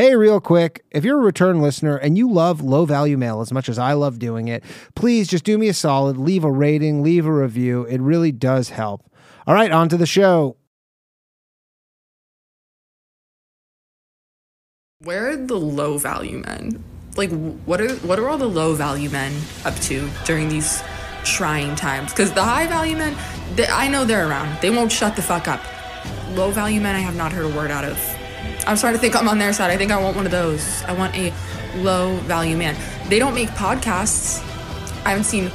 Hey, real quick, if you're a return listener and you love Low Value Mail as much as I love doing it, please just do me a solid, leave a rating, leave a review. It really does help. All right, on to the show. Where are the low value men? Like, what are all the low value men up to during these trying times? Because the high value men, I know they're around. They won't shut the fuck up. Low value men, I have not heard a word out of. I'm starting to think I'm on their side. I think I want one of those. I want a low value man. They don't make podcasts. I haven't seen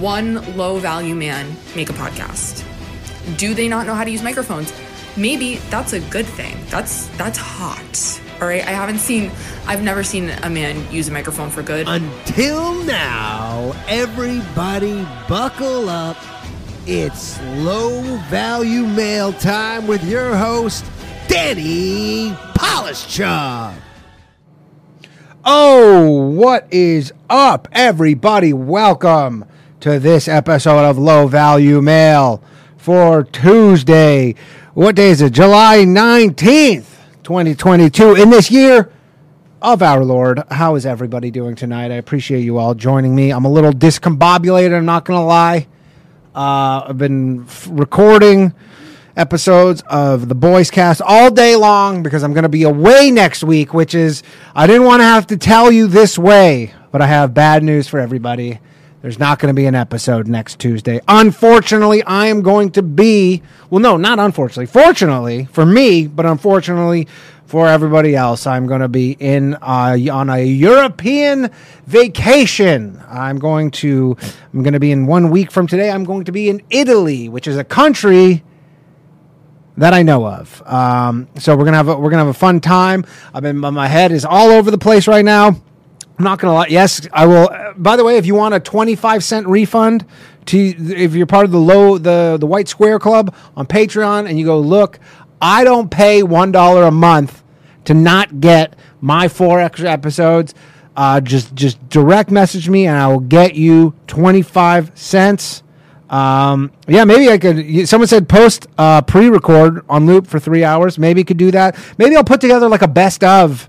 one low value man make a podcast. Do they not know how to use microphones? Maybe that's a good thing. That's hot. All right, I've never seen a man use a microphone for good. Until now, everybody buckle up. It's Low Value Mail time with your host, Danny Polishchuk. Oh, what is up, everybody? Welcome to this episode of Low Value Mail for Tuesday. What day is it? July 19th. 2022, in this year of our Lord. How is everybody doing tonight? I appreciate you all joining me. I'm a little discombobulated, I'm not going to lie. I've been recording episodes of the Boys Cast all day long because I'm going to be away next week, which is, I didn't want to have to tell you this way, but I have bad news for everybody. There's not going to be an episode next Tuesday. Unfortunately, I am going to be... Well, no, not unfortunately. Fortunately for me, but unfortunately for everybody else, I'm going to be on a European vacation. I'm going to be in 1 week from today. I'm going to be in Italy, which is a country that I know of. So we're going to have a fun time. My head is all over the place right now. I'm not going to lie. Yes, I will. By the way, if you want a 25-cent refund, if you're part of the White Square Club on Patreon and you go, look, I don't pay $1 a month to not get my 4 extra episodes. Just direct message me and I will get you 25 cents. Yeah, maybe I could. Someone said post pre-record on loop for 3 hours. Maybe could do that. Maybe I'll put together like a best of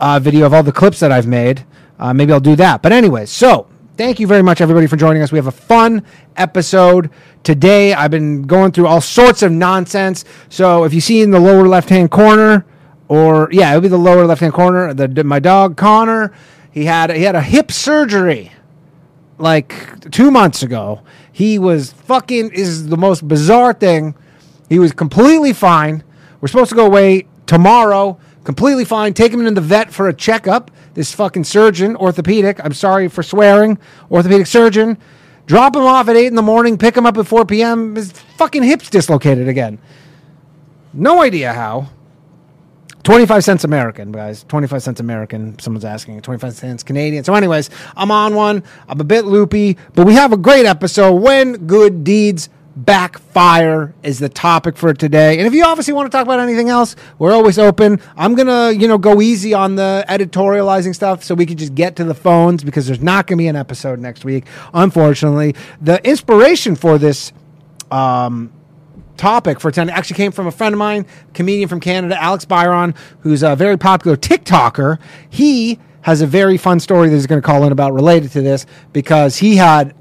video of all the clips that I've made. Maybe I'll do that. But anyway, so thank you very much, everybody, for joining us. We have a fun episode today. I've been going through all sorts of nonsense. So if you see in the lower left-hand corner, it'll be the lower left-hand corner, my dog, Connor, he had a hip surgery like 2 months ago. He was is the most bizarre thing. He was completely fine. We're supposed to go away tomorrow. Completely fine. Take him to the vet for a checkup. This fucking surgeon, orthopedic, I'm sorry for swearing, orthopedic surgeon, drop him off at 8 in the morning, pick him up at 4 p.m., his fucking hip's dislocated again. No idea how. 25 cents American, guys. 25 cents American, someone's asking. 25 cents Canadian. So anyways, I'm on one. I'm a bit loopy, but we have a great episode. When good deeds backfire is the topic for today. And if you obviously want to talk about anything else, we're always open. I'm going to, go easy on the editorializing stuff so we can just get to the phones because there's not going to be an episode next week, unfortunately. The inspiration for this topic for today actually came from a friend of mine, comedian from Canada, Alex Byron, who's a very popular TikToker. He has a very fun story that he's going to call in about related to this because he had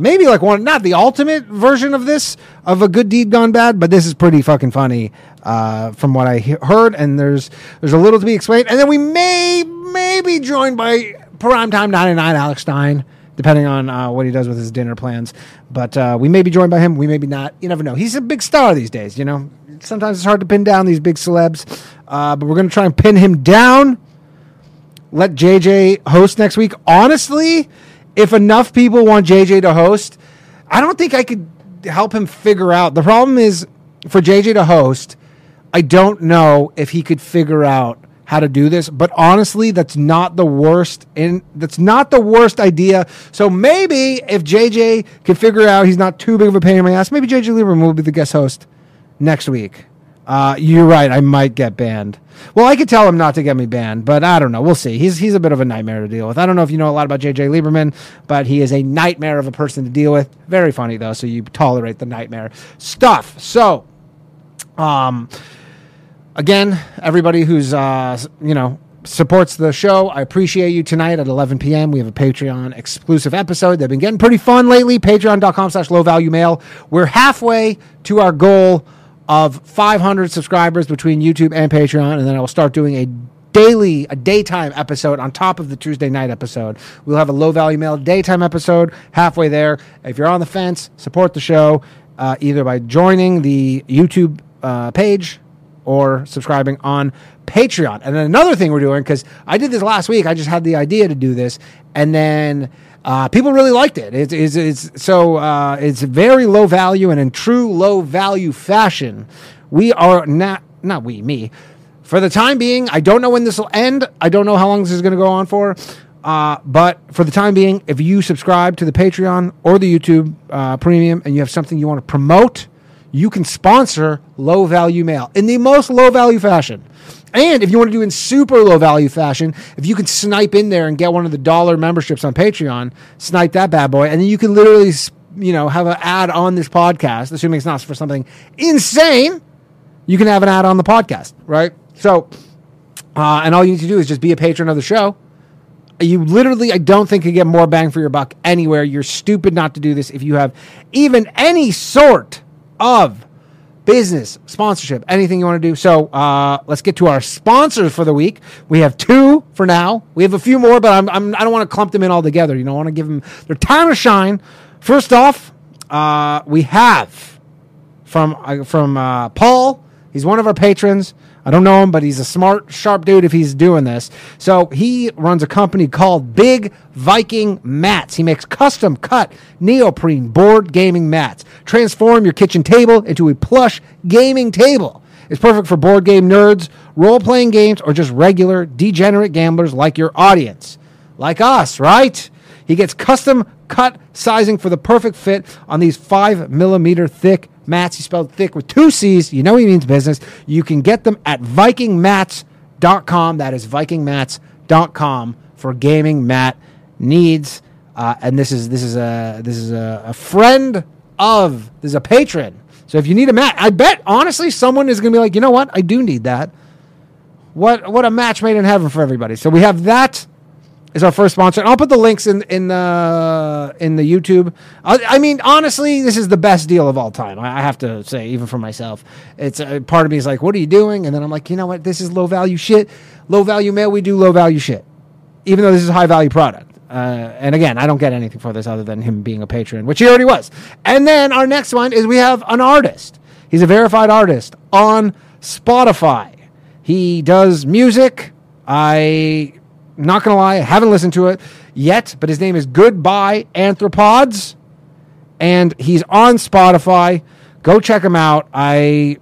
maybe like one, not the ultimate version of this, of a good deed gone bad, but this is pretty fucking funny from what I heard, and there's a little to be explained. And then we may be joined by primetime 99 Alex Stein, depending on what he does with his dinner plans. But we may be joined by him. We may be not. You never know. He's a big star these days, Sometimes it's hard to pin down these big celebs, but we're going to try and pin him down. Let JJ host next week. Honestly, if enough people want JJ to host, I don't think I could help him figure out. The problem is for JJ to host, I don't know if he could figure out how to do this, but honestly, that's not the worst idea. So maybe if JJ can figure out he's not too big of a pain in my ass, maybe JJ Lieberman will be the guest host next week. You're right. I might get banned. Well, I could tell him not to get me banned, but I don't know. We'll see. He's a bit of a nightmare to deal with. I don't know if you know a lot about JJ Lieberman, but he is a nightmare of a person to deal with. Very funny, though, so you tolerate the nightmare stuff. So, again, everybody who's supports the show. I appreciate you. Tonight at 11 p.m. we have a Patreon exclusive episode. They've been getting pretty fun lately. Patreon.com/lowvaluemail. We're halfway to our goal of 500 subscribers between YouTube and Patreon, and then I will start doing a daytime episode on top of the Tuesday night episode. We'll have a Low Value Mail daytime episode halfway there. If you're on the fence, support the show either by joining the YouTube page or subscribing on Patreon. And then another thing we're doing, because I did this last week, I just had the idea to do this, and then people really liked it. It's very low value, and in true low value fashion, we are not me. For the time being, I don't know when this will end. I don't know how long this is going to go on for. But for the time being, if you subscribe to the Patreon or the YouTube Premium and you have something you want to promote, you can sponsor Low Value Mail in the most low value fashion. And if you want to do it in super low value fashion, if you can snipe in there and get one of the dollar memberships on Patreon, snipe that bad boy, and then you can literally, have an ad on this podcast, assuming it's not for something insane. You can have an ad on the podcast, right? So, and all you need to do is just be a patron of the show. You literally, I don't think you get more bang for your buck anywhere. You're stupid not to do this if you have even any sort of business, sponsorship, anything you want to do. So let's get to our sponsors for the week. We have two for now. We have a few more, but I don't want to clump them in all together. You don't want to give them their time to shine. First off, we have from Paul. He's one of our patrons. I don't know him, but he's a smart, sharp dude if he's doing this. So he runs a company called Big Viking Mats. He makes custom-cut neoprene board gaming mats. Transform your kitchen table into a plush gaming table. It's perfect for board game nerds, role-playing games, or just regular degenerate gamblers like your audience. Like us, right? He gets custom-cut sizing for the perfect fit on these 5mm thick mats. He spelled thick with two C's. You know he means business. You can get them at vikingmats.com. That is vikingmats.com for gaming mat needs. And this is a friend of, this is a patron. So if you need a mat, I bet honestly someone is going to be like, you know what? I do need that. What a match made in heaven for everybody. So we have that is our first sponsor. And I'll put the links in the YouTube. I mean, honestly, this is the best deal of all time. I have to say, even for myself, it's part of me is like, what are you doing? And then I'm like, you know what? This is low value shit. Low Value Mail, we do low value shit, even though this is a high value product. And again, I don't get anything for this other than him being a patron, which he already was. And then our next one is we have an artist. He's a verified artist on Spotify. He does music. Not going to lie, I haven't listened to it yet, but his name is Goodbye Anthropods, and he's on Spotify. Go check him out. I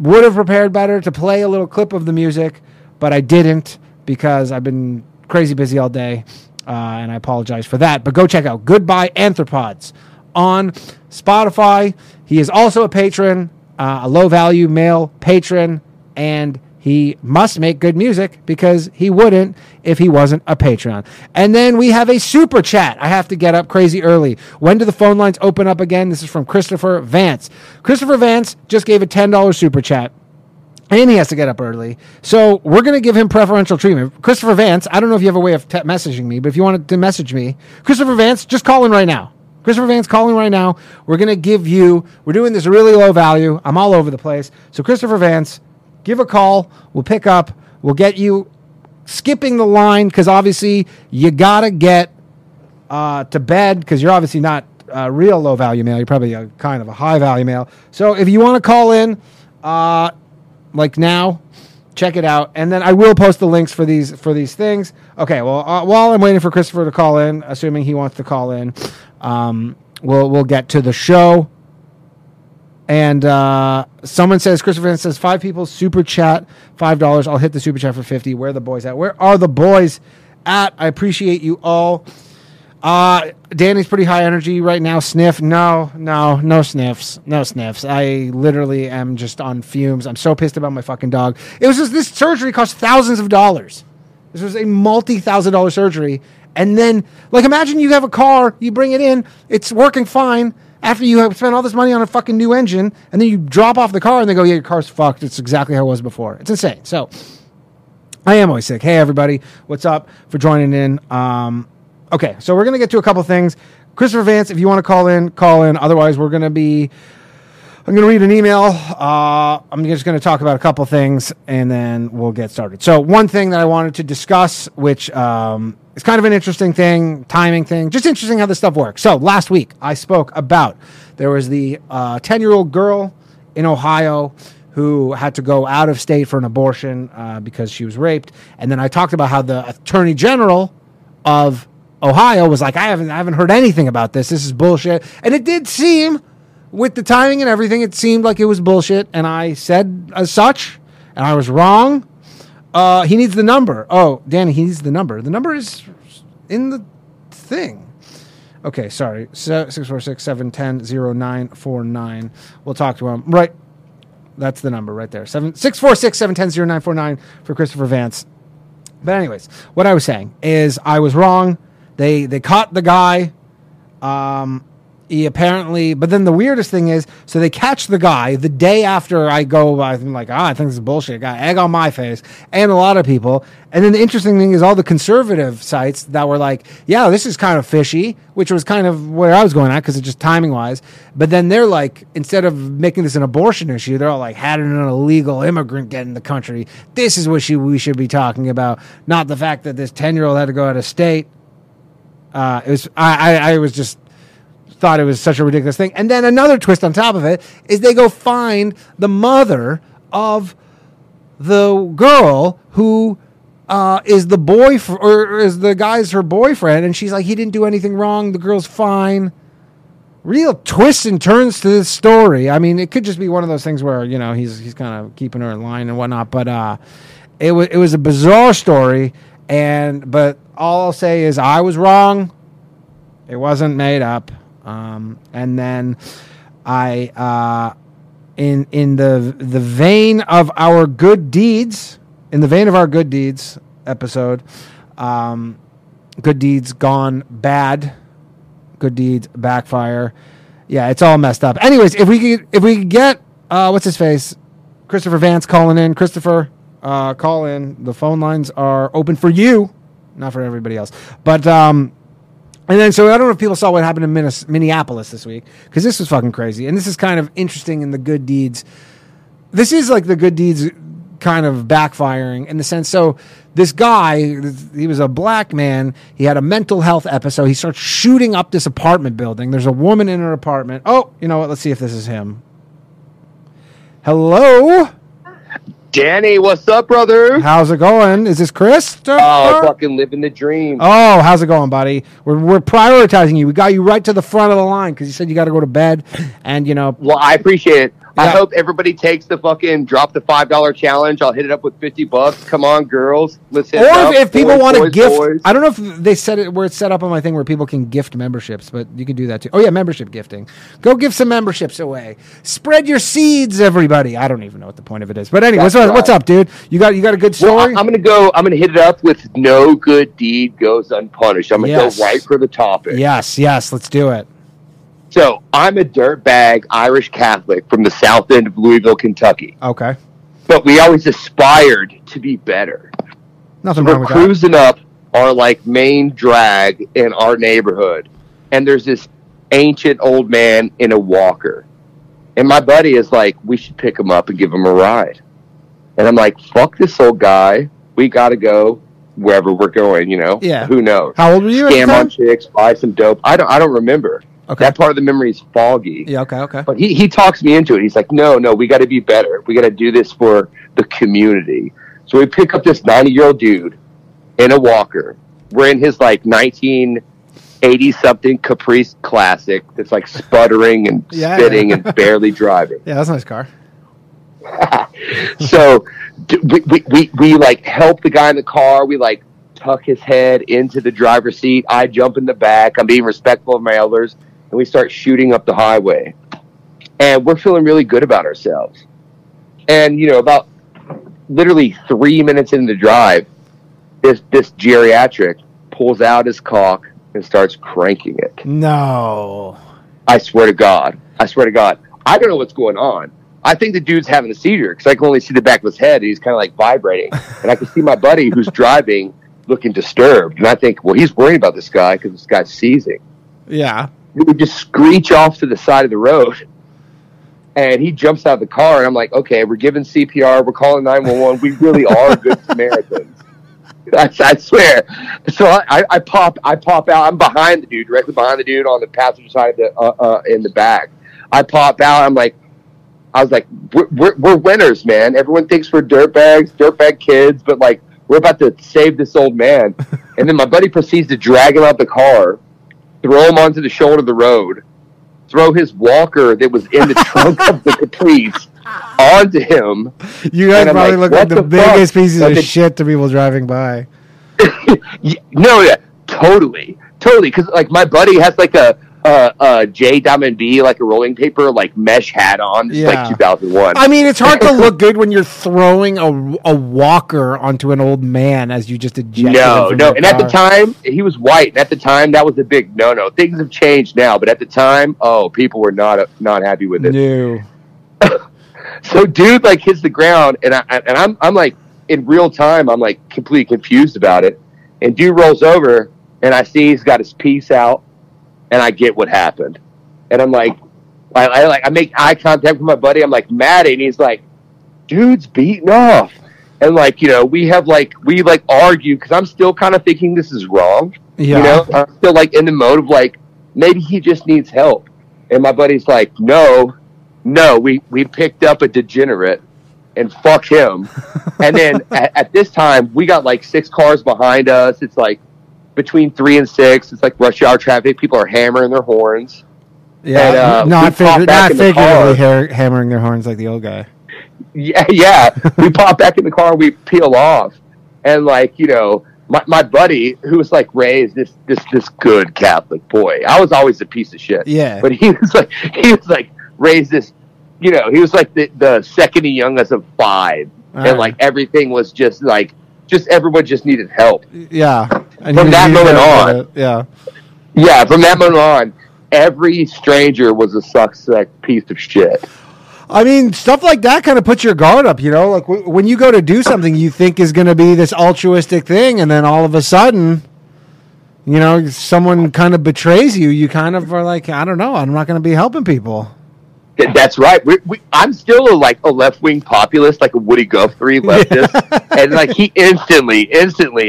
would have prepared better to play a little clip of the music, but I didn't because I've been crazy busy all day, and I apologize for that. But go check out Goodbye Anthropods on Spotify. He is also a patron, a low-value male patron, and he must make good music because he wouldn't if he wasn't a Patreon. And then we have a super chat. I have to get up crazy early. When do the phone lines open up again? This is from Christopher Vance. Christopher Vance just gave a $10 super chat, and he has to get up early. So we're going to give him preferential treatment. Christopher Vance, I don't know if you have a way of messaging me, but if you wanted to message me, Christopher Vance, just call in right now. Christopher Vance calling right now. We're going to give you, we're doing this really low value. I'm all over the place. So Christopher Vance, give a call. We'll pick up. We'll get you skipping the line because obviously you got to get to bed because you're obviously not real low-value mail. You're probably a kind of a high-value mail. So if you want to call in like now, check it out. And then I will post the links for these things. Okay, well, while I'm waiting for Christopher to call in, assuming he wants to call in, we'll get to the show. And someone says, Christopher Vance says, 5 people, super chat, $5. I'll hit the super chat for 50. Where are the boys at? Where are the boys at? I appreciate you all. Danny's pretty high energy right now. Sniff. No sniffs. No sniffs. I literally am just on fumes. I'm so pissed about my fucking dog. It was just this surgery cost thousands of dollars. This was a multi-$1,000 surgery. And then, like, imagine you have a car, you bring it in, it's working fine. After you have spent all this money on a fucking new engine, and then you drop off the car, and they go, yeah, your car's fucked. It's exactly how it was before. It's insane. So I am always sick. Hey, everybody. What's up? For joining in. Okay, so we're going to get to a couple things. Christopher Vance, if you want to call in, call in. Otherwise, we're going to be... I'm going to read an email. I'm just going to talk about a couple things, and then we'll get started. So one thing that I wanted to discuss, which is kind of an interesting thing, timing thing, just interesting how this stuff works. So last week I spoke about there was the 10-year-old girl in Ohio who had to go out of state for an abortion because she was raped. And then I talked about how the Attorney General of Ohio was like, I haven't heard anything about this. This is bullshit. And it did seem... with the timing and everything, it seemed like it was bullshit, and I said as such, and I was wrong. He needs the number. Oh, Danny, he needs the number. The number is in the thing. Okay, sorry. 646-710-0949. We'll talk to him. Right. That's the number right there. 646-710-0949 for Christopher Vance. But anyways, what I was saying is I was wrong. They caught the guy. He apparently, but then the weirdest thing is, so they catch the guy the day after I go, I'm like, I think this is bullshit. I got egg on my face, and a lot of people. And then the interesting thing is all the conservative sites that were like, yeah, this is kind of fishy, which was kind of where I was going at because it's just timing-wise. But then they're like, instead of making this an abortion issue, they're all like, how did an illegal immigrant get in the country? This is what we should be talking about, not the fact that this 10-year-old had to go out of state. I thought it was such a ridiculous thing. And then another twist on top of it is they go find the mother of the girl who is the boyfriend, or is the guy's her boyfriend, and she's like, he didn't do anything wrong, the girl's fine. Real twists and turns to this story. I mean, it could just be one of those things where, you know, he's kind of keeping her in line and whatnot, but it was a bizarre story, but all I'll say is I was wrong. It wasn't made up. And then I, in the vein of our good deeds, episode, good deeds gone bad, good deeds backfire. Yeah, it's all messed up. Anyways, if we could get, what's his face? Christopher Vance calling in. Christopher, call in. The phone lines are open for you, not for everybody else, but, and then, so I don't know if people saw what happened in Minneapolis this week, because this was fucking crazy. And this is kind of interesting in the good deeds. This is like the good deeds kind of backfiring in the sense. So this guy, he was a black man. He had a mental health episode. He starts shooting up this apartment building. There's a woman in her apartment. Oh, you know what? Let's see if this is him. Hello? Danny, what's up, brother? How's it going? Is this Chris? Oh, fucking living the dream. Oh, how's it going, buddy? We're prioritizing you. We got you right to the front of the line because you said you got to go to bed, and you know. Well, I appreciate it. Yeah. I hope everybody takes the fucking drop the $5 challenge. I'll hit it up with $50. Come on, girls, let's hit it up. Or if people want to gift, boys. I don't know if they said it where it's set up on my thing where people can gift memberships, but you can do that too. Oh yeah, membership gifting. Go give some memberships away. Spread your seeds, everybody. I don't even know what the point of it is, but anyway. That's what's up, dude? You got a good story? Well, I'm gonna hit it up with no good deed goes unpunished. I'm gonna go right for the topic. Yes, let's do it. So I'm a dirtbag Irish Catholic from the south end of Louisville, Kentucky. Okay. But we always aspired to be better. Nothing wrong with that. We're cruising up our like main drag in our neighborhood, and there's this ancient old man in a walker. And my buddy is like, we should pick him up and give him a ride. And I'm like, fuck this old guy. We got to go wherever we're going, you know? Yeah. Who knows? How old were you at the time? Scam on chicks, buy some dope. I don't remember. Okay. That part of the memory is foggy. Yeah, okay. But he talks me into it. He's like, no, we got to be better. We got to do this for the community. So we pick up this 90-year-old dude in a walker. We're in his, like, 1980-something Caprice Classic that's, like, sputtering and spitting and barely driving. Yeah, that's a nice car. So we like help the guy in the car. We like tuck his head into the driver's seat. I jump in the back. I'm being respectful of my elders, and we start shooting up the highway. And we're feeling really good about ourselves. And you know, about literally 3 minutes into the drive, this geriatric pulls out his cock and starts cranking it. No, I swear to God. I don't know what's going on. I think the dude's having a seizure because I can only see the back of his head, and he's kind of like vibrating. And I can see my buddy who's driving looking disturbed. And I think, well, he's worried about this guy because this guy's seizing. Yeah. We would just screech off to the side of the road. And he jumps out of the car, and I'm like, okay, we're giving CPR. We're calling 911. We really are good Samaritans. I swear. So I pop out. I'm behind the dude, directly behind the dude on the passenger side of the, in the back. I pop out. I'm like, I was like, we're winners, man. Everyone thinks we're dirtbag kids, but like, we're about to save this old man. And then my buddy proceeds to drag him out the car, throw him onto the shoulder of the road, throw his walker that was in the trunk of the Caprice onto him. You guys probably look like the biggest pieces of shit to people driving by. No, yeah, totally. Because like my buddy has like a J Diamond B, like a rolling paper, like mesh hat on. It's like 2001. I mean, it's hard to look good when you're throwing a walker onto an old man as you just ejected him. No. And car. At the time, he was white. And at the time, that was a big no. Things have changed now, but at the time, people were not happy with it. No. So, dude, like hits the ground, and I'm like in real time, I'm like completely confused about it. And dude rolls over, and I see he's got his piece out. And I get what happened, and I'm like, I make eye contact with my buddy. I'm like, Maddie, and he's like, dude's beaten off, and like, you know, we argue because I'm still kind of thinking this is wrong. Yeah. You know, I'm still like in the mode of like maybe he just needs help, and my buddy's like, no, we picked up a degenerate, and fuck him. And then at this time we got like 6 cars behind us. It's like. Between 3 and 6, it's like rush hour traffic. People are hammering their horns. Yeah, and, not figuratively hammering their horns like the old guy. Yeah. We pop back in the car, we peel off, and like, you know, my buddy who was like raised this good Catholic boy. I was always a piece of shit. Yeah, but he was like raised this. You know, he was like the second youngest of 5, and like everything was just like. Just everyone just needed help. Yeah. And from that moment on. Yeah. Yeah. From that moment on, every stranger was a suspect piece of shit. I mean, stuff like that kind of puts your guard up, you know, like when you go to do something you think is going to be this altruistic thing. And then all of a sudden, you know, someone kind of betrays you. You kind of are like, I don't know. I'm not going to be helping people. That's right. I'm still a left-wing populist, like a Woody Guthrie leftist. Yeah. And like he instantly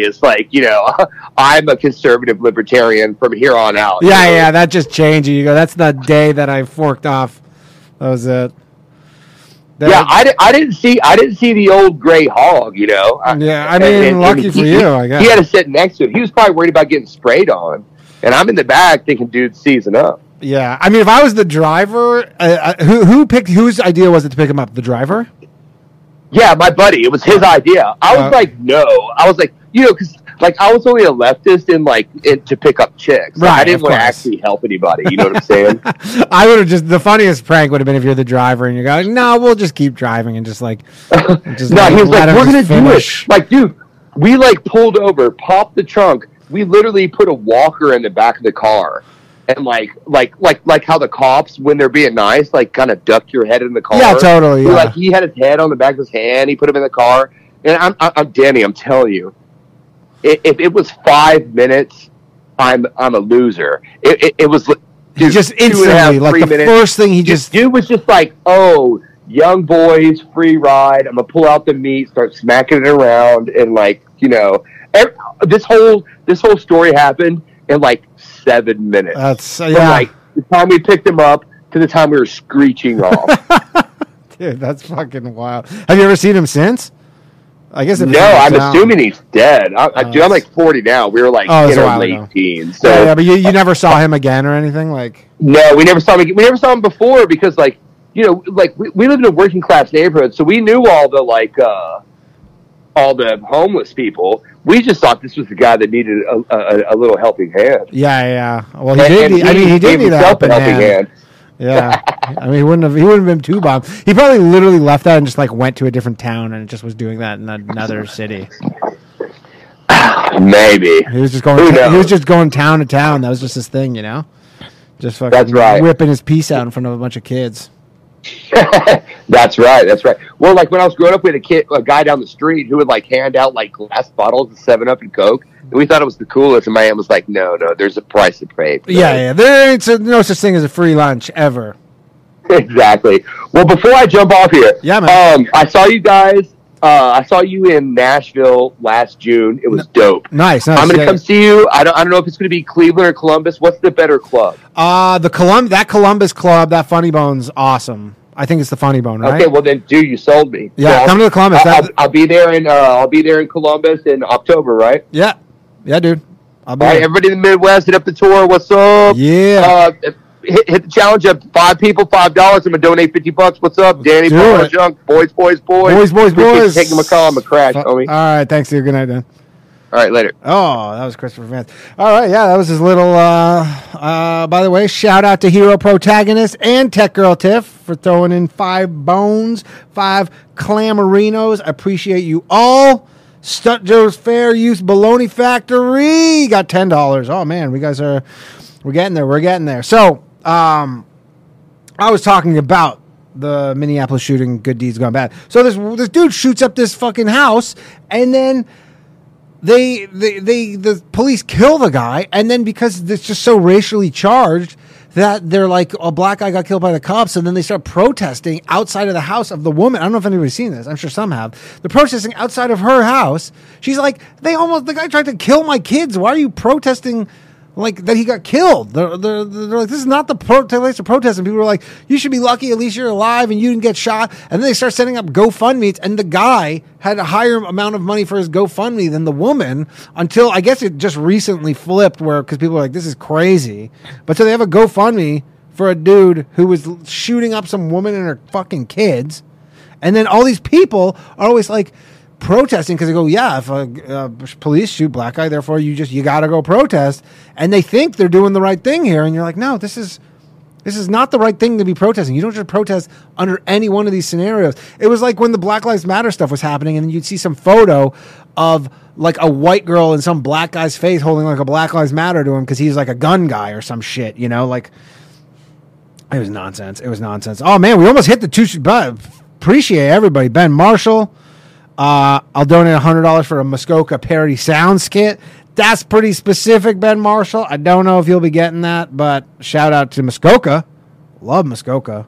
is like, you know, I'm a conservative libertarian from here on out. Yeah, you know? Yeah, that just changed you. You go, that's the day that I forked off. That was it. I didn't see the old gray hog, you know. Yeah, I mean, and lucky for you, I guess. He had to sit next to him. He was probably worried about getting sprayed on. And I'm in the back thinking, dude, season up. Yeah, I mean, if I was the driver, whose idea was it to pick him up? The driver? Yeah, my buddy. It was his idea. I was like, no. I was like, you know, because like I was only a leftist in like to pick up chicks. Right, I didn't want to actually help anybody. You know what I'm saying? I would have just the funniest prank would have been if you're the driver and you're going, no, we'll just keep driving and just like, no, like, he was like, we're gonna do it. Like, dude, we like pulled over, popped the trunk. We literally put a walker in the back of the car. And like how the cops, when they're being nice, like kind of duck your head in the car. Yeah, totally. Yeah. Like he had his head on the back of his hand. He put him in the car. And I'm Danny. I'm telling you, if it was 5 minutes, I'm a loser. It was dude, he just instantly 2.5, like 3 minutes. The first thing he just dude was just like, oh, young boys, free ride. I'm gonna pull out the meat, start smacking it around, and like you know, this whole story happened in like. 7 minutes. That's yeah. From like the time we picked him up to the time we were screeching off. Dude, that's fucking wild. Have you ever seen him since? I guess no. I'm assuming he's dead. Dude, I'm like 40 now. We were like in our late teens. So. Yeah, but you never saw him again or anything like. No, we never saw him. We never saw him before because, like, you know, like we lived in a working class neighborhood, so we knew all the like. All the homeless people, we just thought this was the guy that needed a little helping hand. Yeah. Well, he did need a helping hand. Yeah, I mean, he wouldn't have been too bombed. He probably literally left that and just like went to a different town and just was doing that in another city. Maybe he was just going. He was just going town to town. That was just his thing, you know. Just fucking whipping his piece out in front of a bunch of kids. That's right. That's right. Well, like when I was growing up, we had a guy down the street who would like hand out like glass bottles of 7-Up and Coke. And we thought it was the coolest. And my aunt was like, no, there's a price to pay. So. Yeah. There ain't no such thing as a free lunch ever. Exactly. Well, before I jump off here, yeah, man. I saw you guys. I saw you in Nashville last June. It was dope. Nice. I'm going to come see you. I don't know if it's going to be Cleveland or Columbus. What's the better club? That Columbus club, that Funny Bone's awesome. I think it's the Funny Bone, right? Okay, well then, dude, you sold me. Yeah, so come to the Columbus. I'll be there in Columbus in October, right? Yeah, dude. All right, everybody in the Midwest, hit up the tour. What's up? Yeah. Hit the challenge up. 5 people, $5. I'm going to donate $50. What's up? Danny Polishchuk. Boys. Take him a call. I'm a crash, homie. All right. Thanks. Good night, Dan. All right. Later. Oh, that was Christopher Vance. All right. Yeah, that was his little, by the way, shout out to Hero Protagonist and Tech Girl Tiff for throwing in 5 bones, 5 clamorinos. I appreciate you all. Stunt Joe's Fair Use Baloney Factory got $10. Oh, man. We guys are, we're getting there. So, I was talking about the Minneapolis shooting, good deeds gone bad. So this dude shoots up this fucking house, and then the police kill the guy, and then because it's just so racially charged that they're like, a black guy got killed by the cops, and then they start protesting outside of the house of the woman. I don't know if anybody's seen this. I'm sure some have. They're protesting outside of her house. She's like, the guy tried to kill my kids. Why are you protesting? Like, that he got killed. They're like, this is not the place to protest. And people were like, you should be lucky. At least you're alive and you didn't get shot. And then they start setting up GoFundMes. And the guy had a higher amount of money for his GoFundMe than the woman until, I guess it just recently flipped where, because people are like, this is crazy. But so they have a GoFundMe for a dude who was shooting up some woman and her fucking kids. And then all these people are always like, protesting, because they go, yeah, if police shoot black guy, therefore you gotta go protest, and they think they're doing the right thing here, and you're like, no, this is not the right thing to be protesting. You don't just protest under any one of these scenarios. It was like when the Black Lives Matter stuff was happening, and you'd see some photo of like a white girl in some black guy's face holding like a Black Lives Matter to him because he's like a gun guy or some shit, you know, like it was nonsense. Oh man, we almost hit the 2, but appreciate everybody. Ben Marshall. I'll donate $100 for a Muskoka parody sound skit. That's pretty specific, Ben Marshall. I don't know if you'll be getting that, but shout out to Muskoka. Love Muskoka.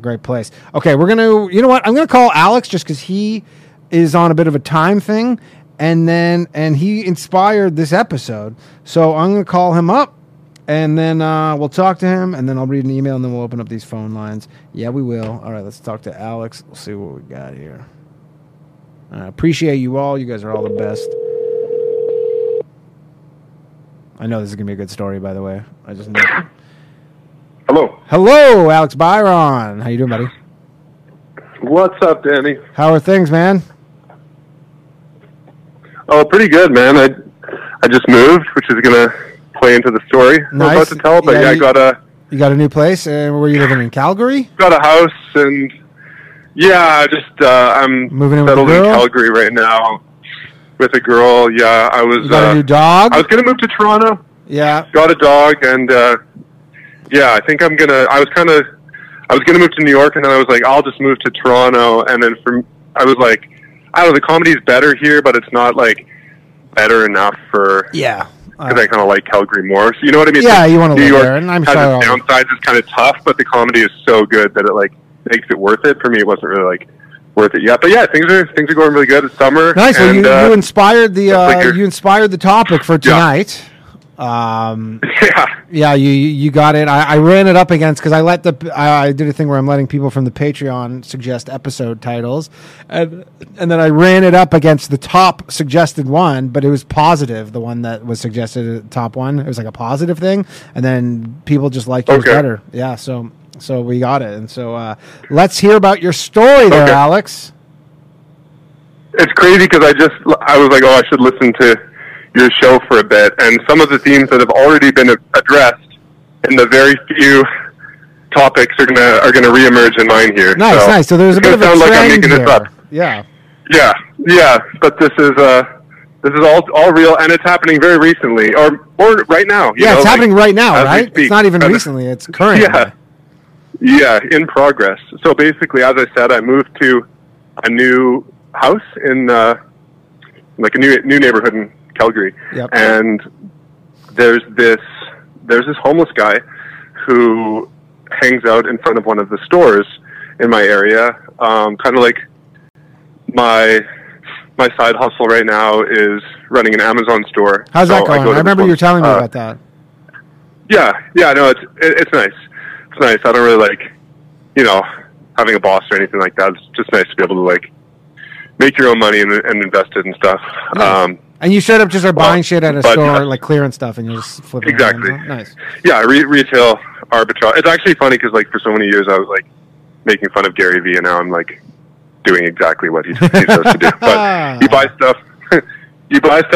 Great place. Okay, we're going to, you know what? I'm going to call Alex just because he is on a bit of a time thing, and he inspired this episode. So I'm going to call him up, and then we'll talk to him, and then I'll read an email, and then we'll open up these phone lines. Yeah, we will. All right, let's talk to Alex. We'll see what we got here. I appreciate you all. You guys are all the best. I know this is going to be a good story, by the way. I just know. Hello, Alex Byron. How you doing, buddy? What's up, Danny? How are things, man? Oh, pretty good, man. I just moved, which is going to play into the story. Nice. I'm about to tell, but yeah, I got a... You got a new place? Where were you living, in Calgary? Got a house and... Yeah, just I'm moving in settled in Calgary right now with a girl. Yeah, I was. You got a new dog. I was gonna move to Toronto. Yeah, got a dog, and yeah, I think I'm gonna. I was gonna move to New York, and then I was like, I'll just move to Toronto, and then I was like, I don't know, the comedy's better here, but it's not like better enough for because I kind of like Calgary more. So you know what I mean? Yeah, like, you want to live there, and I'm sorry. The downsides is kind of tough, but the comedy is so good that it like. Makes it worth it for me. It wasn't really like worth it yet, but yeah, things are going really good. It's summer. Nice. And, well, you inspired the topic for tonight. Yeah. Yeah. You got it. I ran it up against because I did a thing where I'm letting people from the Patreon suggest episode titles, and then I ran it up against the top suggested one, but it was positive. The one that was suggested, top one, it was like a positive thing, and then people just liked yours better. Yeah. So we got it, and so let's hear about your story there, Alex. It's crazy because I was like, oh, I should listen to your show for a bit, and some of the themes that have already been addressed in the very few topics are gonna reemerge in mine here. Nice. So there's a bit of a trend. Sound like I'm making this up. Yeah. But this is all real, and it's happening very recently, or right now. You know, it's happening right now, right? It's not even recently; it's current. Yeah. Yeah, in progress. So basically, as I said, I moved to a new house in like a new neighborhood in Calgary. Yep. And there's this homeless guy who hangs out in front of one of the stores in my area. Kind of like my side hustle right now is running an Amazon store. How's that going? I remember you telling me about that. Yeah, no, it's nice. It's nice. I don't really like, having a boss or anything like that. It's just nice to be able to like make your own money and invest it and stuff. Nice. And you straight up just are buying shit at a store, like clearing stuff, and you're just flipping. Exactly. Nice. Yeah, retail arbitrage. It's actually funny because like for so many years I was like making fun of Gary V, and now I'm like doing exactly what he's supposed to do. But you buy stuff,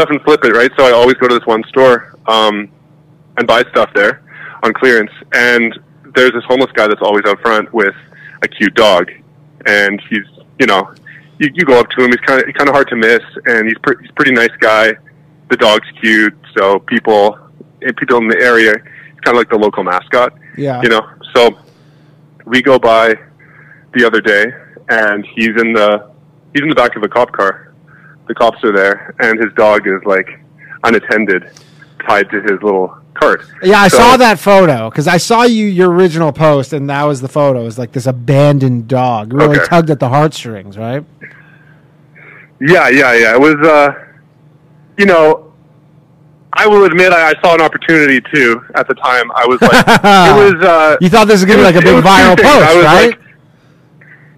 and flip it, right? So I always go to this one store and buy stuff there on clearance, and there's this homeless guy that's always out front with a cute dog, and he's, you go up to him, he's kind of hard to miss, and he's a pretty nice guy. The dog's cute, so people in the area, it's kind of like the local mascot. Yeah. So we go by the other day, and he's in the back of a cop car. The cops are there, and his dog is like unattended, tied to his little cart. Yeah, I saw that photo because I saw your original post, and that was the photo. It was like this abandoned dog, really tugged at the heartstrings, right? Yeah. It was, I will admit I saw an opportunity too at the time. I was like, it was. You thought this was gonna be like a big viral post, right? Like,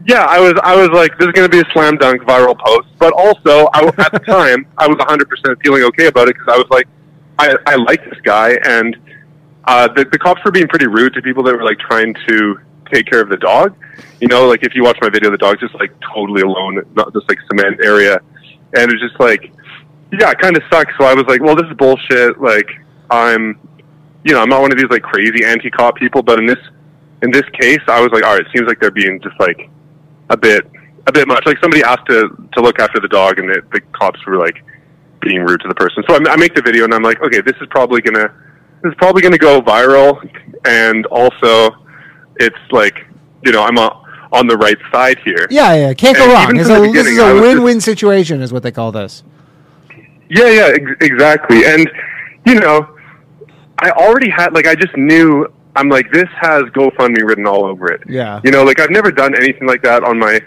yeah, I was like, this is going to be a slam dunk viral post, but also at the time I was 100% feeling okay about it because I was like, I like this guy, and the cops were being pretty rude to people that were like trying to take care of the dog. Like if you watch my video, the dog's just like totally alone, not just like cement area, and it's just like, yeah, it kind of sucks. So I was like, well, this is bullshit. Like I'm not one of these like crazy anti-cop people, but in this case, I was like, all right, it seems like they're being just like a bit much. Like somebody asked to look after the dog, and the cops were like being rude to the person. So I make the video, and I'm like, okay, this is probably gonna go viral, and also it's like, I'm on the right side here. Yeah, can't go wrong. This is a win-win situation, is what they call this. Yeah, exactly. And I already had like, I just knew. I'm like, this has GoFundMe written all over it. Yeah. Like I've never done anything like that on my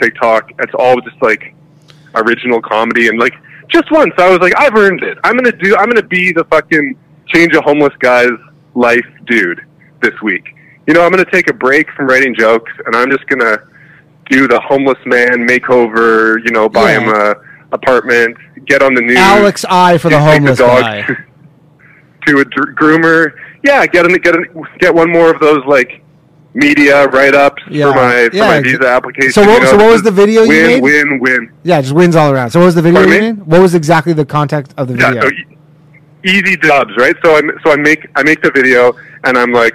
TikTok. It's all just like original comedy. And like just once I was like, I've earned it. I'm going to be the fucking change a homeless guy's life dude this week. I'm going to take a break from writing jokes, and I'm just going to do the homeless man makeover, buy him a apartment, get on the news. Alex I for the homeless guy. To a groomer. Yeah, get one more of those like media write-ups for my visa application. So what was the video you made? Win. Yeah, just wins all around. So what was the video you made? What was exactly the context of the video? So easy dubs, right? So I make the video, and I'm like,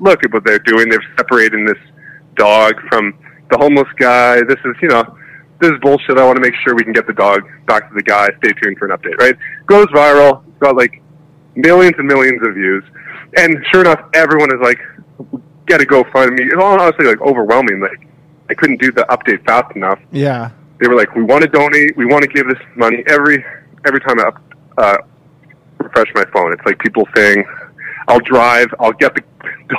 look at what they're doing. They're separating this dog from the homeless guy. This is this is bullshit. I want to make sure we can get the dog back to the guy. Stay tuned for an update. Right? Goes viral. Got like millions and millions of views. And sure enough, everyone is like, get a GoFundMe. It's all honestly like overwhelming. Like I couldn't do the update fast enough. Yeah. They were like, we want to donate. We want to give this money. Every time I refresh my phone, it's like people saying, I'll drive. I'll get the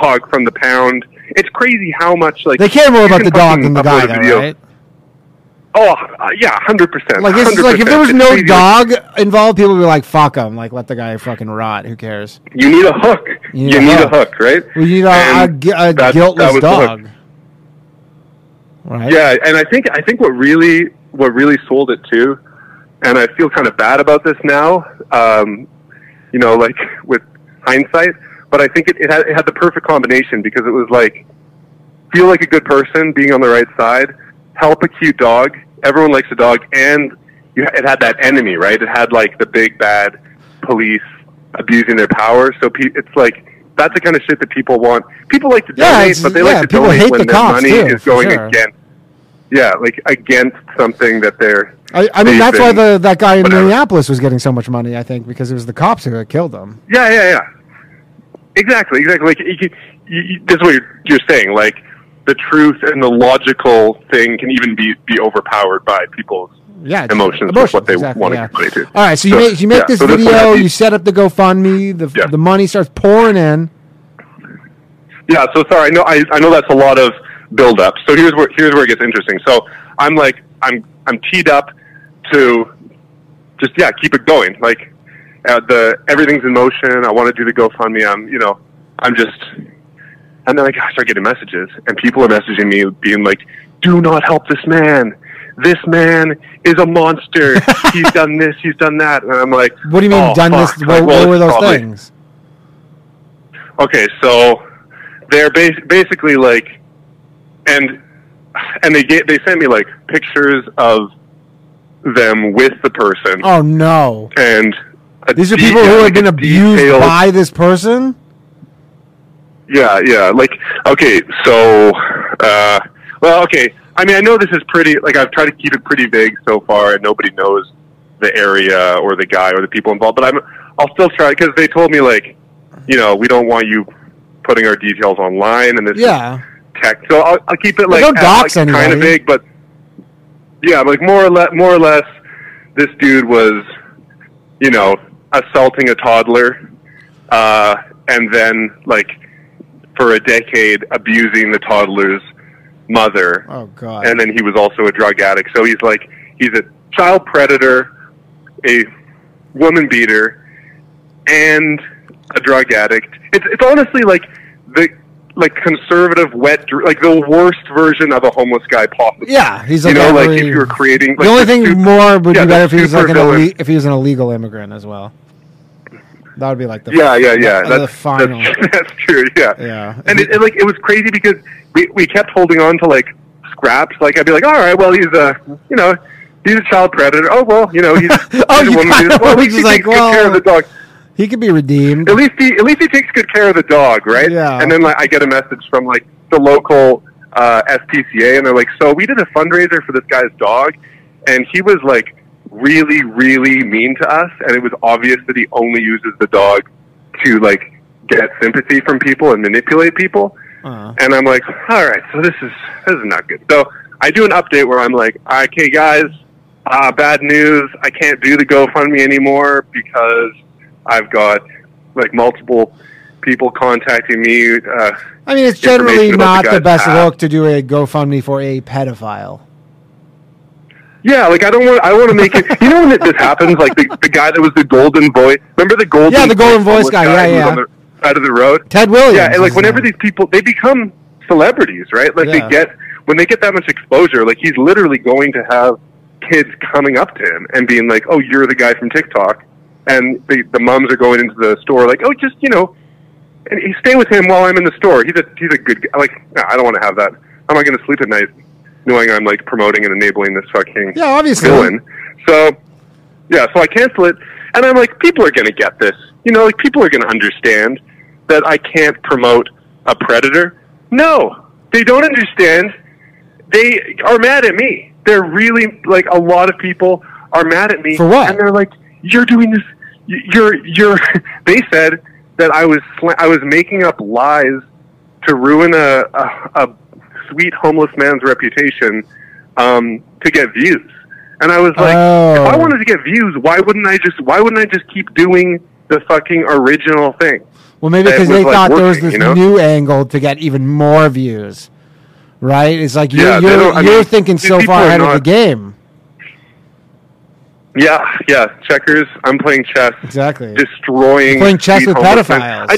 dog from the pound. It's crazy how much like they care more about the dog than the guy, though, right? Oh, yeah, 100%. Like, it's like if there was no dog involved, people would be like, fuck him. Like, let the guy fucking rot. Who cares? You need a hook. You need a hook, right? Well, you need a guiltless dog. Right? Yeah, and I think what really sold it, too, and I feel kind of bad about this now, like with hindsight, but I think it had the perfect combination because it was like, feel like a good person, being on the right side, help a cute dog. Everyone likes a dog, and it had that enemy, right? It had like the big bad police abusing their power. So it's like that's the kind of shit that people want. People like to donate, but they like to donate when their money is going against. Yeah, like against something that they're. I mean, that's why that guy in Minneapolis was getting so much money. I think because it was the cops who had killed him. Yeah. Exactly. Like this is what you're saying, like the truth and the logical thing can even be overpowered by people's emotions of what they want everybody to. All right, so you make this video, you set up the GoFundMe, the money starts pouring in. Yeah, so sorry, I know that's a lot of build up. So here's where it gets interesting. So I'm like I'm teed up to just keep it going. Like everything's in motion. I want to do the GoFundMe. And then I start getting messages, and people are messaging me being like, "Do not help this man. This man is a monster. He's done this. He's done that." And I'm like, "What do you mean done this? What were those things?" Okay, so they're basically like, and they sent me like pictures of them with the person. Oh no! And these are people who have been abused by this person. Yeah. Like, okay, so, I mean, I know this is pretty, like, I've tried to keep it pretty vague so far, and nobody knows the area or the guy or the people involved, but I'll still try, because they told me, like, we don't want you putting our details online, and this is tech, so I'll keep it, like, kind of vague, but, yeah, like, more or less, this dude was, assaulting a toddler, and then, like, for a decade abusing the toddler's mother. Oh God. And then he was also a drug addict. So he's a child predator, a woman beater, and a drug addict. It's honestly like the conservative the worst version of a homeless guy possible. Yeah, he's if you were creating the only thing more would be better if he was if he was an illegal immigrant as well. That would be like the that's the final. That's true. Yeah. And it was crazy because we kept holding on to like scraps. Like I'd be like, all right, well he's a he's a child predator. Oh well, he's he's a woman. Well, he's just like, well, care of the dog. He could be redeemed. At least he takes good care of the dog, right? Yeah. And then like I get a message from like the local SPCA, and they're like, so we did a fundraiser for this guy's dog, and he was like really, really mean to us, and it was obvious that he only uses the dog to like get sympathy from people and manipulate people. And I'm like, all right, so this is not good. So I do an update where I'm like, okay, guys, bad news. I can't do the GoFundMe anymore because I've got like multiple people contacting me. I mean, it's generally not the best look to do a GoFundMe for a pedophile. Yeah, like I want to make it. You know when this happens, like the guy that was the golden voice. Remember the golden? Yeah, the golden voice guy. Yeah, on the side of the road. Ted Williams. Yeah, and like whenever these people, they become celebrities, right? Like when they get that much exposure, like he's literally going to have kids coming up to him and being like, "Oh, you're the guy from TikTok," and the moms are going into the store like, "Oh, just and he stay with him while I'm in the store. He's a good guy." Like, no, I don't want to have that. I'm not going to sleep at night knowing I'm like promoting and enabling this fucking villain. So I cancel it, and I'm like, people are going to get this. Like people are going to understand that I can't promote a predator. No, they don't understand. They are mad at me. They're really like a lot of people are mad at me for what? And they're like, you're doing this. You're. They said that I was making up lies to ruin a sweet homeless man's reputation to get views, and I was like, if I wanted to get views, why wouldn't I just keep doing the fucking original thing? Well, maybe because they thought there was this new angle to get even more views, right? It's like you're thinking so far ahead of the game. Yeah, checkers. I'm playing chess. Exactly, destroying. You're playing chess with pedophiles.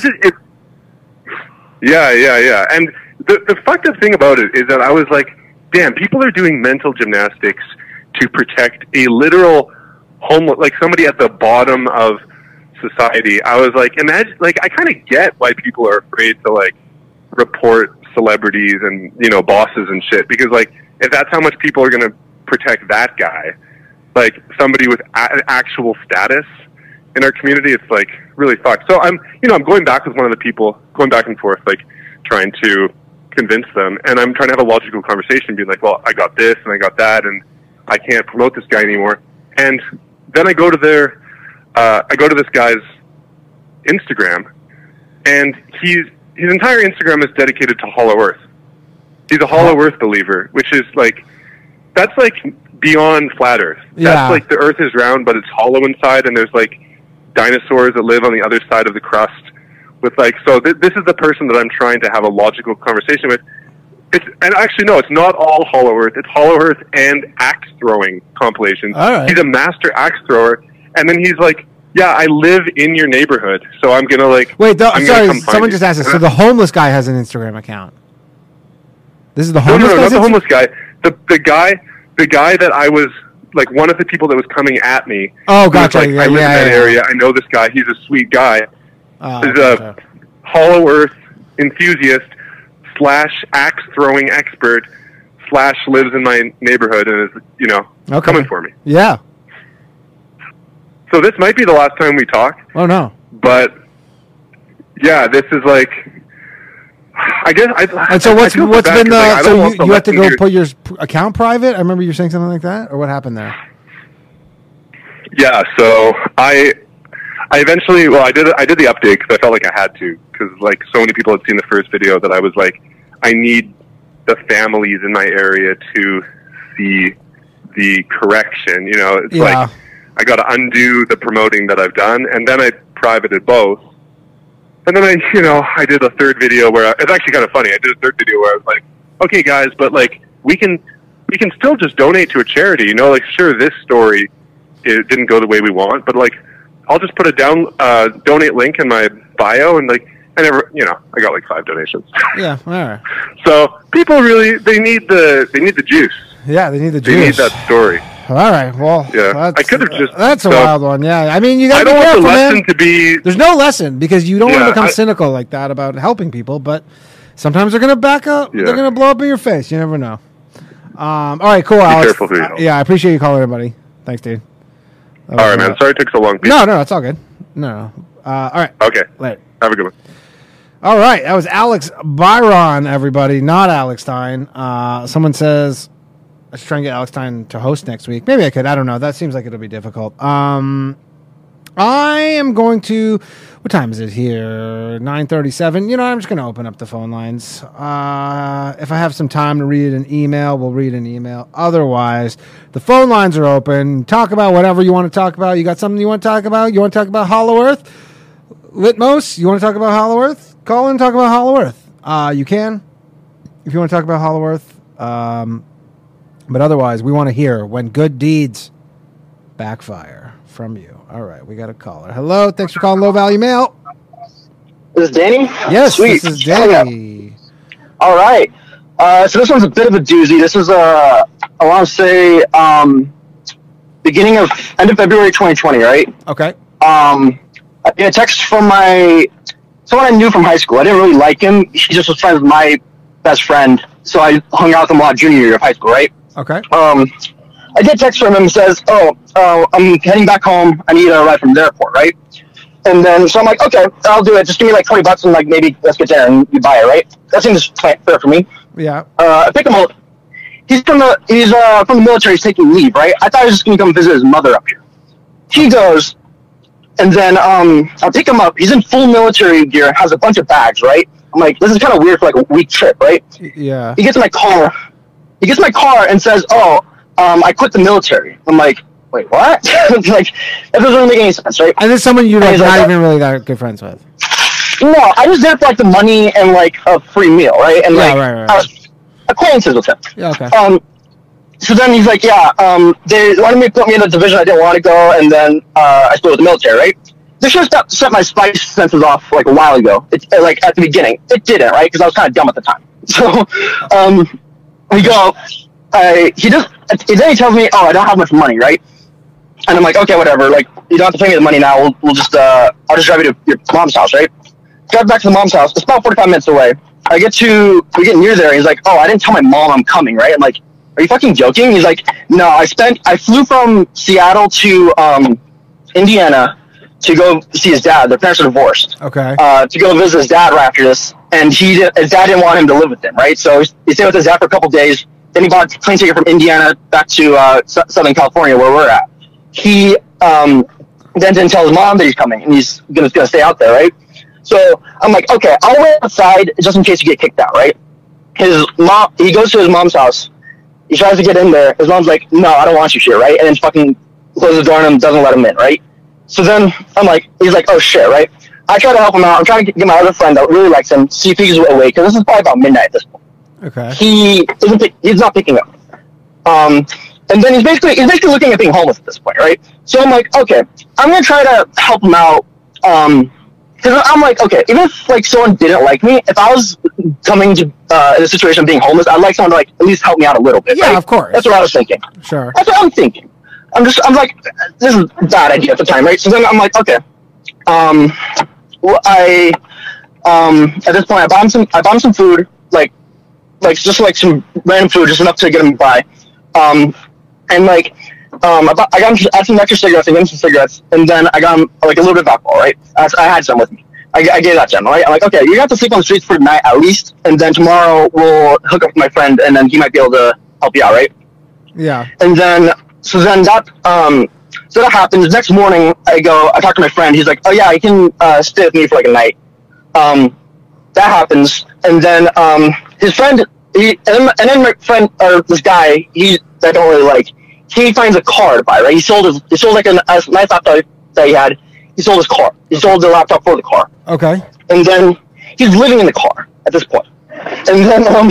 And The fucked up thing about it is that I was like, damn, people are doing mental gymnastics to protect a literal homeless, like somebody at the bottom of society. I was like, imagine, like, I kind of get why people are afraid to like report celebrities and, bosses and shit. Because like, if that's how much people are going to protect that guy, like somebody with actual status in our community, it's like really fucked. So I'm going back with one of the people, going back and forth, like trying to convince them, and I'm trying to have a logical conversation, being like, well, I got this and I got that, and I can't promote this guy anymore. And then I go to this guy's Instagram, and he's his entire Instagram is dedicated to Hollow Earth. He's a Hollow Earth believer, which is like, that's like beyond flat Earth. Yeah. That's like the Earth is round, but it's hollow inside, and there's like dinosaurs that live on the other side of the crust. With like, so this is the person that I'm trying to have a logical conversation with. And actually, no, it's not all Hollow Earth. It's Hollow Earth and axe throwing compilations. All right. He's a master axe thrower, and then he's like, "Yeah, I live in your neighborhood, so I'm gonna like." Wait, I'm sorry. Someone just asked us. So the homeless guy has an Instagram account. This is the homeless. No, not the homeless guy. The guy that I was like one of the people that was coming at me. Oh, gotcha. Like, yeah, I live in that area. I know this guy. He's a sweet guy. He's a Hollow Earth enthusiast / axe throwing expert / lives in my neighborhood and is, you know, coming for me. Yeah. So this might be the last time we talk. Oh no. But yeah, this is like, I guess I. And so what's been the? Like, so you have to go put your account private. I remember you were saying something like that, or what happened there? Yeah. So I eventually, well, I did the update because I felt like I had to, because like so many people had seen the first video that I was like, I need the families in my area to see the correction. You know, it's like I got to undo the promoting that I've done, and then I privated both. And then I did a third video where it's actually kind of funny. I did a third video where I was like, okay, guys, but like we can still just donate to a charity. You know, like sure, this story it didn't go the way we want, but like, I'll just put a donate link in my bio, and like I got like 5 donations. Yeah, all right. So people really they need the juice. Yeah, they need the juice. They need that story. All right. Well, yeah. That's, I could have just. That's a wild one. Yeah. I mean, you got to be careful, man. I don't want the lesson to be. There's no lesson because you don't want to become cynical like that about helping people, but sometimes they're gonna back up. Yeah. They're gonna blow up in your face. You never know. All right. Cool, Alex. Be careful who you help. Yeah, I appreciate you calling, buddy. Thanks, dude. All right, man. Sorry it took so long. No, it's all good. No. All right. Okay. Later. Have a good one. All right. That was Alex Byron, everybody, not Alex Stein. Someone says, I should try and get Alex Stein to host next week. Maybe I could. I don't know. That seems like it'll be difficult. I am going to, what time is it here? 9:37. You know, I'm just going to open up the phone lines. If I have some time to read an email, we'll read an email. Otherwise, the phone lines are open. Talk about whatever you want to talk about. You got something you want to talk about? You want to talk about Hollow Earth? Litmos, you want to talk about Hollow Earth? Call in and talk about Hollow Earth. You can, if you want to talk about Hollow Earth. But otherwise, we want to hear when good deeds backfire from you. All right, we got a caller. Hello, thanks for calling Low Value Mail. This is Danny? Yes, sweet. This is Danny. All right. So this one's a bit of a doozy. This was, I want to say, end of February 2020, right? Okay. I got a text from someone I knew from high school. I didn't really like him. He just was friends with my best friend, so I hung out with him a lot junior year of high school, right? Okay. I did text from him and says, I'm heading back home. I need a ride from the airport, right? And then, so I'm like, okay, I'll do it. Just give me like $20 and like maybe let's get dinner and you buy it, right? That seems fair for me. Yeah. I pick him up. He's from the military. He's taking leave, right? I thought he was just going to come visit his mother up here. He goes, and then I'll pick him up. He's in full military gear, has a bunch of bags, right? I'm like, this is kind of weird for like a week trip, right? Yeah. He gets in my car and says, I quit the military. I'm like, wait, what? Like, that doesn't make any sense, right? And there's someone you're not even really that good friends with. No, I just did it for like the money and like a free meal, right? And right. I was acquaintances with him. Yeah, okay. So then he's like, they wanted me to put me in a division I didn't want to go, and then I split with the military, right? This should have set my spice senses off like a while ago. It's like at the beginning, it didn't, right? Because I was kind of dumb at the time. So we go. Then he tells me, I don't have much money, right? And I'm like, okay, whatever. Like, you don't have to pay me the money now. We'll just, I'll just drive you to your mom's house, right? Drive back to the mom's house. It's about 45 minutes away. We get near there, and he's like, I didn't tell my mom I'm coming, right? I'm like, are you fucking joking? He's like, no, I flew from Seattle to, Indiana to go see his dad. Their parents are divorced. Okay. To go visit his dad right after this. And his dad didn't want him to live with him, right? So he stayed with his dad for a couple days. Then he bought a plane ticket from Indiana back to Southern California, where we're at. He then didn't tell his mom that he's coming, and he's going to stay out there, right? So I'm like, okay, I'll wait outside just in case you get kicked out, right? His mom, he goes to his mom's house. He tries to get in there. His mom's like, no, I don't want you shit, right? And then fucking closes the door on him, doesn't let him in, right? So then I'm like, he's like, oh shit, right? I try to help him out. I'm trying to get my other friend that really likes him, see if he's awake, because this is probably about midnight at this point. Okay. He's not picking up. And then he's basically looking at being homeless at this point, right? So I'm like, okay, I'm gonna try to help him out. Because I'm like, okay, even if like someone didn't like me, if I was coming to in a situation of being homeless, I'd like someone to like at least help me out a little bit. Yeah, right? Of course. That's what I was thinking. Sure. That's what I'm thinking. I'm like, this is a bad idea at the time, right? So then I'm like, okay. At this point, I bought him some food, like some random food, just enough to get him by. I had some extra cigarettes, I gave him some cigarettes, and then I got him, like, a little bit of alcohol, right? I had some with me. I gave that to him, right? I'm like, okay, you got to sleep on the streets for the night at least, and then tomorrow we'll hook up with my friend, and then he might be able to help you out, right? Yeah. And then, so that happens. The next morning, I talk to my friend, he's like, oh yeah, you can, stay with me for, like, a night. That happens, and then, his friend, my friend, or this guy, I don't really like, he finds a car to buy, right? He sold like a nice laptop that he had. He sold his car. He sold the laptop for the car. Okay. And then he's living in the car at this point. And then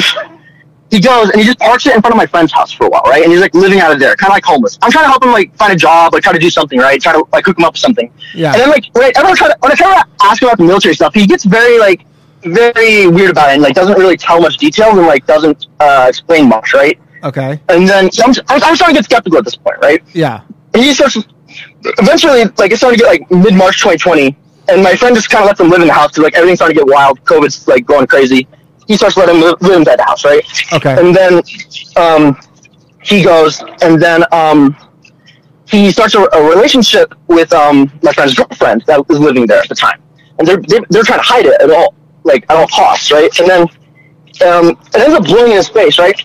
he goes and he just parks it in front of my friend's house for a while, right? And he's like living out of there, kind of like homeless. I'm trying to help him like find a job, like try to do something, right? Try to like hook him up with something. Yeah. And then like when I try to ask him about the military stuff, he gets very like very weird about it and like doesn't really tell much details and like doesn't explain much, right? Okay. And then I'm starting to get skeptical at this point, right? Yeah. And he starts eventually, like it started to get like mid-March 2020, and my friend just kind of lets him live in the house because like everything's starting to get wild. COVID's like going crazy. He starts letting him live inside the house, right? Okay. And then he goes, and then he starts a relationship with my friend's girlfriend that was living there at the time, and they're trying to hide it at all, like at all costs, right? And then it ends up blowing in his face, right?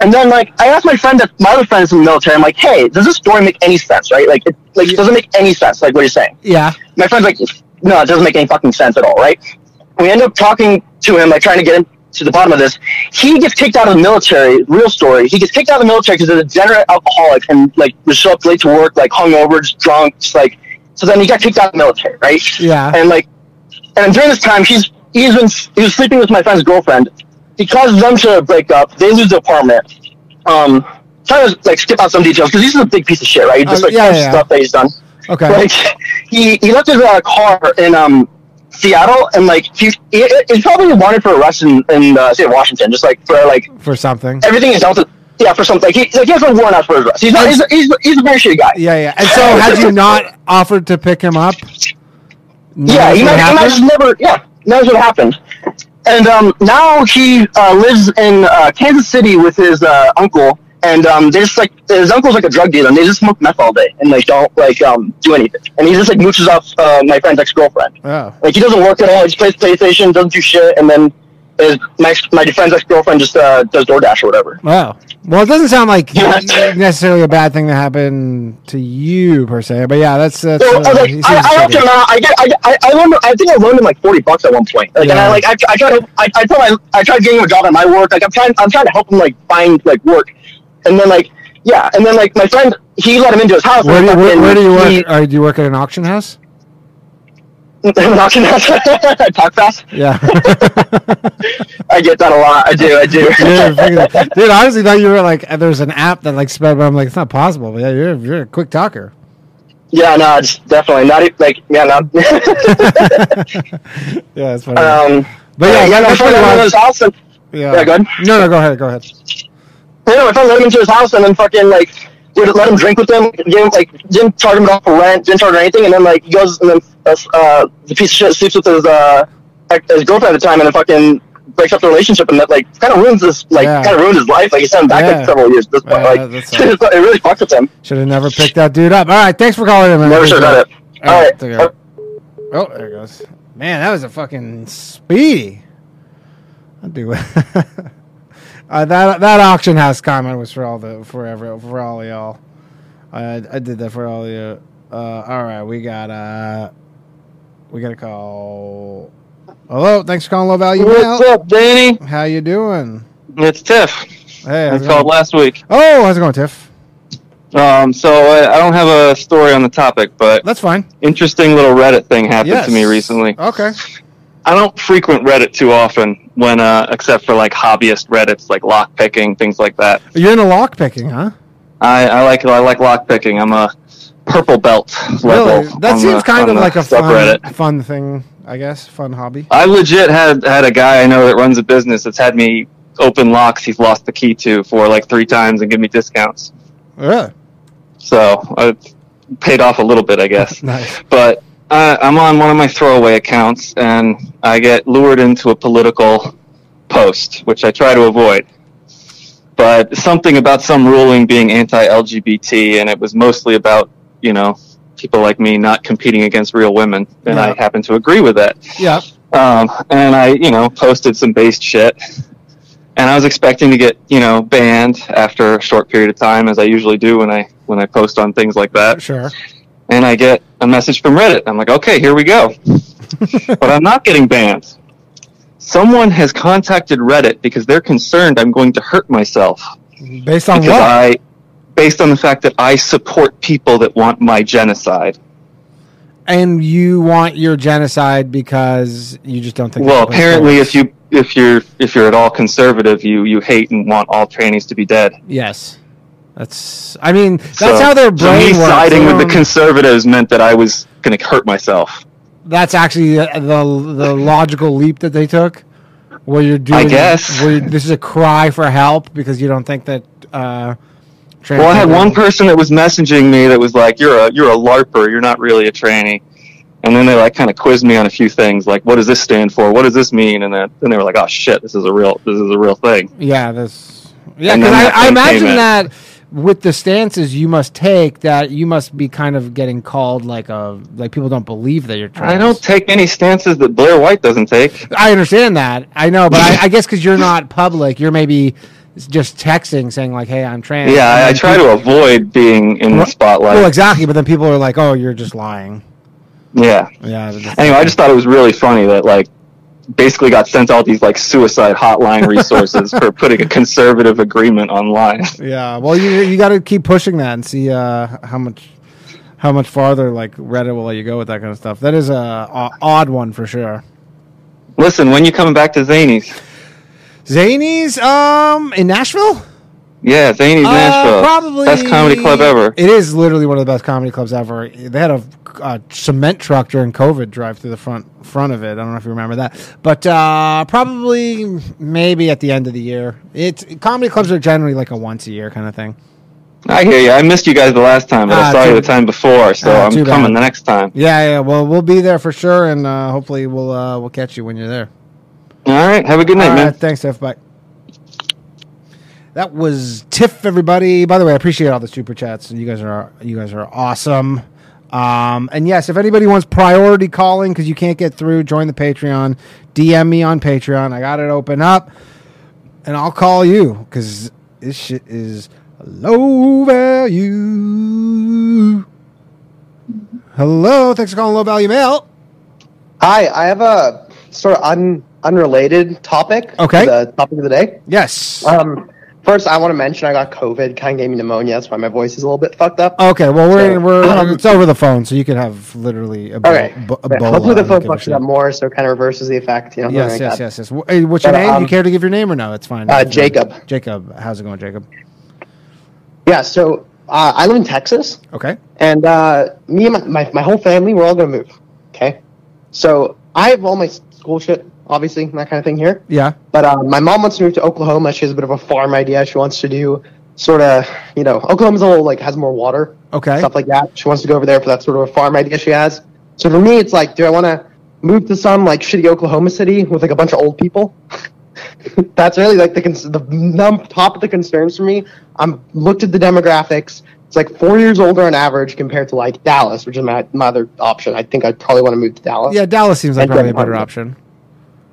And then, like, I asked my other friend is in the military. I'm like, hey, does this story make any sense, right? Like, it doesn't make any sense, like, what you're saying. Yeah. My friend's like, no, it doesn't make any fucking sense at all, right? We end up talking to him, like, trying to get him to the bottom of this. He gets kicked out of the military, real story. He gets kicked out of the military because he's a degenerate alcoholic and, like, would show up late to work, like, hungover, just drunk, just, like. So then he got kicked out of the military, right? Yeah. And, like, and during this time, he was sleeping with my friend's girlfriend. He causes them to break up. They lose the apartment. Trying to like skip out some details because this is a big piece of shit, right? He just stuff that he's done. Okay. Like he left his car in Seattle, and like he's probably wanted for arrest in the state of Washington, just like for something. Everything is dealt with. Yeah, for something. He has a warrant out for his arrest. He's a very shitty guy. Yeah, yeah. And so had you not offered to pick him up? Yeah, that's what happened. And now he lives in Kansas City with his uncle, and they just like his uncle's like a drug dealer, and they just smoke meth all day, and like don't like do anything. And he just like mooches off my friend's ex girlfriend. Oh. Like he doesn't work at all. He just plays PlayStation, doesn't do shit, and then my friend's ex girlfriend just does DoorDash or whatever. Wow. Well, it doesn't sound like necessarily a bad thing to happen to you per se, but yeah, that's. So, I helped him out. I think I loaned him like $40 at one point. Like, yeah. And I tried getting him a job at my work. Like, I'm trying to help him like find like work, and then like yeah, and then like my friend he let him into his house. Where do you work? Do you work at an auction house? An auction house. I talk fast. Yeah. I get that a lot. I do. Dude, I honestly thought you were like, there's an app that like spread, but I'm like, it's not possible. But yeah, you're a quick talker. Yeah, no, it's definitely not like, yeah, no. Yeah, it's funny. But yeah, my friend went to his house and, yeah, go ahead. No, go ahead. Yeah, my friend let him into his house and then fucking like, would let him drink with them, didn't charge him off for rent, didn't charge him anything, and then like he goes and then the piece of shit sleeps with his girlfriend at the time, and then fucking breaks up the relationship, and that like kind of ruins his life. Like he sent him back like several years at this point. Like it really fucked with him. Should have never picked that dude up. All right, thanks for calling him. Never should have done it. All right. Oh, there it goes. Man, that was a fucking speedy. I'll do it. That auction house comment was for all y'all. I did that for all you. All right, we got a call. Hello, thanks for calling Low Value Mail. What's up, Danny? How you doing? It's Tiff. Hey, I called last week. Oh, how's it going, Tiff? So I don't have a story on the topic, but that's fine. Interesting little Reddit thing happened to me recently. Okay. I don't frequent Reddit too often, when except for like hobbyist Reddits, like lockpicking, things like that. You're into lockpicking, huh? I like lockpicking. I'm a purple belt level. Really? That seems kind of like a fun thing, I guess. Fun hobby. I legit had a guy I know that runs a business that's had me open locks he's lost the key to for like 3 times and give me discounts. Really? So I paid off a little bit, I guess. Nice. But I'm on one of my throwaway accounts, and I get lured into a political post, which I try to avoid. But something about some ruling being anti-LGBT, and it was mostly about, you know, people like me not competing against real women, and I happen to agree with that. Yeah. And I, you know, posted some based shit, and I was expecting to get, you know, banned after a short period of time, as I usually do when I post on things like that. Sure. And I get a message from Reddit. I'm like, okay, here we go. But I'm not getting banned. Someone has contacted Reddit because they're concerned I'm going to hurt myself. Based on what? Based on the fact that I support people that want my genocide. And you want your genocide because you just don't think. Well, apparently, if you're at all conservative, you hate and want all trannies to be dead. Yes, that's how their brain works. Me siding with the conservatives meant that I was going to hurt myself. That's actually the logical leap that they took, where you're doing. I guess this is a cry for help because you don't think that. Well, I had one person that was messaging me that was like, "You're a LARPer. You're not really a tranny." And then they like kind of quizzed me on a few things, like, "What does this stand for? What does this mean?" And then they were like, "Oh shit, this is a real thing." Yeah, because I imagine that with the stances you must take, that you must be kind of getting called like people don't believe that you're trans. I don't take any stances that Blair White doesn't take. I understand that. I know, but I guess because you're not public, you're maybe just texting saying like, "Hey, I'm trans." Yeah, I try to avoid being in the spotlight. Well, exactly, but then people are like, "Oh, you're just lying." Yeah. Yeah. Anyway, I just thought it was really funny that like basically got sent all these like suicide hotline resources for putting a conservative agreement online. Yeah, well, you got to keep pushing that and see how much farther like Reddit will let you go with that kind of stuff. That is a odd one for sure. Listen, when you coming back to Zanies in Nashville? Yeah, Zanies Nashville. Probably best comedy club ever. It is literally one of the best comedy clubs ever. They had a cement truck during COVID drive through the front of it. I don't know if you remember that, but probably maybe at the end of the year. It's comedy clubs are generally like a once a year kind of thing. I hear you. I missed you guys the last time, but I saw you the time before, so I'm coming the next time. Yeah. Well, we'll be there for sure, and hopefully we'll catch you when you're there. All right. Have a good night, man. Thanks, Tiff. Bye. That was Tiff, everybody. By the way, I appreciate all the super chats. You guys are awesome. And yes, if anybody wants priority calling because you can't get through, join the Patreon. DM me on Patreon. I got it open up, and I'll call you because this shit is low value. Hello, thanks for calling Low Value Mail. Hi, I have a sort of unrelated topic. Okay, the topic of the day. Yes. First, I want to mention I got COVID. Kind of gave me pneumonia. That's why my voice is a little bit fucked up. Okay, well, it's over the phone, so you can have literally Ebola. Hopefully the phone fucks it up more, so it kind of reverses the effect. You know, yes. What's your name? You care to give your name or no? It's fine. Jacob. Jacob, how's it going, Jacob? Yeah, so I live in Texas. Okay. And me and my whole family, we're all going to move. Okay? So I have all my school shit, obviously, that kind of thing here. Yeah. But my mom wants to move to Oklahoma. She has a bit of a farm idea. She wants to do sort of, you know, Oklahoma's a little, like, has more water. Okay. Stuff like that. She wants to go over there for that sort of a farm idea she has. So for me, it's like, do I want to move to some, like, shitty Oklahoma city with, like, a bunch of old people? That's really, like, the top of the concerns for me. I looked at the demographics. It's, like, 4 years older on average compared to, like, Dallas, which is my other option. I think I'd probably want to move to Dallas. Yeah, Dallas seems like probably a better option.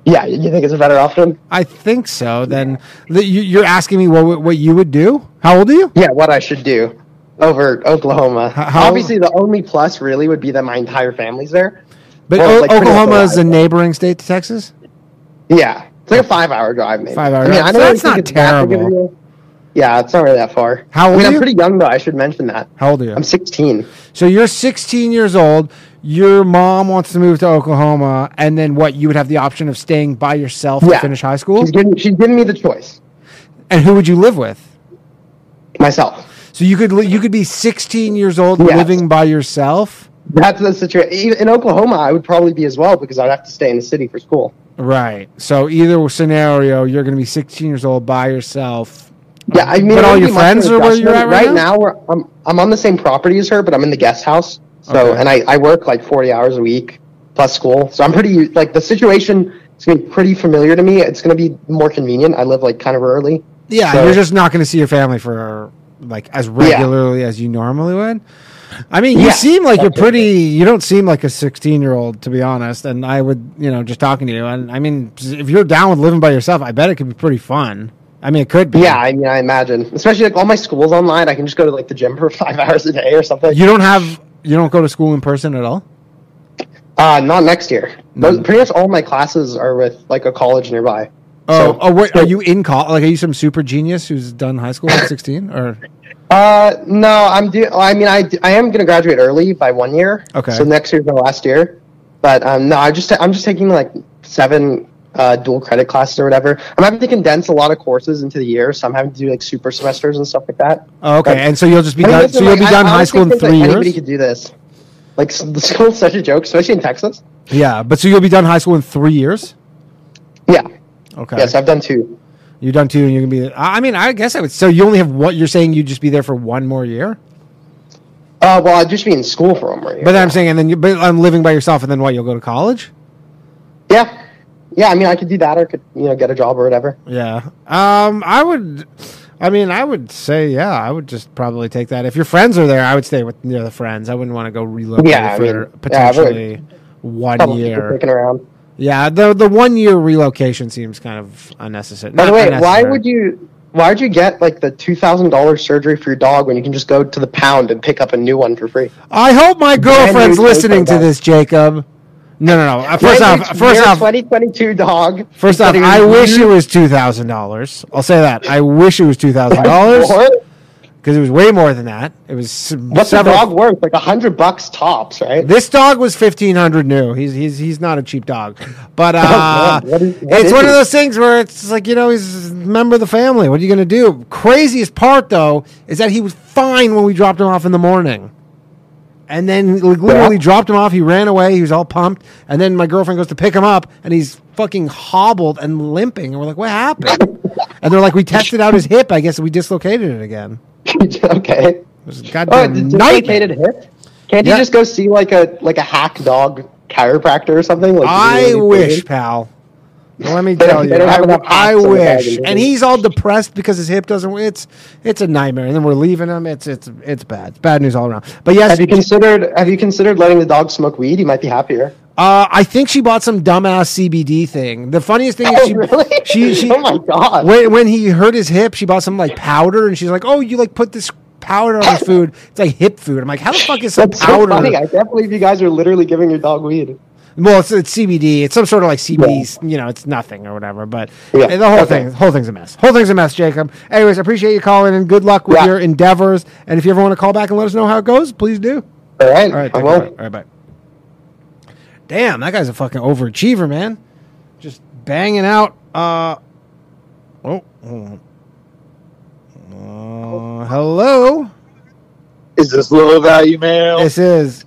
Yeah, you think it's a better option? I think so. Then you're asking me what you would do? How old are you? Yeah, what I should do over Oklahoma. Obviously, the only plus really would be that my entire family's there. But well, like Oklahoma is a neighboring state to Texas? Yeah. It's like a 5-hour drive, maybe. 5-hour drive. I mean, so that's not terrible. Yeah, it's not really that far. How old are you? I'm pretty young, though. I should mention that. How old are you? I'm 16. So you're 16 years old. Your mom wants to move to Oklahoma, and then what? You would have the option of staying by yourself to finish high school? She's giving me the choice. And who would you live with? Myself. So you could be 16 years old living by yourself? That's the situation. In Oklahoma, I would probably be as well because I'd have to stay in the city for school. Right. So either scenario, you're going to be 16 years old by yourself. Yeah, I mean, but all your friends are where you're at right now? Right now, I'm on the same property as her, but I'm in the guest house. So, okay. And I work like 40 hours a week plus school. So I'm pretty, like, the situation is going to be pretty familiar to me. It's going to be more convenient. I live, like, kind of rurally. Yeah, so. You're just not going to see your family for, like, as regularly as you normally would. I mean, you seem like you're pretty, you don't seem like a 16-year-old, to be honest. And I would, just talking to you. And I mean, if you're down with living by yourself, I bet it could be pretty fun. I mean, it could be. Yeah, I mean, I imagine. Especially, like, all my school's online. I can just go to, like, the gym for 5 hours a day or something. You don't go to school in person at all? Not next year. No. Pretty much all my classes are with, like, a college nearby. Wait, are you in college? Like, are you some super genius who's done high school at 16? Or... No, I am going to graduate early by 1 year. Okay. So next year's my last year. But, no, I'm just taking, like, 7... dual credit classes or whatever. I'm having to condense a lot of courses into the year, so I'm having to do like super semesters and stuff like that. Oh, okay, and so you'll just be done. So you'll be done high school in 3 years. Anybody could do this. Like the school's such a joke, especially in Texas. Yeah, but so you'll be done high school in 3 years. Yeah. Okay. Yes, I've done two. You've done two, and you can be. I mean, I guess I would. So you only have what you're saying. You'd just be there for one more year. Well, I'd just be in school for 1 year. But then I'm saying, and then I'm living by yourself, and then what? You'll go to college. Yeah. Yeah, I mean, I could do that or could, get a job or whatever. Yeah. I would just probably take that. If your friends are there, I would stay with near the friends. I wouldn't want to go relocate potentially 1 year. Yeah, the 1 year relocation seems kind of unnecessary. By the way, why would you get like the $2,000 surgery for your dog when you can just go to the pound and pick up a new one for free? I hope my girlfriend's listening to this, Jacob. No. First off, 2022 dog. First off, I wish it was $2,000. I'll say that. I wish it was $2,000 because it was way more than that. It was. What's the dog worth? Like $100 tops, right? This dog was $1,500 new. He's not a cheap dog, but it's one of those things where it's like he's a member of the family. What are you gonna do? Craziest part though is that he was fine when we dropped him off in the morning. And then literally dropped him off. He ran away. He was all pumped. And then my girlfriend goes to pick him up, and he's fucking hobbled and limping. And we're like, what happened? And they're like, we tested out his hip. I guess we dislocated it again. Okay. It was a goddamn dislocated hip? Can't you just go see like a hack dog chiropractor or something? Like, I wish, pal. Let me tell you, I wish. And he's all depressed because his hip doesn't. It's a nightmare. And then we're leaving him. It's bad. It's bad news all around. But yes, have you considered letting the dog smoke weed? He might be happier. I think she bought some dumbass CBD thing. The funniest thing is she. Oh my god! When he hurt his hip, she bought some like powder, and she's like, "Oh, you like put this." Powder on his food. It's like hip food. I'm like, how the fuck is some powder? So funny. I can't believe you guys are literally giving your dog weed. Well, it's CBD. It's some sort of like CBD. Yeah. It's nothing or whatever. But the whole thing's a mess. Whole thing's a mess, Jacob. Anyways, I appreciate you calling and good luck with your endeavors. And if you ever want to call back and let us know how it goes, please do. All right. All right. Bye. Damn, that guy's a fucking overachiever, man. Just banging out. Hello? Is this Low Value Mail? This is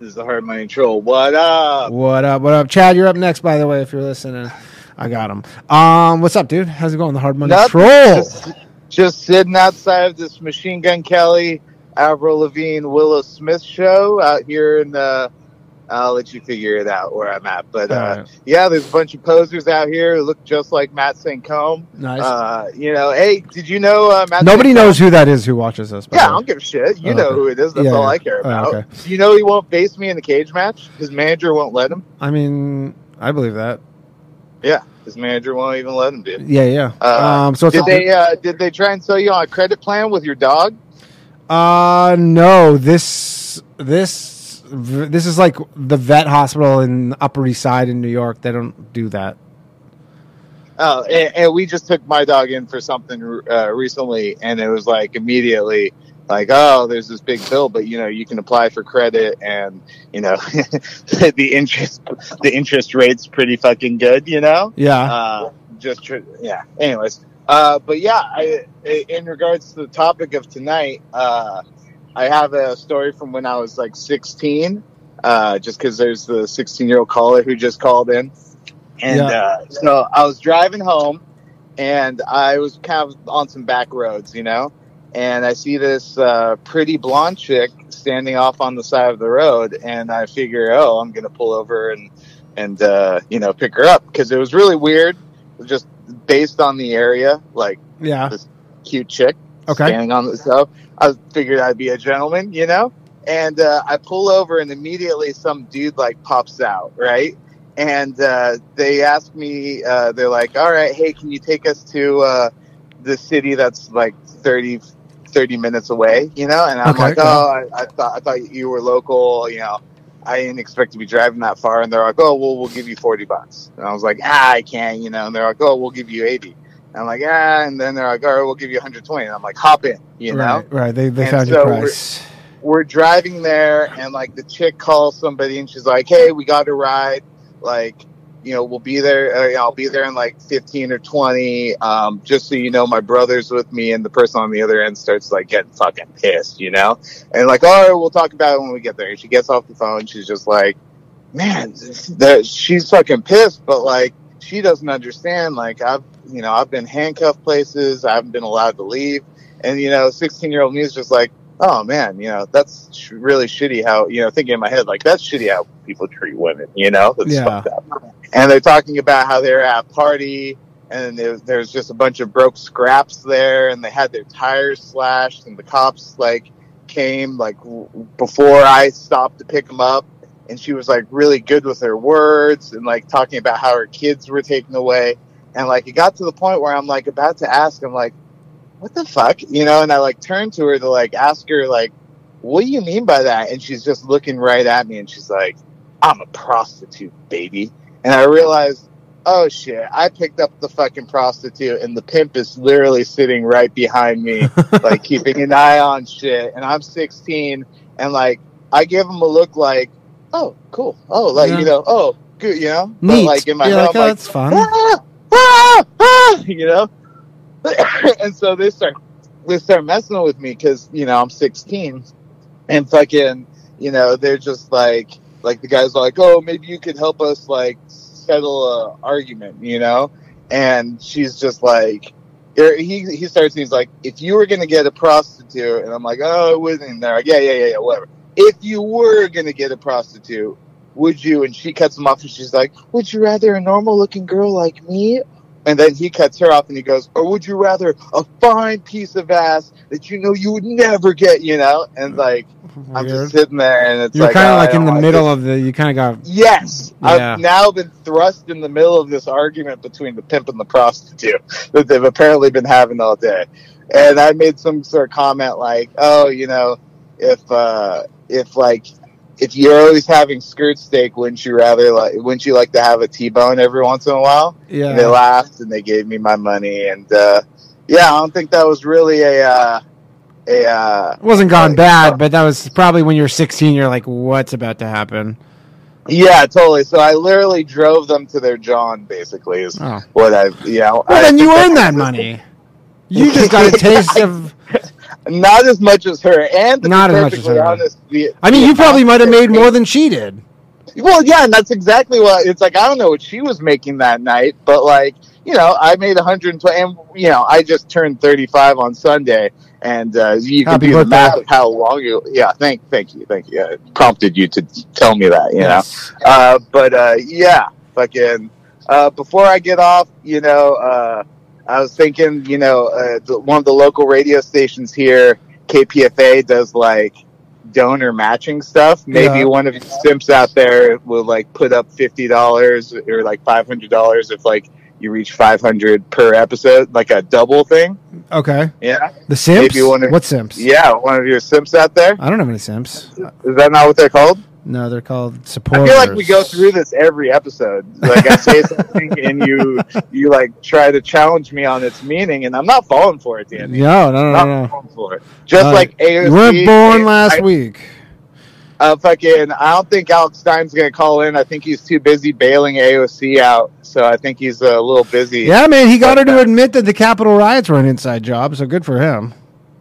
the Hard Money Troll. What up? What up? Chad, you're up next, by the way, if you're listening. I got him. What's up, dude? How's it going, the Hard Money Troll? Just sitting outside of this Machine Gun Kelly, Avril Lavigne, Willow Smith show out here in the... I'll let you figure it out where I'm at. But, there's a bunch of posers out here who look just like Matt St. Combs. Nice. Hey, did you know Matt Nobody St. knows who that is who watches us. Yeah, I don't give a shit. You know who it is. That's all I care about. Okay. Do you know he won't face me in the cage match? His manager won't let him. I mean, I believe that. Yeah, his manager won't even let him, dude. Yeah. Did they try and sell you on a credit plan with your dog? No, this... This is like the vet hospital in the Upper East Side in New York. They don't do that. Oh, and we just took my dog in for something recently, and it was like immediately like, oh, there's this big bill, but, you know, you can apply for credit and, you know, the interest rate's pretty fucking good, you know? Yeah. Yeah. Anyways. But yeah, in regards to the topic of tonight, I have a story from when I was like 16, just because there's the 16-year-old caller who just called in. And yeah. So I was driving home, and I was kind of on some back roads, you know, and I see this pretty blonde chick standing off on the side of the road, and I figure, oh, I'm going to pull over and you know, pick her up, because it was really weird, just based on the area, like, yeah, this cute chick. Okay. Standing on the so I figured I'd be a gentleman, you know, and I pull over, and immediately some dude like pops out, right? And they ask me, they're like, all right, hey, can you take us to the city that's like 30 minutes away, you know? And I'm okay, like, oh, yeah. I thought you were local, you know, I didn't expect to be driving that far. And they're like, oh, well, we'll give you $40. And I was like, I can't, you know, and they're like, oh, we'll give you $80. And I'm like, ah, and then they're like, all right, we'll give you $120. And I'm like, hop in, you know? Right. They found your price. We're driving there, and like the chick calls somebody, and she's like, hey, we got a ride. Like, you know, we'll be there. I'll be there in like 15 or 20. Just so you know, my brother's with me. And the person on the other end starts like getting fucking pissed, you know? And like, all right, we'll talk about it when we get there. And she gets off the phone. She's just like, man, she's fucking pissed, but like, she doesn't understand. Like, I've been handcuffed places. I haven't been allowed to leave. And, you know, 16-year-old me is just like, oh, man, you know, that's really shitty how, you know, thinking in my head, like, that's shitty how people treat women, you know? That's fucked up. And they're talking about how they're at a party, and there's just a bunch of broke scraps there, and they had their tires slashed, and the cops, like, came, like, before I stopped to pick them up. And she was, like, really good with her words and, like, talking about how her kids were taken away. And, like, it got to the point where I'm, like, about to ask. I'm, like, what the fuck? You know, and I, like, turned to her to, like, ask her, like, what do you mean by that? And she's just looking right at me, and she's like, I'm a prostitute, baby. And I realized, oh, shit, I picked up the fucking prostitute, and the pimp is literally sitting right behind me, like, keeping an eye on shit. And I'm 16, and, like, I give him a look like, oh, cool. Oh, like, you know, oh, good, you know? Neat. But, like, in my head, like, oh, I'm that's like, fun. Ah, ah, ah, you know? And so they start messing with me because, you know, I'm 16. And fucking, you know, they're just like the guy's like, oh, maybe you could help us, like, settle an argument, you know? And she's just like, he starts, and he's like, if you were going to get a prostitute, and I'm like, oh, I wasn't in there. Like, yeah, whatever. If you were going to get a prostitute, would you? And she cuts him off, and she's like, would you rather a normal-looking girl like me? And then he cuts her off, and he goes, or would you rather a fine piece of ass that you know you would never get, you know? And, like, weird. I'm just sitting there, and it's like, you're kind of, like, in the middle of the, you kind of got... Yes! Yeah. I've now been thrust in the middle of this argument between the pimp and the prostitute that they've apparently been having all day. And I made some sort of comment like, oh, you know, if you're always having skirt steak, wouldn't you like to have a T-bone every once in a while? Yeah. And they laughed, and they gave me my money, and I don't think that was really it wasn't gone bad, but that was probably when you're 16. You're like, what's about to happen? Yeah, totally. So I literally drove them to their John, basically, is what I, you know. Well, then you earned that money. You just got a taste of. Not as much as her, and not as much as her. Honest, I mean, you probably might have made more than she did. Well, yeah, and that's exactly what it's like. I don't know what she was making that night, but like, you know, I made 120, and you know, I just turned 35 on Sunday, and you can do the math of how long you. Yeah, thank you. It prompted you to tell me that, you know. Before I get off, you know. I was thinking, you know, one of the local radio stations here, KPFA, does, like, donor matching stuff. Maybe one of the simps out there will, like, put up $50 or, like, $500 if, like, you reach 500 per episode, like a double thing. Okay. Yeah. The simps? Maybe what simps? Yeah, one of your simps out there. I don't have any simps. Is that not what they're called? No, they're called supporters. I feel like we go through this every episode. Like, I say something and you like try to challenge me on its meaning, and I'm not falling for it, Danny. No. Falling for it. Just like AOC. You were born last week. Fucking, I don't think Alex Stein's going to call in. I think he's too busy bailing AOC out, so I think he's a little busy. Yeah, man, he got her to admit that the Capitol riots were an inside job, so good for him.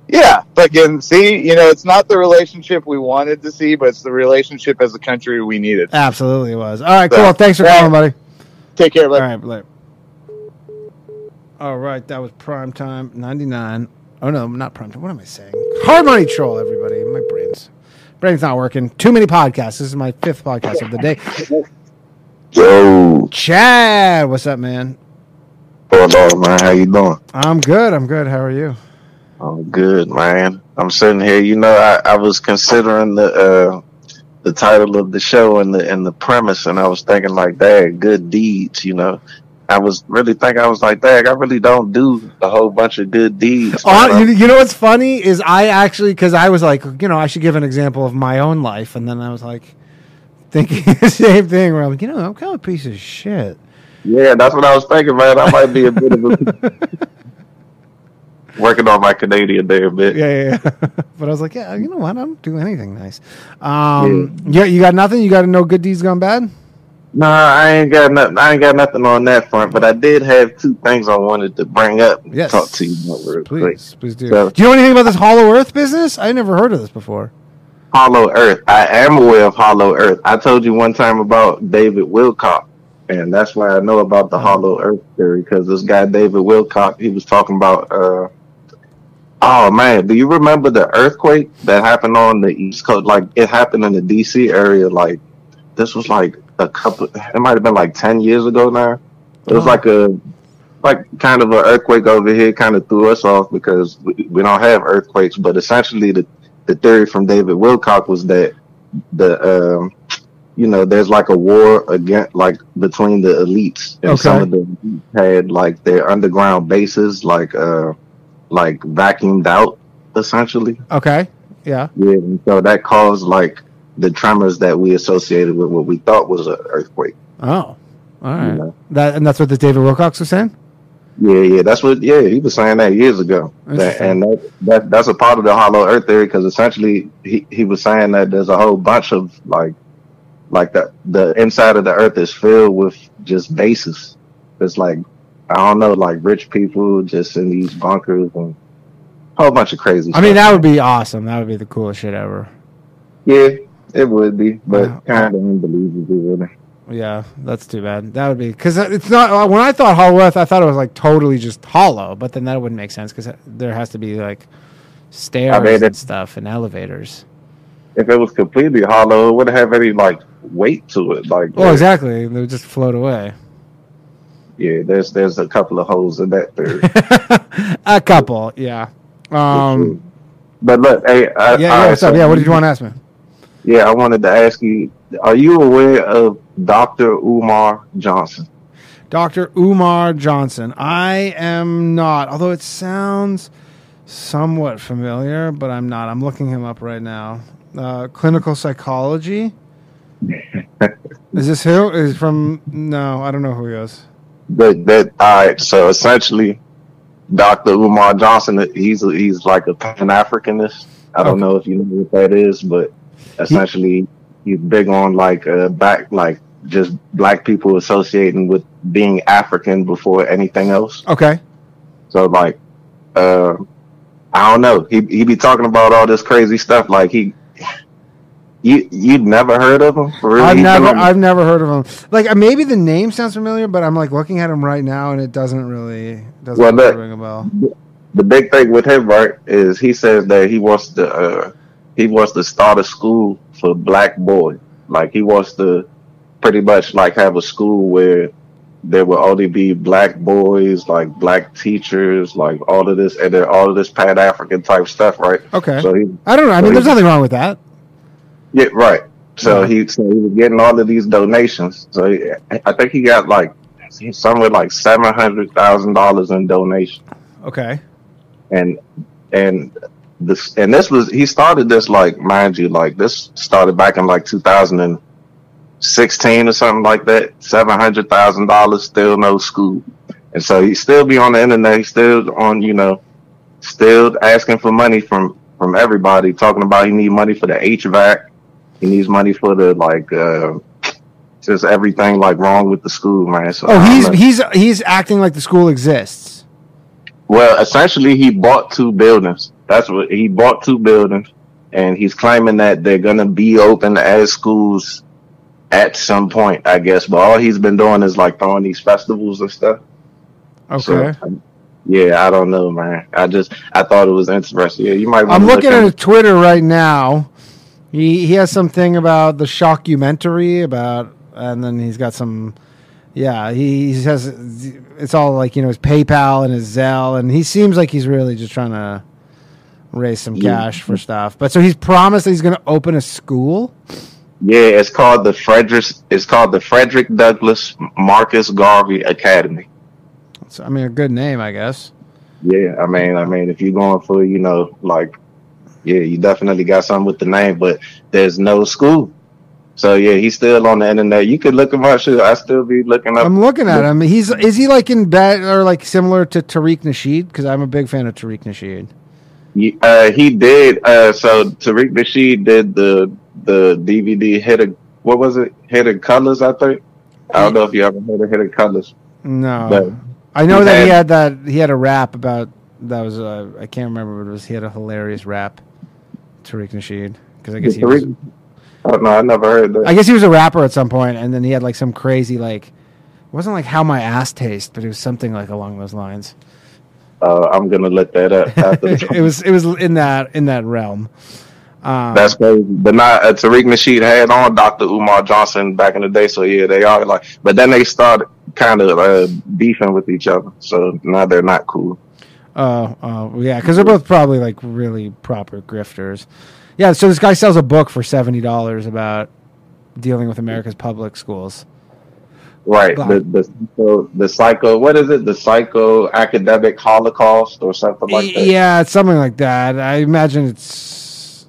Yeah, fucking, see, you know, it's not the relationship we wanted to see, but it's the relationship as a country we needed. Absolutely was. All right, so, cool. Thanks for calling, buddy. Take care, buddy. All right, later. All right, that was Primetime 99. Oh, no, not Primetime. What am I saying? Hard Money Troll, everybody. My brain's... Brain's not working. Too many podcasts. This is my 5th podcast of the day. Yo. Chad, what's up, man? What's up, man? How you doing? I'm good. I'm good. How are you? I'm good, man. I'm sitting here. You know, I was considering the title of the show and the premise, and I was thinking like, "Dag, good deeds," you know. I was like, I really don't do a whole bunch of good deeds. You know what's funny is I actually, because I was like, you know, I should give an example of my own life. And then I was like thinking the same thing where I'm like, you know, I'm kind of a piece of shit. Yeah, that's what I was thinking, man. I might be a bit of a... Working on my Canadian day a bit. Yeah. But I was like, yeah, you know what? I don't do anything nice. Yeah, you got nothing? You got no good deeds gone bad? No, I ain't got nothing. I ain't got nothing on that front, but I did have 2 things I wanted to bring up and talk to you about real quick. Please do. So, do you know anything about this Hollow Earth business? I never heard of this before. Hollow Earth. I am aware of Hollow Earth. I told you one time about David Wilcock, and that's why I know about the Hollow Earth theory, because this guy David Wilcock, he was talking about. Oh man, do you remember the earthquake that happened on the East Coast? Like it happened in the D.C. area. Like this was like. It might have been like 10 years ago now. It was kind of an earthquake over here, kind of threw us off because we don't have earthquakes. But essentially, the theory from David Wilcock was that there's like a war against between the elites, and some of them had like their underground bases like vacuumed out essentially. Okay. Yeah. Yeah, and so that caused like. The tremors that we associated with what we thought was an earthquake. Oh, all right. You know? That's what the David Wilcock was saying. Yeah, that's what. Yeah, he was saying that years ago, that's a part of the Hollow Earth theory because essentially he was saying that there's a whole bunch of like the inside of the Earth is filled with just bases. It's like I don't know, like rich people just in these bunkers and a whole bunch of crazy. I mean, that would be awesome. That would be the coolest shit ever. Yeah. It would be, but kind of unbelievable, really. Yeah, that's too bad. That would be because it's not. When I thought Hollow Earth, I thought it was like totally just hollow, but then that wouldn't make sense because there has to be like stairs and stuff and elevators. If it was completely hollow, it wouldn't have any like weight to it. Like, oh, exactly, they would just float away. Yeah, there's a couple of holes in that theory. A couple, yeah. But look, hey, what's up? Yeah, what did you want to ask me? Yeah, I wanted to ask you, are you aware of Dr. Umar Johnson? Dr. Umar Johnson. I am not, although it sounds somewhat familiar, but I'm not. I'm looking him up right now. Clinical psychology? Is this who? Is from? No, I don't know who he is. All right, so essentially, Dr. Umar Johnson, he's like a Pan-Africanist. I don't know if you know what that is, but... Essentially, he's big on just black people associating with being African before anything else. Okay. So I don't know. He be talking about all this crazy stuff. Like you've never heard of him? Really? I've never heard of him. Like maybe the name sounds familiar, but I'm like looking at him right now and it doesn't really ring a bell. The big thing with him, right, is he says that he wants to. He wants to start a school for black boys. Like he wants to pretty much like have a school where there will only be black boys, like black teachers, like all of this, and then all of this Pan-African type stuff, right? Okay. So I don't know. I mean, there's nothing wrong with that. Yeah, right. So he was getting all of these donations. So I think he got like somewhere like $700,000 in donations. Okay. And this, and this was, he started this, like, mind you, like, this started back in like 2016 or something like that. $700,000, still no scoop. And so he still be on the internet, he still on, you know, still asking for money from everybody, talking about he need money for the HVAC, he needs money for the, like, just everything, like, wrong with the school, man. So he's acting like the school exists. Well, essentially, he bought two buildings. That's what he bought, two buildings, and he's claiming that they're gonna be open as schools at some point, I guess. But all he's been doing is, like, throwing these festivals and stuff. Okay. So, yeah, I don't know, man. I thought it was interesting. Yeah, you might. I'm looking at Twitter right now. He has something about the shockumentary about, and then he's got some. Yeah, he says it's all, like, you know, his PayPal and his Zelle, and he seems like he's really just trying to raise some cash for stuff. But so he's promised that he's going to open a school. Yeah, it's called the Frederick Douglass Marcus Garvey Academy. So, I mean, a good name, I guess. Yeah, I mean, if you're going for, you know, like, yeah, you definitely got something with the name, but there's no school. So yeah, he's still on the internet. You could look him up. Shoot, I still be looking up. I'm looking at him. Is he like in bed or like similar to Tariq Nasheed? Because I'm a big fan of Tariq Nasheed. He did. So Tariq Nasheed did the DVD Hidden. What was it? Hidden Colors, I think. I don't know if you ever heard of Hidden Colors. No, but I know that he had a rap about that was I can't remember what it was. He had a hilarious rap, Tariq Nasheed, because I guess he was. Oh, no, I never heard that. I guess he was a rapper at some point, and then he had, like, some crazy, like, it wasn't like how my ass tastes, but it was something like along those lines. I'm gonna look that up. It was in that realm. That's crazy. But not Tariq Nasheed had on Dr. Umar Johnson back in the day, so yeah, they are like. But then they started kind of beefing with each other, so now they're not cool. Yeah, because they're both probably, like, really proper grifters. Yeah, so this guy sells a book for $70 about dealing with America's public schools. Right. The psycho, what is it? The psycho-academic holocaust or something like that? Yeah, it's something like that. I imagine it's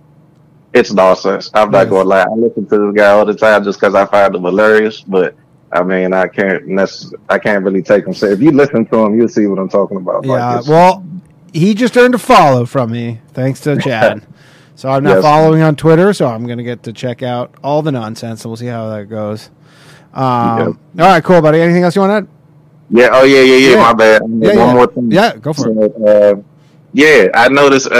nonsense. I'm not going to lie. I listen to this guy all the time just because I find him hilarious, but I mean, I can't really take him. So if you listen to him, you'll see what I'm talking about. Yeah, like, well, he just earned a follow from me, thanks to Chad. So I'm not following on Twitter, so I'm going to get to check out all the nonsense, and we'll see how that goes. All right, cool, buddy. Anything else you want to add? Yeah. Oh, yeah. My bad. One more thing. Yeah, go for it. I noticed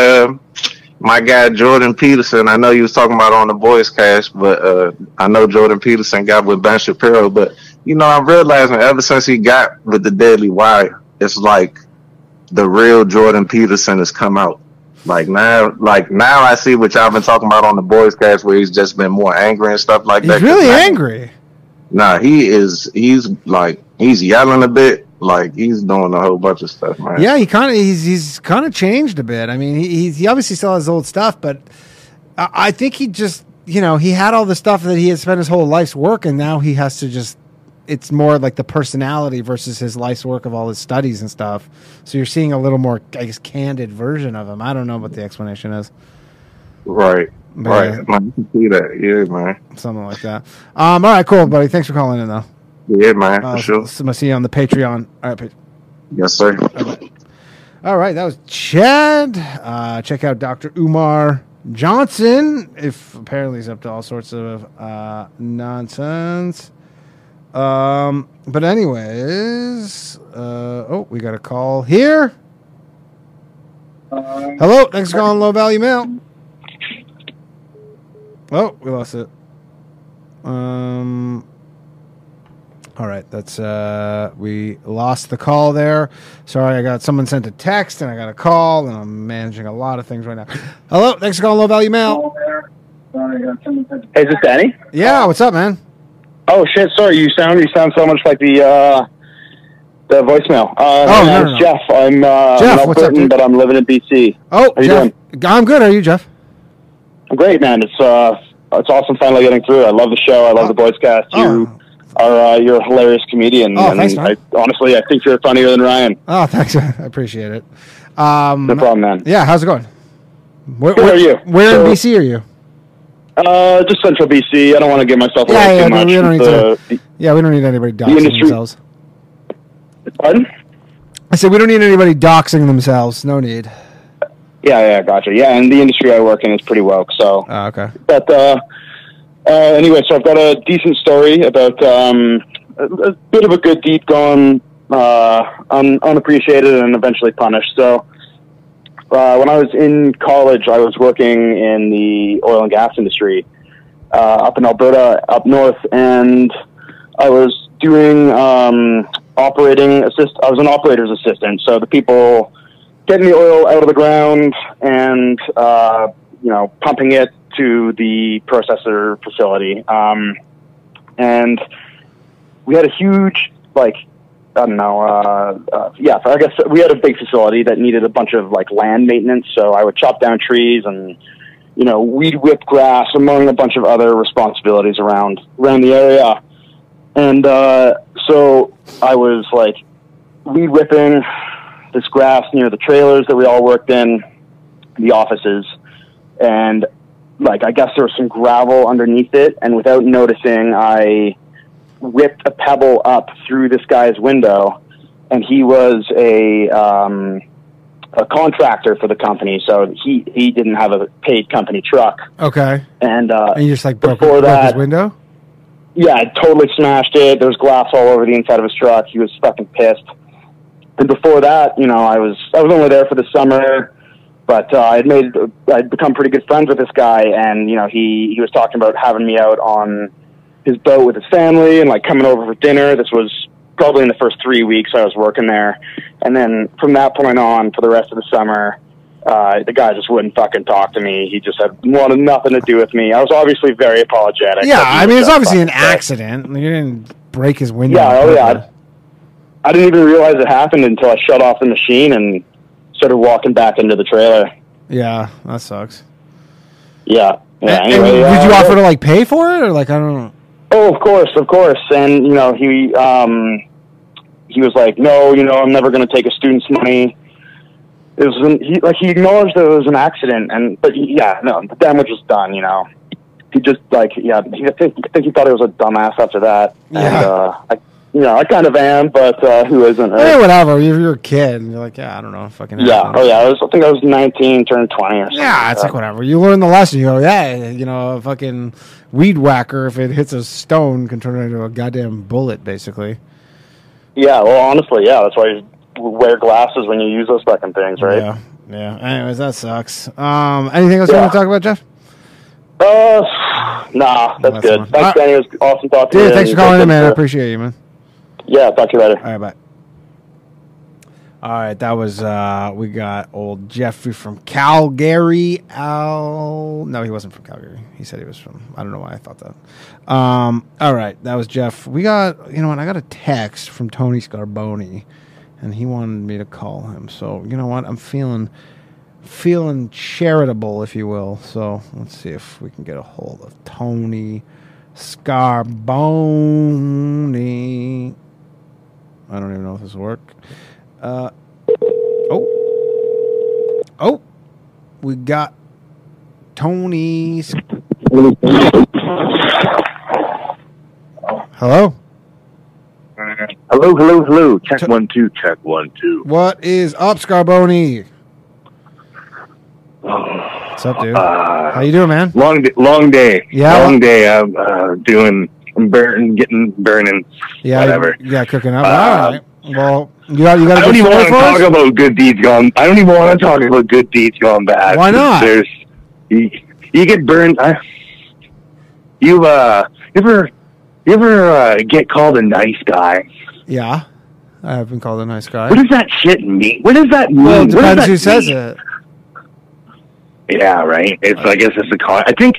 my guy Jordan Peterson. I know you was talking about on the Boys Cast, but I know Jordan Peterson got with Ben Shapiro. But, you know, I'm realizing ever since he got with the Daily Wire, it's like the real Jordan Peterson has come out. Like now I see what y'all been talking about on the Boys Cast, where he's just been more angry and stuff like that. He's really angry. Nah, he's yelling a bit. Like, he's doing a whole bunch of stuff, man. Yeah, he's kind of changed a bit. I mean, he obviously still has old stuff, but I think he just, you know, he had all the stuff that he had spent his whole life's work, and now he has to just, it's more like the personality versus his life's work of all his studies and stuff. So you're seeing a little more, I guess, candid version of him. I don't know what the explanation is. Right. Yeah. Man, you can see that. Yeah, man. Something like that. All right, cool, buddy. Thanks for calling in, though. Yeah, man, for sure. I'll see you on the Patreon. All right, yes, sir. All right, that was Chad. Check out Dr. Umar Johnson, if apparently he's up to all sorts of nonsense. But anyways, we got a call here. Hello, thanks for calling Low Value Mail. Oh, we lost it. All right, that's we lost the call there. Sorry, someone sent a text and I got a call, and I'm managing a lot of things right now. Hello, thanks for calling Low Value Mail. Hey, is this Danny? Yeah, what's up, man? Oh shit! Sorry, you sound so much like the voicemail. No. Jeff. I'm in Britain, but I'm living in BC. Oh, how you doing? I'm good. How are you, Jeff? I'm great, man. It's awesome finally getting through. I love the show. I love the Boys Cast. You're a hilarious comedian. Oh, and thanks, man. Honestly, I think you're funnier than Ryan. Oh, thanks. I appreciate it. No problem, man. Yeah, how's it going? Where are you? Where in BC are you? Just central BC. I don't want to give myself away too much. We don't need anybody doxing themselves. Pardon? I said we don't need anybody doxing themselves. No need. Yeah, gotcha. Yeah, and the industry I work in is pretty woke, so... Oh, okay. But, anyway, so I've got a decent story about a bit of a good deed gone unappreciated and eventually punished. So, when I was in college, I was working in the oil and gas industry up in Alberta, up north, and I was doing I was an operator's assistant, so the people... getting the oil out of the ground and, pumping it to the processor facility. And we had a huge, I guess we had a big facility that needed a bunch of, land maintenance. So I would chop down trees and, weed whip grass, among a bunch of other responsibilities around the area. And so I was, weed whipping this grass near the trailers that we all worked in, the offices, and I guess there was some gravel underneath it, and without noticing I whipped a pebble up through this guy's window, and he was a contractor for the company, so he didn't have a paid company truck. Okay. And and you just broke his window? Yeah, I totally smashed it. There was glass all over the inside of his truck. He was fucking pissed. And before that, I was only there for the summer, but I'd become pretty good friends with this guy, and he was talking about having me out on his boat with his family and coming over for dinner. This was probably in the first 3 weeks I was working there, and then from that point on, for the rest of the summer, the guy just wouldn't fucking talk to me. He just wanted nothing to do with me. I was obviously very apologetic. Yeah, I mean, it's obviously an accident. You didn't break his window. Yeah, oh yeah. I didn't even realize it happened until I shut off the machine and started walking back into the trailer. Yeah, that sucks. Yeah. Anyway, did you offer to pay for it, or I don't know? Oh, of course. And he was like, "No, I'm never going to take a student's money." It was he acknowledged that it was an accident, but the damage was done. He just I think he thought I was a dumbass after that. Yeah. And, I kind of am, but who isn't? Right? Hey, whatever. You're a kid, and you're I don't know. Fucking yeah. Happened. Oh, yeah. I think I was 19, turned 20 or something. Yeah, it's whatever. You learn the lesson. You go, a fucking weed whacker, if it hits a stone, can turn it into a goddamn bullet, basically. Yeah, well, honestly, yeah. That's why you wear glasses when you use those fucking things, right? Yeah. Anyways, that sucks. Anything else you want to talk about, Jeff? Nah, that's good. Fun. Thanks, Danny. It was awesome talking to you. Thanks for calling in, man. I appreciate you, man. Yeah, talk to you later. All right, bye. All right, that was, we got old Jeffrey from Calgary. No, he wasn't from Calgary. He said he was from, I don't know why I thought that. All right, that was Jeff. We got, I got a text from Tony Scarboni, and he wanted me to call him. So, you know what? I'm feeling charitable, if you will. So, let's see if we can get a hold of Tony Scarboni. I don't even know if this will work. Oh, we got Tony's. Hello? Hello. Check 1, 2, check 1, 2. What is up, Scarboni? What's up, dude? How you doing, man? Long day. Yeah. Long day. I'm burning. Yeah. Whatever. Yeah, cooking up. All right. Well, you got. I don't even want to talk about good deeds gone. I don't even want to talk about good deeds gone bad. Why not? There's you get burned. You ever get called a nice guy? Yeah, I have been called a nice guy. What does that shit mean? What does that mean? Well, it depends who says it. Yeah, right. I guess it's a con. I think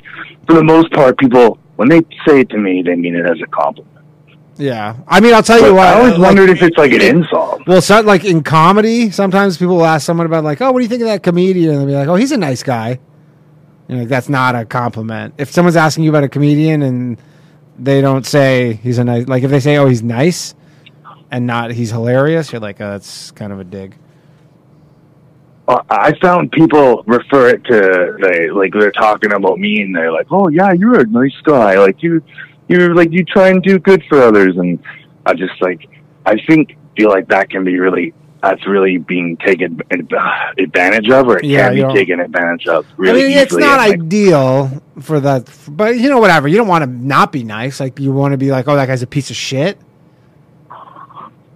for the most part, people, when they say it to me, they mean it as a compliment. Yeah, I mean, I'll tell you what. I always wondered if it's an insult. Well, so, in comedy, sometimes people will ask someone about oh, what do you think of that comedian? And they'll be like, oh, he's a nice guy. That's not a compliment. If someone's asking you about a comedian and they don't say he's a nice, if they say, oh, he's nice, and not he's hilarious, you're like, oh, that's kind of a dig. I found people refer it to, they're talking about me, and they're like, oh, yeah, you're a nice guy. Like, you try and do good for others. And I just, feel like that can be really, that's really being taken advantage of, or it can be taken advantage of really easily. It's not ideal for that, but, you know, whatever. You don't want to not be nice. Like, you want to be like, oh, that guy's a piece of shit.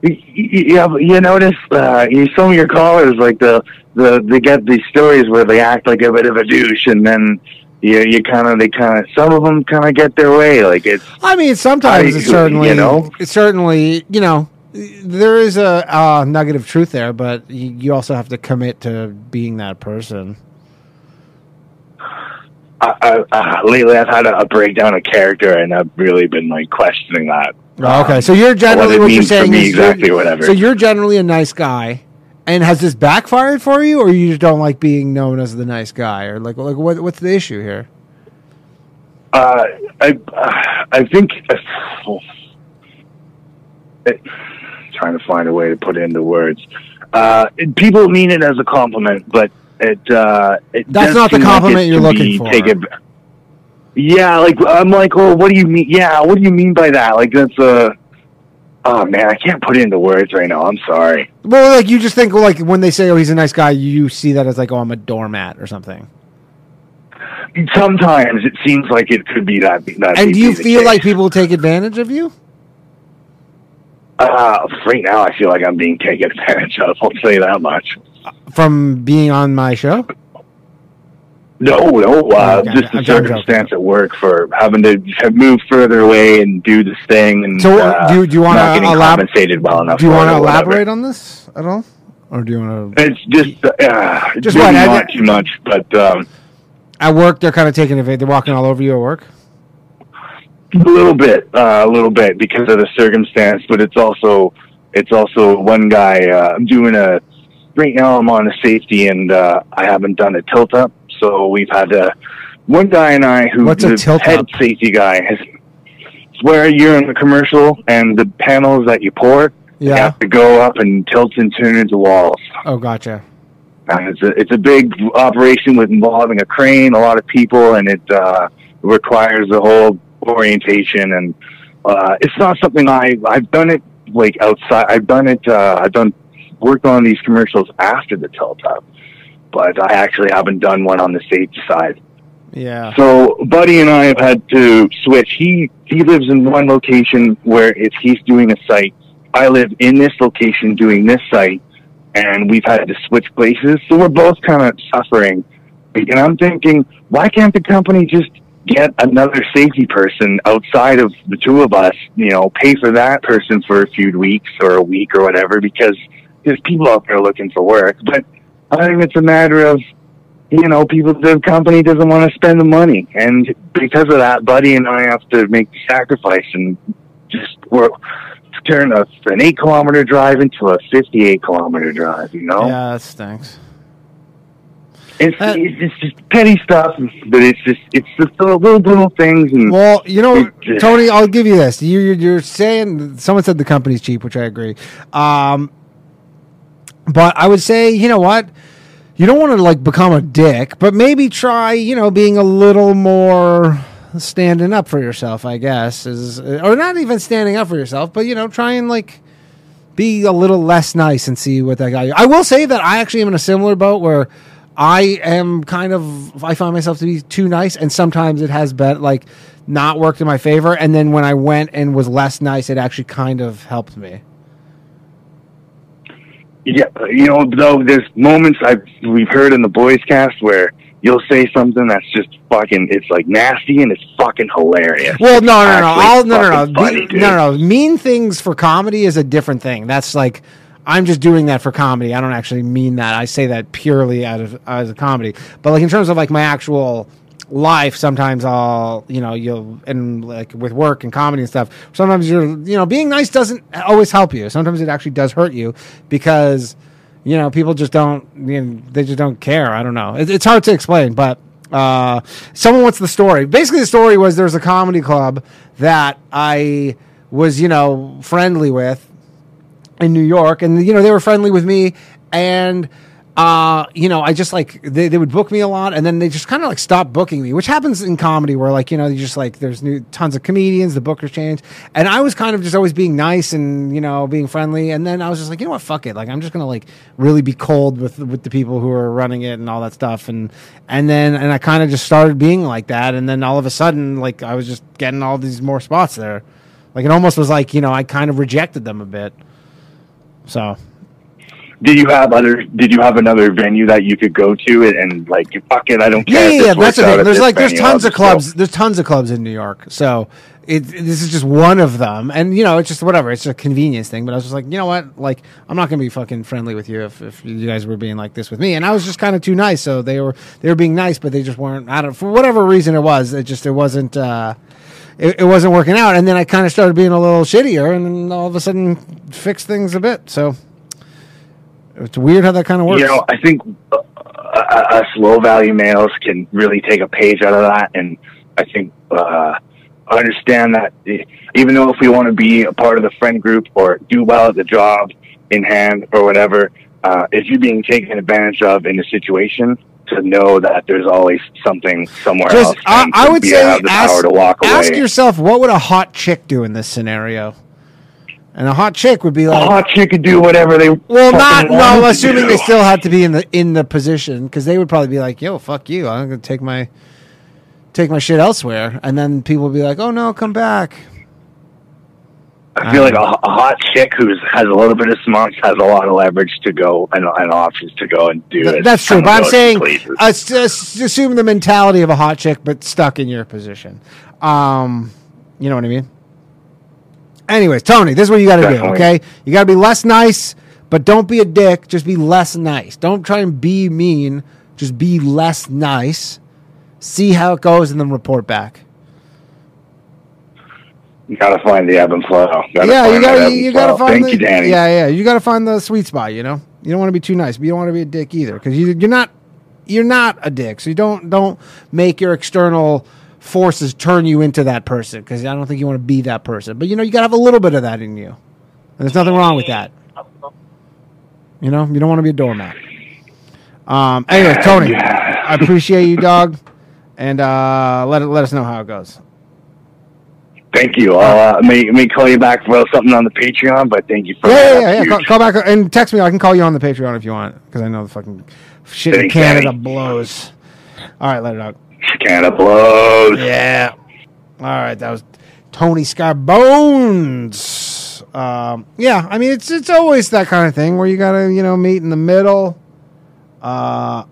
Yeah, you notice some of your callers, like they get these stories where they act like a bit of a douche, and then some of them kind of get their way. Like it's. I mean, sometimes it's certainly there is a nugget of truth there, but you also have to commit to being that person. Lately, I've had a breakdown of character, and I've really been questioning that. Okay, so you're generally what you're saying is exactly whatever. So you're generally a nice guy, and has this backfired for you, or you just don't like being known as the nice guy, or what's the issue here? I think trying to find a way to put it into words. People mean it as a compliment, but it that's not the compliment you're looking for. Yeah, I'm like, oh, what do you mean? Yeah, what do you mean by that? Like, that's oh man, I can't put it into words right now. I'm sorry. Well, you just think, when they say, oh, he's a nice guy, you see that as oh, I'm a doormat or something. Sometimes it seems like it could be that. And do you feel like people take advantage of you? Right now, I feel like I'm being taken advantage of. I'll say that much. From being on my show? No, just the circumstance at work for having to move further away and do this thing, and so do you want to get compensated well enough? Do you want to elaborate on this at all, or do you want to? It's just maybe not too much, but at work they're kind of taking advantage. They're walking all over you at work. A little bit because of the circumstance, but it's also one guy. I'm doing right now. I'm on a safety, and I haven't done a tilt up. So we've had one guy and I who the head safety guy has where you're in the commercial and the panels that you pour have to go up and tilt and turn into walls. Oh, gotcha. And it's a big operation involving a crane, a lot of people, and it requires the whole orientation. And it's not something I've done it outside. I've done it. Worked on these commercials after the tilt up. But I actually haven't done one on the safety side. Yeah. So Buddy and I have had to switch. He lives in one location where he's doing a site. I live in this location doing this site, and we've had to switch places. So we're both kind of suffering. And I'm thinking, why can't the company just get another safety person outside of the two of us, pay for that person for a few weeks or a week or whatever, because there's people out there looking for work. But I think it's a matter of, people, the company doesn't want to spend the money. And because of that, Buddy and I have to make the sacrifice and just turn an 8-kilometer drive into a 58-kilometer drive, Yeah, that stinks. It's just petty stuff, but it's just the little things. And well, Tony, I'll give you this. You're saying, someone said the company's cheap, which I agree. But I would say, you know what? You don't want to become a dick, but maybe try, being a little more standing up for yourself, I guess, or not even standing up for yourself, but try and be a little less nice and see what that guy. I will say that I actually am in a similar boat where I find myself to be too nice, and sometimes it has been not worked in my favor, and then when I went and was less nice, it actually kind of helped me. Yeah, though there's moments we've heard in the Boys Cast where you'll say something that's just fucking, it's nasty and it's fucking hilarious. Well, no. Mean things for comedy is a different thing. That's I'm just doing that for comedy. I don't actually mean that. I say that purely as a comedy. But in terms of my actual life, sometimes I'll with work and comedy and stuff, sometimes you're being nice doesn't always help you. Sometimes it actually does hurt you because people just don't they just don't care. I don't know, it's hard to explain, but someone wants the story. Basically the story was, there's a comedy club that I was friendly with in New York, and they were friendly with me, and I just like they would book me a lot, and then they just kind of like stopped booking me, which happens in comedy where like, you know, you just like there's new tons of comedians, the bookers change, and I was kind of just always being nice and, you know, being friendly, and then I was just like, you know what, fuck it, like I'm just gonna like really be cold with the people who are running it and all that stuff, and then I kind of just started being like that, and then all of a sudden like I was just getting all these more spots there, like it almost was like, you know, I kind of rejected them a bit, so. Did you have another venue that you could go to and like, fuck it, I don't care. Yeah, that's the thing. There's tons of clubs. There's tons of clubs in New York. So this is just one of them. And, you know, it's just whatever. It's a convenience thing. But I was just like, you know what? Like, I'm not going to be fucking friendly with you if you guys were being like this with me. And I was just kind of too nice. So they were being nice, but they just weren't, I don't, for whatever reason it was, it wasn't working out. And then I kind of started being a little shittier, and then all of a sudden fixed things a bit. So. It's weird how that kind of works. You know, I think us low value males can really take a page out of that, and I think understand that even though if we want to be a part of the friend group or do well at the job in hand or whatever, if you're being taken advantage of in a situation, to know that there's always something somewhere else. I would say ask yourself, what would a hot chick do in this scenario? And a hot chick would be like... A hot chick could do whatever they... Well, assuming they still had to be in the position, because they would probably be like, yo, fuck you. I'm going to take my shit elsewhere. And then people would be like, oh, no, come back. I feel like a hot chick who has a little bit of smarts has a lot of leverage to go and options to go and do it. That's true, but I'm saying assume the mentality of a hot chick, but stuck in your position. You know what I mean? Anyways, Tony, this is what you got to do, okay? You got to be less nice, but don't be a dick. Just be less nice. Don't try and be mean. Just be less nice. See how it goes, and then report back. You got to find the ebb and flow. Thank you, Danny. Yeah. You got to find the sweet spot, you know? You don't want to be too nice, but you don't want to be a dick either, because you're not a dick, so you don't make your external... forces turn you into that person, because I don't think you want to be that person. But, you know, you got to have a little bit of that in you. And there's nothing wrong with that. You know, you don't want to be a doormat. Anyway, Tony, I appreciate you, dog. And let us know how it goes. Thank you. I'll may call you back for something on the Patreon, but thank you for that. Yeah. Call back and text me. I can call you on the Patreon if you want, because I know the fucking shit in Canada blows. All right, let it out. Canada blows. Yeah. All right, that was Tony Scarbones. Yeah, I mean it's always that kind of thing where you gotta, you know, meet in the middle. In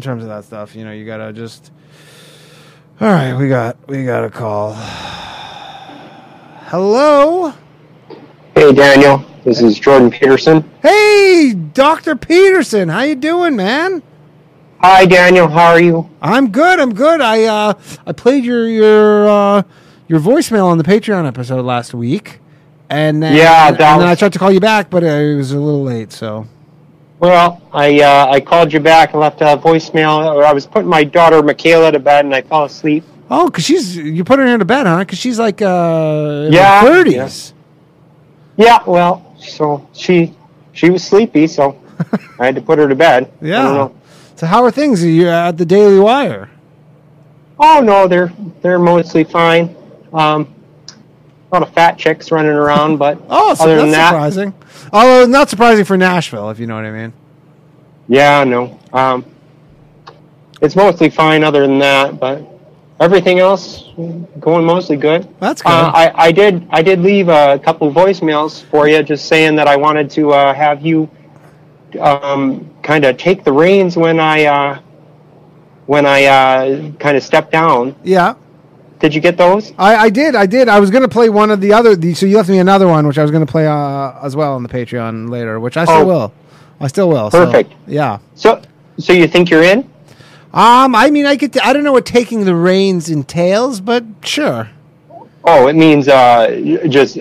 terms of that stuff, you know, you gotta just. All right, we got a call. Hello. Hey Daniel, this is Jordan Peterson. Hey Dr. Peterson, how you doing, man? Hi, Daniel. How are you? I'm good. I played your voicemail on the Patreon episode last week, and then I tried to call you back, but it was a little late. So, well, I called you back and left a voicemail. Or I was putting my daughter Michaela to bed, and I fell asleep. Oh, cause you put her to bed, huh? Cause she's like in her 30s. Yeah. Well, so she was sleepy, so I had to put her to bed. Yeah. I don't know. So how are things at the Daily Wire? Oh no, they're mostly fine. A lot of fat chicks running around, but surprising. Although not surprising for Nashville, if you know what I mean. Yeah, no. It's mostly fine other than that, but everything else going mostly good. That's good. I did leave a couple voicemails for you, just saying that I wanted to have you. Kind of take the reins when I kind of stepped down. Yeah. Did you get those? I did. I was going to play one of the other. So you left me another one, which I was going to play as well on the Patreon later, which I still will. Perfect. So, yeah. So you think you're in? I mean, I don't know what taking the reins entails, but sure. Oh, it means just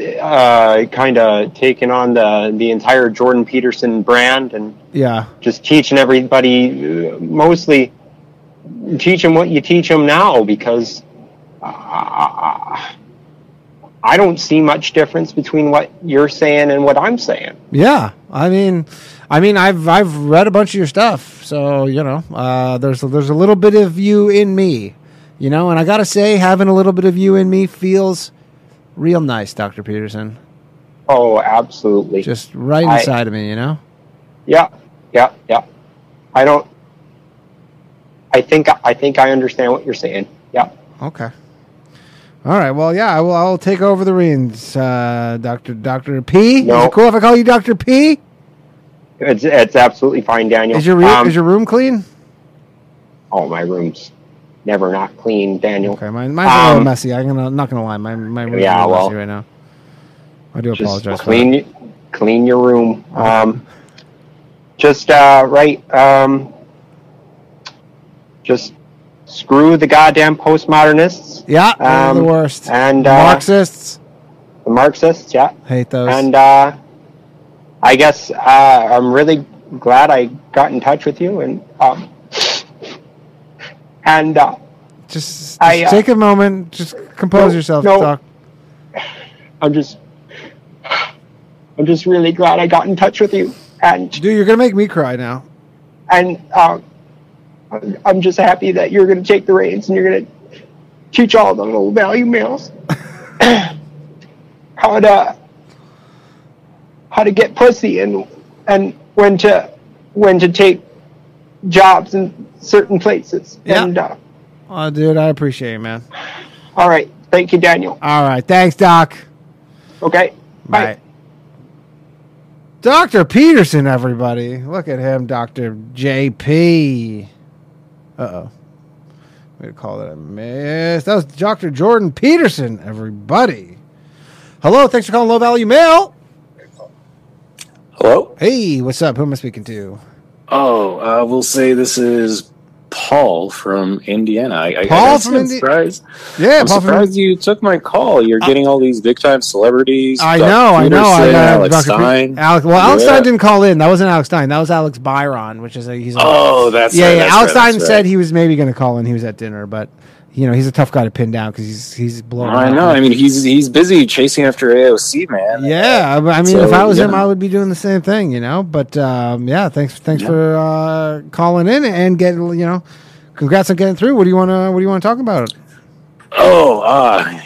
kind of taking on the entire Jordan Peterson brand and just teaching everybody, mostly teach them what you teach them now, because I don't see much difference between what you're saying and what I'm saying. Yeah, I mean, I mean, I've read a bunch of your stuff, so you know, there's a little bit of you in me, you know. And I gotta say, having a little bit of you in me feels real nice, Dr. Peterson. Oh, absolutely. Just right inside of me, you know. Yeah, yeah, yeah. I think I understand what you're saying. Yeah. Okay. All right. Well, yeah. I'll take over the reins, Dr. P. No. Is it cool if I call you Dr. P? It's absolutely fine, Daniel. Is your room clean? Oh, my room's never not clean, Daniel. Okay, mine's a little messy. I'm not gonna lie, my room's messy right now. I do apologize. Clean your room. Right. Just screw the goddamn postmodernists. Yeah, the worst. And Marxists. The Marxists, yeah. Hate those. And I guess I'm really glad I got in touch with you, and just take a moment, just compose yourself. No, talk. I'm just really glad I got in touch with you, and dude, you're gonna make me cry now. And I'm just happy that you're gonna take the reins and you're gonna teach all the low value males how to get pussy and when to take jobs in certain places. Yeah. And, oh, dude, I appreciate it, man. All right. Thank you, Daniel. All right. Thanks, Doc. Okay. Bye. Bye. Dr. Peterson, everybody. Look at him, Dr. JP. Uh-oh. I'm going to call that a miss. That was Dr. Jordan Peterson, everybody. Hello. Thanks for calling Low Value Mail. Hello? Hey, what's up? Who am I speaking to? Oh, we'll say this is Paul from Indiana. Paul from Indiana? Yeah, I'm surprised you took my call. You're getting all these big-time celebrities. I know. Alex Stein. Alex Stein didn't call in. That wasn't Alex Stein. That was Alex Byron, which is he's. Oh, that's right. Yeah, Alex Stein said he was maybe going to call in. He was at dinner, but... You know, he's a tough guy to pin down because he's blowing up. I know. I mean, he's busy chasing after AOC, man. Yeah. I mean, if I was him, I would be doing the same thing, you know. But, yeah, thanks for calling in and getting, you know, congrats on getting through. What do you want to talk about? Oh,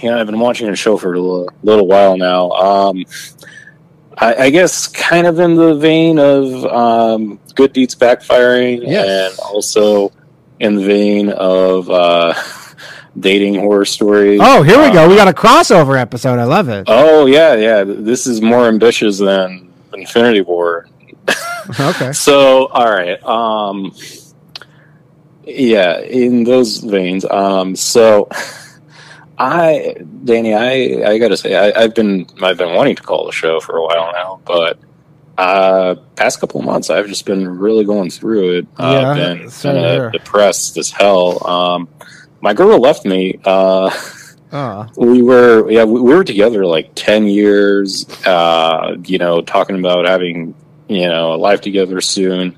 yeah, I've been watching your show for a little while now. I guess kind of in the vein of good deeds backfiring, yes, and also in the vein of... dating horror stories. Oh, here we go. We got a crossover episode. I love it. Oh, yeah. This is more ambitious than Infinity War. Okay. So, all right. Yeah, in those veins. So, Danny, I gotta say, I've been wanting to call the show for a while now, but past couple of months, I've just been really going through it. I've been depressed as hell. My girl left me. We were together like 10 years, you know, talking about having, you know, a life together soon.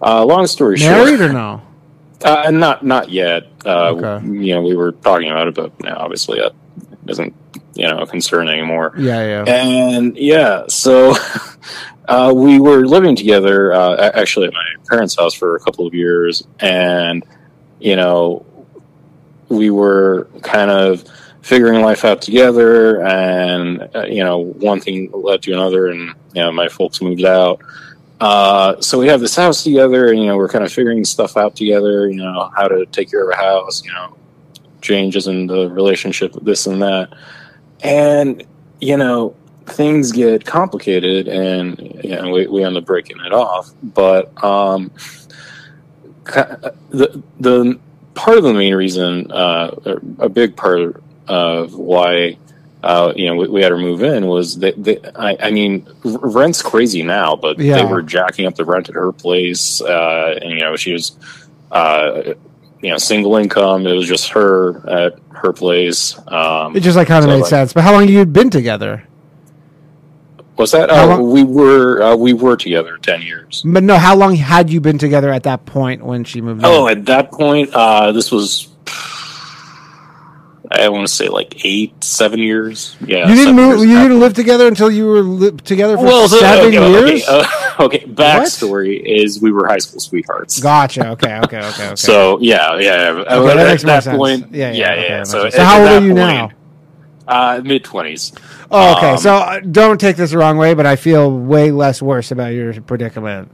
Long story short. Married or no? Not yet. Okay. You know, we were talking about it, but now obviously that doesn't, you know, concern anymore. Yeah. And so we were living together, actually at my parents' house for a couple of years, and, you know, we were kind of figuring life out together, and you know, one thing led to another, and you know, my folks moved out. So we have this house together, and you know, we're kind of figuring stuff out together. You know, how to take care of a house. You know, changes in the relationship, this and that, and you know, things get complicated, and you know, we end up breaking it off. But the part of the main reason, a big part of why, you know, we had her move in was that rent's crazy now, but they were jacking up the rent at her place. And, you know, she was, you know, single income. It was just her at her place. It just like kind of made sense. But how long you'd been together? What's that? We were together 10 years. But no, how long had you been together at that point when she moved in? Oh, at that point, this was, I want to say like 7 years. Yeah. You didn't live together until you were together for 7 years? Okay, backstory is we were high school sweethearts. Gotcha. Okay. So yeah. Okay, that makes more sense. Yeah. So how old are you now? Mid 20s. Oh, okay. So don't take this the wrong way, but I feel way less worse about your predicament.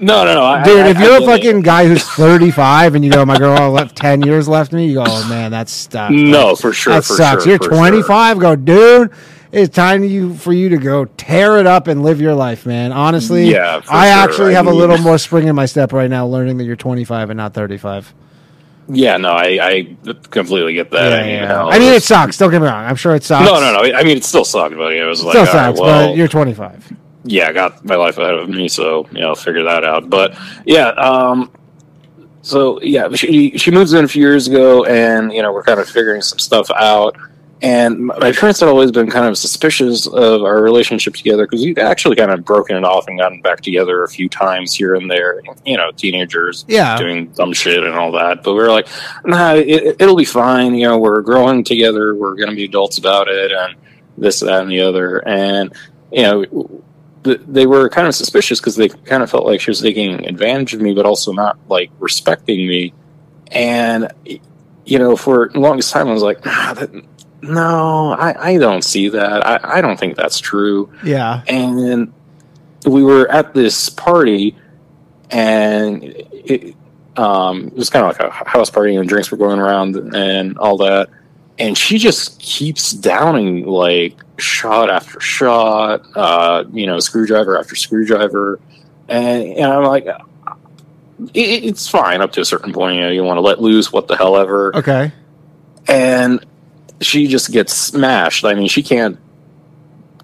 No. Dude, if you're a fucking guy who's 35 and you go, my girl left 10 years left me, you go, oh man, that sucks. No, for sure. That sucks. You're 25, go, dude, it's time for you to go tear it up and live your life, man. Honestly, I have a little more spring in my step right now learning that you're 25 and not 35. Yeah, no, I completely get that. I mean, it sucks. Don't get me wrong. I'm sure it sucks. No. I mean, it still sucked, but it was it like, still sucks, but you're 25. Yeah, I got my life ahead of me, so I'll figure that out. But yeah, she moves in a few years ago, and we're kind of figuring some stuff out. And my parents had always been kind of suspicious of our relationship together because we'd actually kind of broken it off and gotten back together a few times here and there. Teenagers doing dumb shit and all that. But we were like, nah, it'll be fine. We're growing together. We're going to be adults about it and this, that, and the other. And, they were kind of suspicious because they kind of felt like she was taking advantage of me, but also not, like, respecting me. And, for the longest time, I was like, I don't see that. I don't think that's true. Yeah. And we were at this party, and it was kind of like a house party, and drinks were going around and all that. And she just keeps downing, like, shot after shot, screwdriver after screwdriver. And I'm like, it's fine up to a certain point. You want to let loose, what the hell ever. Okay. And she just gets smashed. I mean, she can't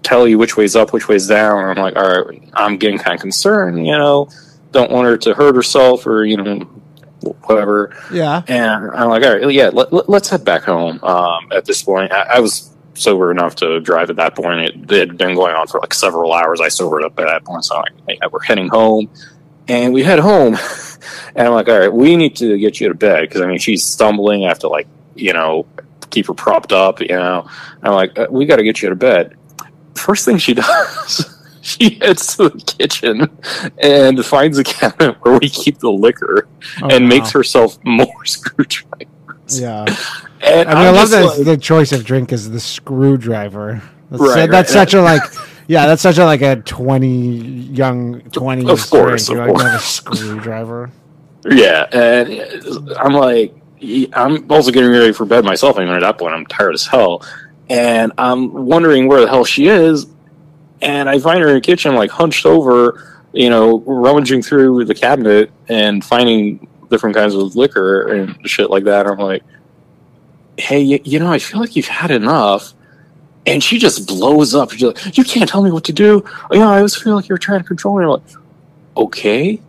tell you which way's up, which way's down. I'm like, all right, I'm getting kind of concerned, don't want her to hurt herself or, whatever. Yeah. And I'm like, all right, let's head back home. At this point, I was sober enough to drive at that point. It had been going on for like several hours. I sobered up at that point. So I'm like, we're heading home. And we head home. And I'm like, all right, we need to get you to bed. Because, I mean, she's stumbling. I have to, like, keep her propped up, I'm like, we got to get you to bed. First thing she does, she heads to the kitchen and finds a cabinet where we keep the liquor makes herself more screwdrivers. Yeah. And I love that the choice of drink is the screwdriver. That's such a, like, a 20 of course, drink. Of course. Like, a screwdriver. Yeah. And I'm like, I'm also getting ready for bed myself. I mean, at that point, I'm tired as hell. And I'm wondering where the hell she is. And I find her in the kitchen, like, hunched over, rummaging through the cabinet and finding different kinds of liquor and shit like that. I'm like, hey, I feel like you've had enough. And she just blows up. She's like, you can't tell me what to do. I always feel like you're trying to control me. I'm like, okay.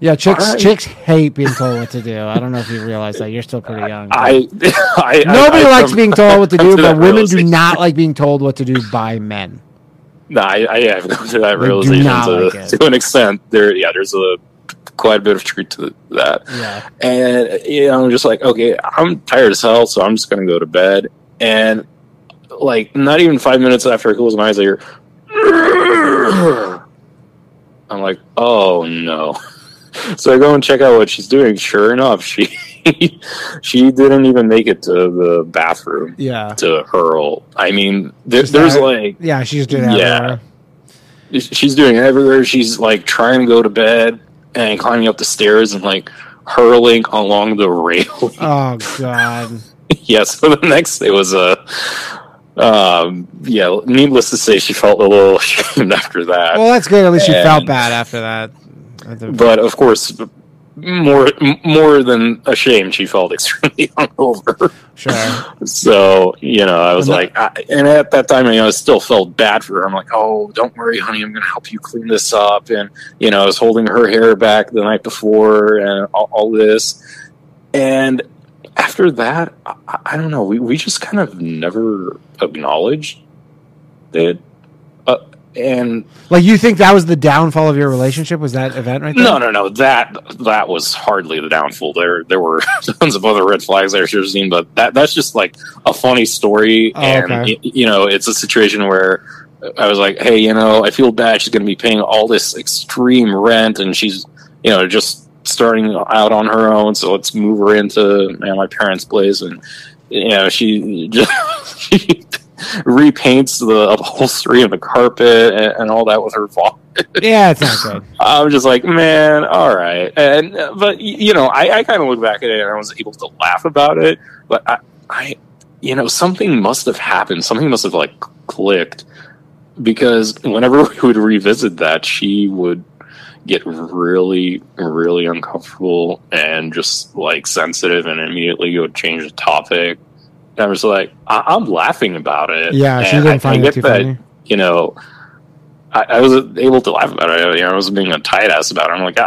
Yeah, chicks hate being told what to do. I don't know if you realize that. You're still pretty young. Nobody likes being told what to do, but women do not like being told what to do by men. No, I have come to that realization to an extent. There's quite a bit of truth to that. Yeah. And I'm just like, okay, I'm tired as hell, so I'm just going to go to bed. And, like, not even 5 minutes after I close my eyes, I hear, I'm like, oh, no. So I go and check out what she's doing. Sure enough, she didn't even make it to the bathroom. Yeah. To hurl. I mean, there's like, yeah, she's doing it everywhere. She's doing it everywhere. She's like trying to go to bed and climbing up the stairs and like hurling along the rail. Oh God. Yeah. So the next day was needless to say, she felt a little ashamed after that. Well, that's good. At least she felt bad after that. But of course, more than ashamed, she felt extremely hungover. Sure. So I was and at that time, I still felt bad for her. I'm like, oh, don't worry, honey, I'm going to help you clean this up. And I was holding her hair back the night before, and all this. And after that, I don't know. We just kind of never acknowledged it. And like, you think that was the downfall of your relationship? Was that event right there? No. That was hardly the downfall. There were tons of other red flags I should have seen, but that's just like a funny story. Oh, and okay. It's a situation where I was like, hey, you know, I feel bad. She's going to be paying all this extreme rent, and she's, you know, just starting out on her own. So let's move her into my parents' place, and you know, she just she repaints the upholstery and the carpet and all that with her father. Yeah, it's not good. I was just like, man, all right. And but you know, I kind of look back at it, and I was able to laugh about it. But I you know, something must have happened. Something must have like clicked. Because whenever we would revisit that, she would get really, really uncomfortable and just, like, sensitive, and immediately would change the topic. And I was like, I'm laughing about it. Yeah, she didn't find it too funny. You know, I was able to laugh about it. You know, I was being a tight-ass about it. I'm like,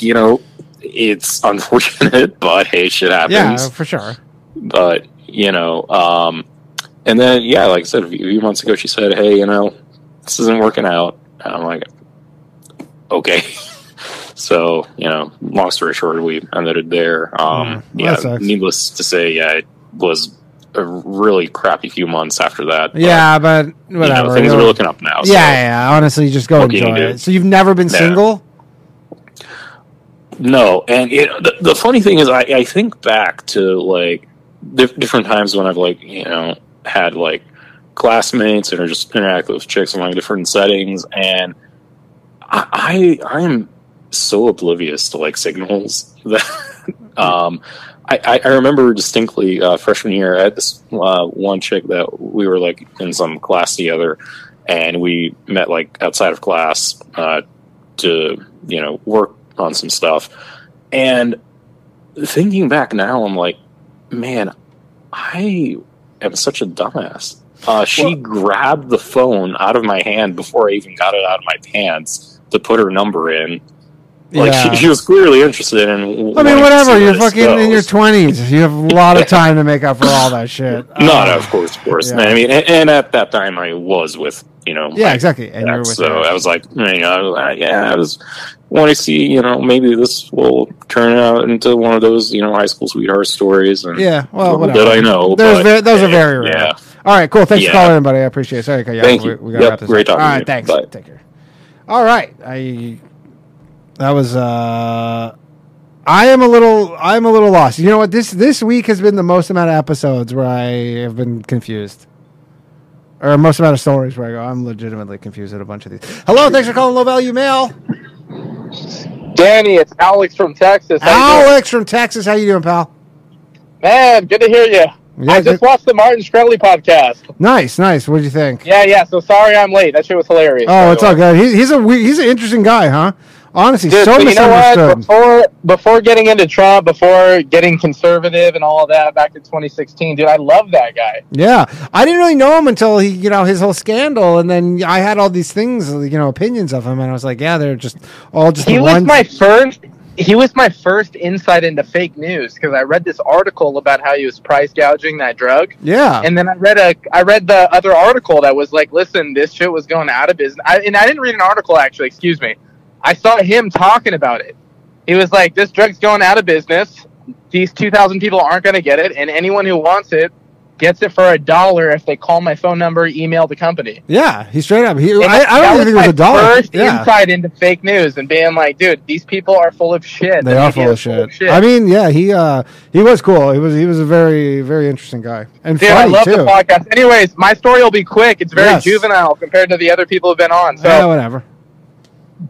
you know, it's unfortunate, but, hey, shit happens. Yeah, for sure. But, you know, and then, yeah, like I said, a few months ago, she said, hey, you know, this isn't working out. And I'm like, okay. So, you know, long story short, we ended it there. Yeah, needless to say, yeah, it was a really crappy few months after that. Yeah, but whatever. You know, things are looking up now. So yeah, honestly, just go enjoy it. So you've never been single? No. And the funny thing is, I think back to, like, different times when I've, like, you know, had, like, classmates or just interacted with chicks in, like, different settings, and I am so oblivious to, like, signals that I remember distinctly freshman year, I had this one chick that we were, like, in some class together, and we met, like, outside of class to, you know, work on some stuff. And thinking back now, I'm like, man, I am such a dumbass. She grabbed the phone out of my hand before I even got it out of my pants to put her number in. Like, yeah. she was clearly interested in... I mean, whatever. You're fucking in your 20s. You have a lot of time to make up for all that shit. No, of course. Yeah. I mean, and at that time, I was with, you know... Yeah, exactly. And you were with her. I was like, you know, I was... want to see, you know, maybe this will turn out into one of those, you know, high school sweetheart stories. And yeah, well, whatever. That I know. Those are very rare. Yeah. All right, cool. Thanks for calling in, buddy. I appreciate it. Sorry, Kayako. Thank you. We got to wrap this up. All right, thanks. Bye. Take care. All right. I am a little lost. You know what? This week has been the most amount of episodes where I have been confused. Or most amount of stories where I go, I'm legitimately confused at a bunch of these. Hello, thanks for calling Low Value Mail. Danny, it's Alex from Texas. How you doing, pal? Man, good to hear you. Yeah, I just watched the Martin Shkreli podcast. Nice. What did you think? Yeah. So sorry I'm late. That shit was hilarious. Oh, it's all good. He's an interesting guy, huh? Honestly, dude, so misunderstood. You know what? Before getting into Trump, before getting conservative and all that back in 2016, dude, I love that guy. Yeah. I didn't really know him until he, you know, his whole scandal, and then I had all these things, you know, opinions of him, and I was like, yeah, they're just all just He was my first insight into fake news, because I read this article about how he was price gouging that drug. Yeah. And then I read the other article that was like, listen, this shit was going out of business. And I didn't read an article, actually. Excuse me. I saw him talking about it. He was like, this drug's going out of business. These 2,000 people aren't going to get it. And anyone who wants it gets it for $1 if they call my phone number, email the company. Yeah, he straight up. I don't even think it was $1. First insight into fake news and being like, dude, these people are full of shit. They are full of shit. I mean, yeah, he was cool. He was a very, very interesting guy. And dude, funny, I love the podcast. Anyways, my story will be quick. It's very juvenile compared to the other people who've been on. So yeah, whatever.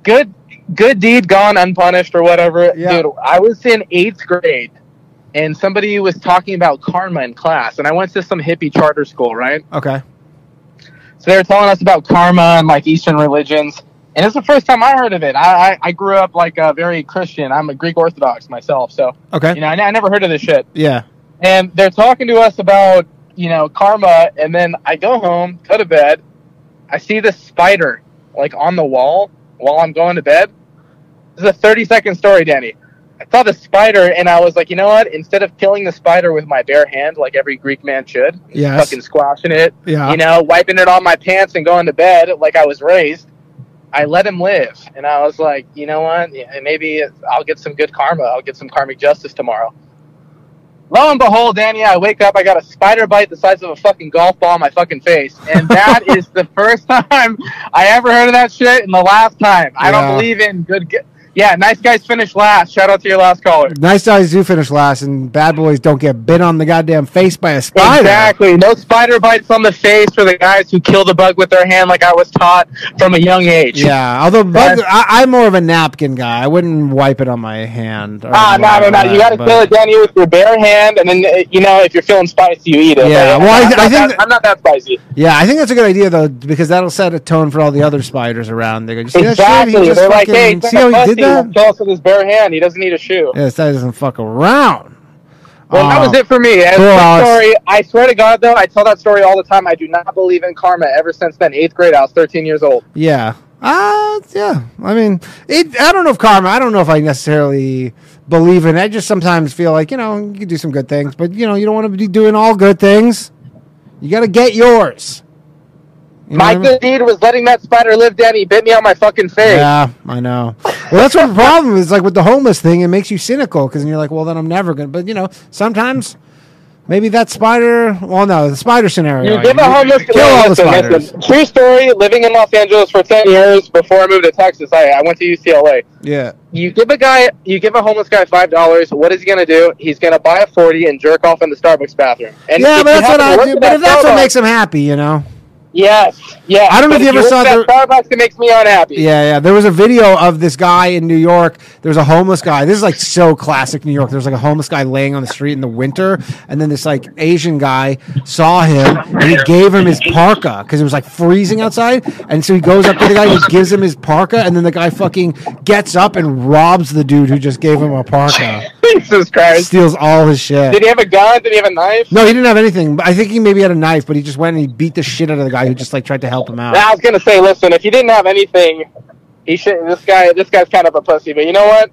Good deed gone unpunished or whatever. Yeah. Dude, I was in 8th grade. And somebody was talking about karma in class. And I went to some hippie charter school, right? Okay. So they were telling us about karma and, like, Eastern religions. And it's the first time I heard of it. I grew up, like, a very Christian. I'm a Greek Orthodox myself. So, okay. You know, I never heard of this shit. Yeah. And they're talking to us about, you know, karma. And then I go home, go to bed. I see this spider, like, on the wall while I'm going to bed. This is a 30-second story, Danny. I saw the spider, and I was like, you know what? Instead of killing the spider with my bare hand, like every Greek man should, fucking squashing it, you know, wiping it on my pants and going to bed like I was raised, I let him live. And I was like, you know what? Maybe I'll get some good karma. I'll get some karmic justice tomorrow. lo and behold, Danny, I wake up, I got a spider bite the size of a fucking golf ball in my fucking face. And that is the first time I ever heard of that shit and the last time. I don't believe in good... Yeah, nice guys finish last. Shout out to your last caller. Nice guys do finish last, and bad boys don't get bit on the goddamn face by a spider. Exactly. No spider bites on the face for the guys who kill the bug with their hand like I was taught from a young age. Yeah, although bugs, I'm more of a napkin guy. I wouldn't wipe it on my hand. No. You got to kill it, Danny, with your bare hand, and then, you know, if you're feeling spicy, you eat it. Yeah, right? I'm not that spicy. Yeah, I think that's a good idea, though, because that'll set a tone for all the other spiders around. They're just, exactly. They're fucking, like, hey, see how he did that? Kills with his bare hand. He doesn't need a shoe. Yes, that doesn't fuck around. Well, that was it for me. Story, I swear to God, though, I tell that story all the time. I do not believe in karma ever since then. 8th grade, I was 13 years old. Yeah. Yeah. I mean, I don't know if karma, I don't know if I necessarily believe in it. I just sometimes feel like, you know, you can do some good things, but, you know, you don't want to be doing all good things. You got to get yours. You know, my good deed was letting that spider live, Danny. He bit me on my fucking face. Yeah, I know. Well, that's what the problem is. Like with the homeless thing, it makes you cynical because you're like, well, then I'm never going to. But, you know, sometimes maybe that spider. Well, no, the spider scenario. You give a homeless kill all the spiders. True story, living in Los Angeles for 10 years before I moved to Texas. I went to UCLA. Yeah. You give a homeless guy $5. What is he gonna do? He's gonna buy a 40 and jerk off in the Starbucks bathroom. And yeah, but that's what I do. But if that's what makes him happy, you know. Yes. I don't know if you ever saw that. Starbucks, it makes me unhappy. Yeah. There was a video of this guy in New York. There was a homeless guy. This is like so classic New York. There's like a homeless guy laying on the street in the winter, and then this like Asian guy saw him and he gave him his parka because it was like freezing outside. And so he goes up to the guy, he gives him his parka, and then the guy fucking gets up and robs the dude who just gave him a parka. Jesus Christ! Steals all his shit. Did he have a gun? Did he have a knife? No, he didn't have anything. I think he maybe had a knife, but he just went and he beat the shit out of the guy who just like tried to help him out. I was gonna say, listen, if he didn't have anything, he shouldn't. This guy's kind of a pussy. But you know what?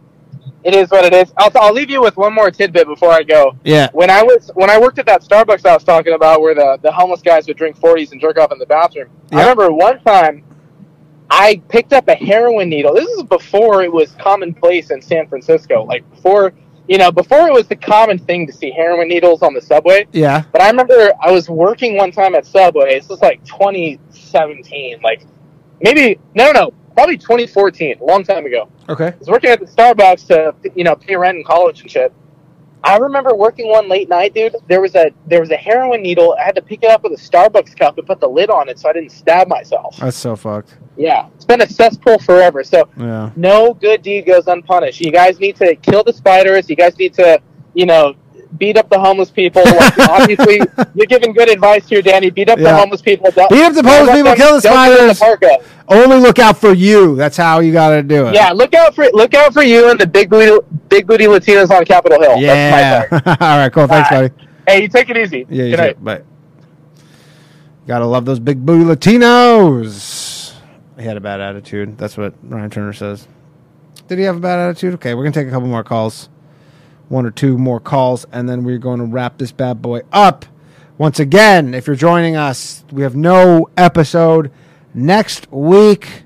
It is what it is. I'll leave you with one more tidbit before I go. Yeah. When I worked at that Starbucks I was talking about, where the homeless guys would drink 40s and jerk off in the bathroom. Yeah. I remember one time I picked up a heroin needle. This is before it was commonplace in San Francisco. Like before it was the common thing to see heroin needles on the subway. Yeah. But I remember I was working one time at Subway. This was like 2017, probably 2014, a long time ago. Okay. I was working at the Starbucks to, pay rent in college and shit. I remember working one late night, dude. There was a heroin needle. I had to pick it up with a Starbucks cup and put the lid on it so I didn't stab myself. That's so fucked. Yeah, it's been a cesspool forever. So No good deed goes unpunished. You guys need to kill the spiders. You guys need to, beat up the homeless people. Like, obviously, you're giving good advice here, Danny. Beat up the homeless people. Beat up the homeless people. Kill the spiders. Only look out for you. That's how you got to do it. Yeah, look out for you and the big booty Latinos on Capitol Hill. Yeah. That's my part. All right, cool. Thanks, buddy. Hey, you take it easy. Yeah, you too. Bye. Gotta love those big booty Latinos. He had a bad attitude. That's what Ryan Turner says. Did he have a bad attitude? Okay, we're going to take a couple more calls. One or two more calls, and then we're going to wrap this bad boy up. Once again, if you're joining us, we have no episode next week.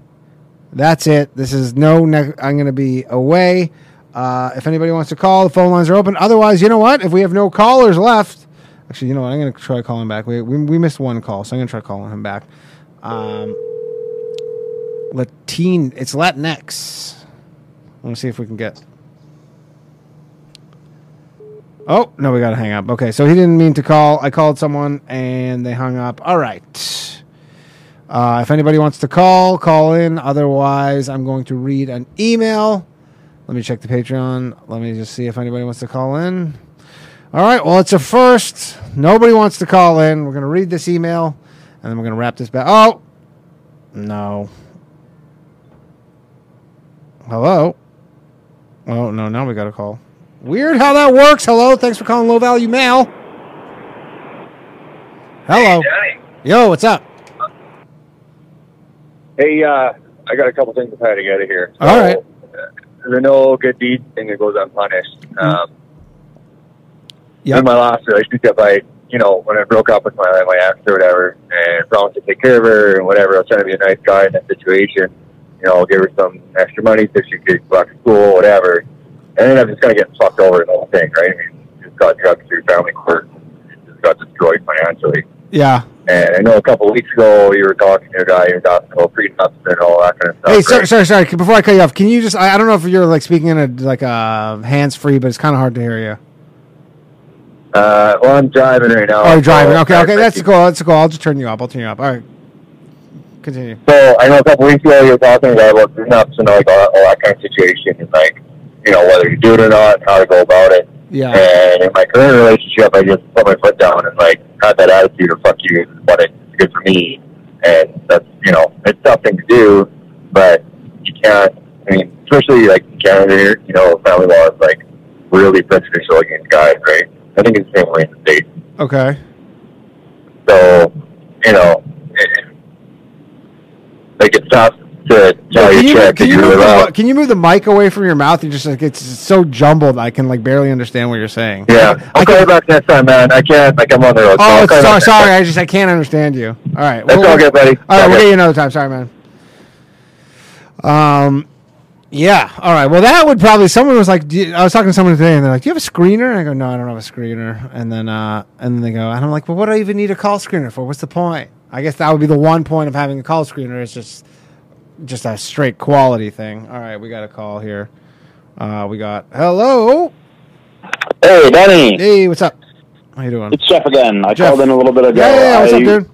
That's it. This is I'm going to be away. If anybody wants to call, the phone lines are open. Otherwise, you know what? If we have no callers left... Actually, you know what? I'm going to try calling back. We missed one call, so I'm going to try calling him back. It's Latinx. I want to see if we can get... Oh, no, we got to hang up. Okay, so he didn't mean to call. I called someone, and they hung up. All right. If anybody wants to call in. Otherwise, I'm going to read an email. Let me check the Patreon. Let me just see if anybody wants to call in. All right, well, it's a first. Nobody wants to call in. We're going to read this email, and then we're going to wrap this back. Oh, no. Hello? Oh, no, now we got a call. Weird how that works. Hello, thanks for calling Low Value Mail. Hello. Hey, yo, what's up? Hey, I got a couple things I'm to get out of here. So, all right. There's no good deed thing that goes unpunished. In my last relationship, when I broke up with my ex or whatever, and promised to take care of her and whatever, I was trying to be a nice guy in that situation. Give her some extra money so she could go back to school, whatever. And then I'm just kind of getting fucked over in the whole thing, right? I mean, just got drugged through family court and just got destroyed financially. Yeah. And I know a couple of weeks ago you were talking to a guy who got prenups and all that kind of stuff. Hey, sorry. Before I cut you off, can you just? I don't know if you're like speaking in a hands free, but it's kind of hard to hear you. Well, I'm driving right now. Oh, you're driving. Okay. That's cool. I'll turn you up. All right. Continue. So I know a couple of weeks ago you were talking about prenups and like all that kind of situation, and like whether you do it or not, how to go about it. Yeah. And in my current relationship, I just put my foot down and like had that attitude of fuck you, but it's good for me, and that's it's tough thing to do, but you can't. I mean, especially like in Canada here, family law is like really prejudicial against guys, right? I think it's the same way in the States. Okay. So it's tough to tell your chick that you're around. Can you move the mic away from your mouth? You're just like, it's so jumbled. I can barely understand what you're saying. Yeah, I'll call you back next time, man. I can't. I'm on the road. Oh, sorry. I can't understand you. All right. That's all good, buddy. All right, we'll get you another time. Sorry, man. Yeah. All right. Well, that would probably. Someone was like, I was talking to someone today, and they're like, "Do you have a screener?" And I go, "No, I don't have a screener." And then they go, and I'm like, "Well, what do I even need a call screener for? What's the point?" I guess that would be the one point of having a call screener. It's just a straight quality thing. All right, we got a call here. We got hello. Hey, Danny. Hey, what's up? How you doing? It's Jeff again. I called in a little bit ago. Yeah, what's up, dude?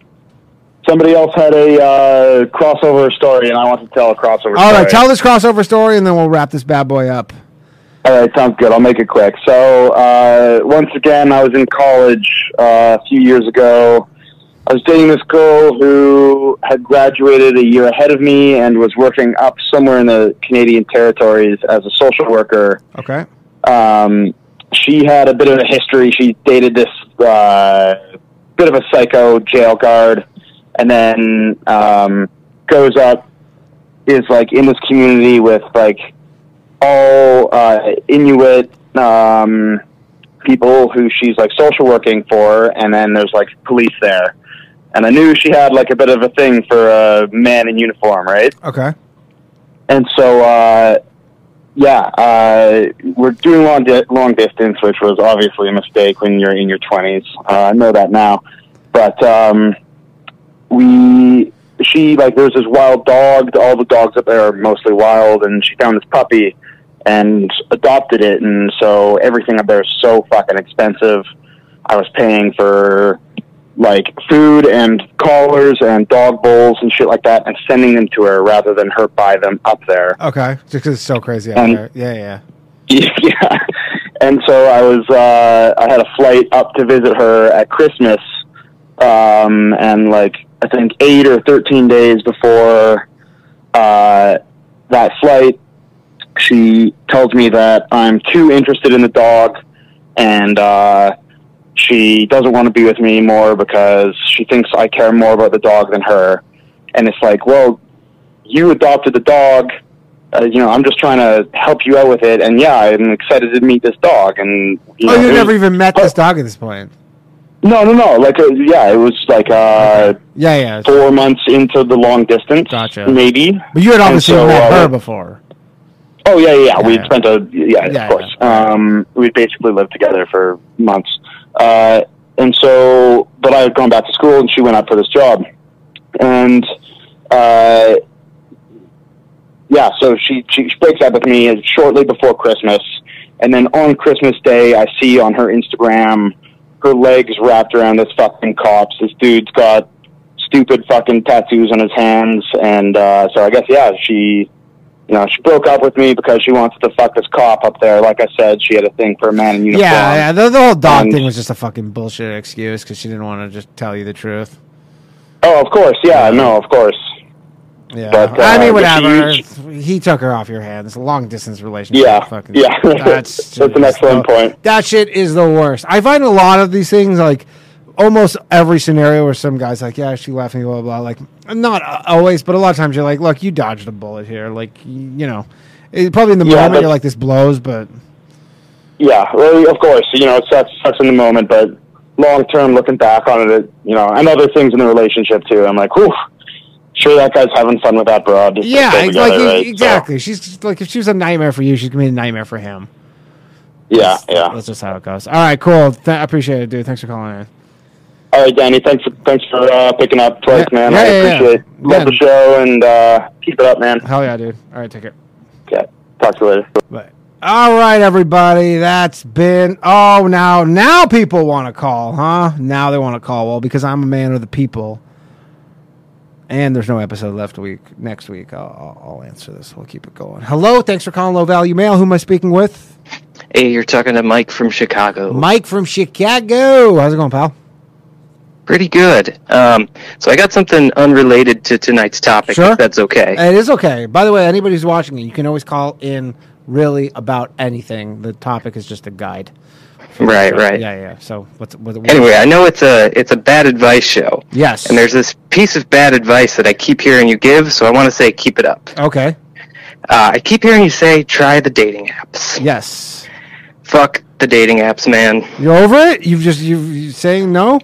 Somebody else had a crossover story, and I want to tell a crossover story. All right, tell this crossover story, and then we'll wrap this bad boy up. All right, sounds good. I'll make it quick. So, once again, I was in college a few years ago. I was dating this girl who had graduated a year ahead of me and was working up somewhere in the Canadian territories as a social worker. Okay. She had a bit of a history. She dated this bit of a psycho jail guard, and then goes up, is like in this community with like all Inuit people who she's like social working for, and then there's like police there. And I knew she had like a bit of a thing for a man in uniform, right? Okay. And so, we're doing long distance, which was obviously a mistake when you're in your 20s. I know that now. But there's this wild dog. All the dogs up there are mostly wild, and she found this puppy and adopted it. And so everything up there is so fucking expensive. I was paying for like food and collars and dog bowls and shit like that, and sending them to her rather than her buy them up there. Okay, just because it's so crazy up there. Yeah. And so I was, I had a flight up to visit her at Christmas, and like I think 8 or 13 days before that flight, she tells me that I'm too interested in the dog, and she doesn't want to be with me anymore because she thinks I care more about the dog than her. And it's like, well, you adopted the dog. I'm just trying to help you out with it. And yeah, I'm excited to meet this dog. And you've never even met this dog at this point. No. Like, it was like 4 months into the long distance. Gotcha. Maybe. But you had obviously met her before. Oh, yeah. We'd spent of course. Yeah. We'd basically lived together for months. And so, but I had gone back to school, and she went out for this job, and so she breaks up with me shortly before Christmas, and then on Christmas Day, I see on her Instagram her legs wrapped around this fucking corpse. This dude's got stupid fucking tattoos on his hands, and so I guess she. She broke up with me because she wants to fuck this cop up there. Like I said, she had a thing for a man in uniform. Yeah. The whole dog thing was just a fucking bullshit excuse because she didn't want to just tell you the truth. Oh, of course. Yeah. No, of course. Yeah. But, I mean, whatever. He took her off your hands. Long distance relationship. Yeah. Fucking, yeah. That's an excellent point. That shit is the worst. I find a lot of these things like almost every scenario where some guy's like, yeah, she left me, blah, blah, blah. Like, not always, but a lot of times you're like, look, you dodged a bullet here. Like, probably in the moment you're like, this blows, but. Yeah, well, of course, it sucks in the moment, but long term looking back on it, and other things in the relationship too, I'm like, whew, sure that guy's having fun with that broad. Just together, right? Exactly. So. She's like, if she was a nightmare for you, she's going to be a nightmare for him. Yeah, that's just how it goes. All right, cool. I appreciate it, dude. Thanks for calling in. All right, Danny. Thanks for picking up twice, man. Yeah, I appreciate it. Love the show, and keep it up, man. Hell yeah, dude. All right, take care. Okay. Talk to you later. Bye. All right, everybody. That's been... Oh, now people want to call, huh? Now they want to call. Well, because I'm a man of the people, and there's no episode next week, I'll answer this. We'll keep it going. Hello. Thanks for calling Low Value Mail. Who am I speaking with? Hey, you're talking to Mike from Chicago. Mike from Chicago. How's it going, pal? Pretty good. So I got something unrelated to tonight's topic, sure, if that's okay. It is okay. By the way, anybody who's watching it, you can always call in really about anything. The topic is just a guide. Right. Yeah. So what's anyway, I know it's a bad advice show. Yes. And there's this piece of bad advice that I keep hearing you give, so I want to say keep it up. Okay. I keep hearing you say try the dating apps. Yes. Fuck the dating apps, man. You're over it? You're saying no?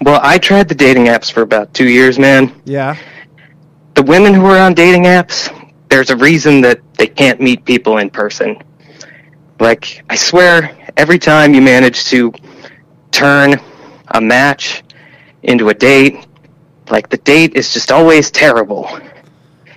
Well, I tried the dating apps for about 2 years, man. Yeah. The women who are on dating apps, there's a reason that they can't meet people in person. Like, I swear, every time you manage to turn a match into a date, like, the date is just always terrible.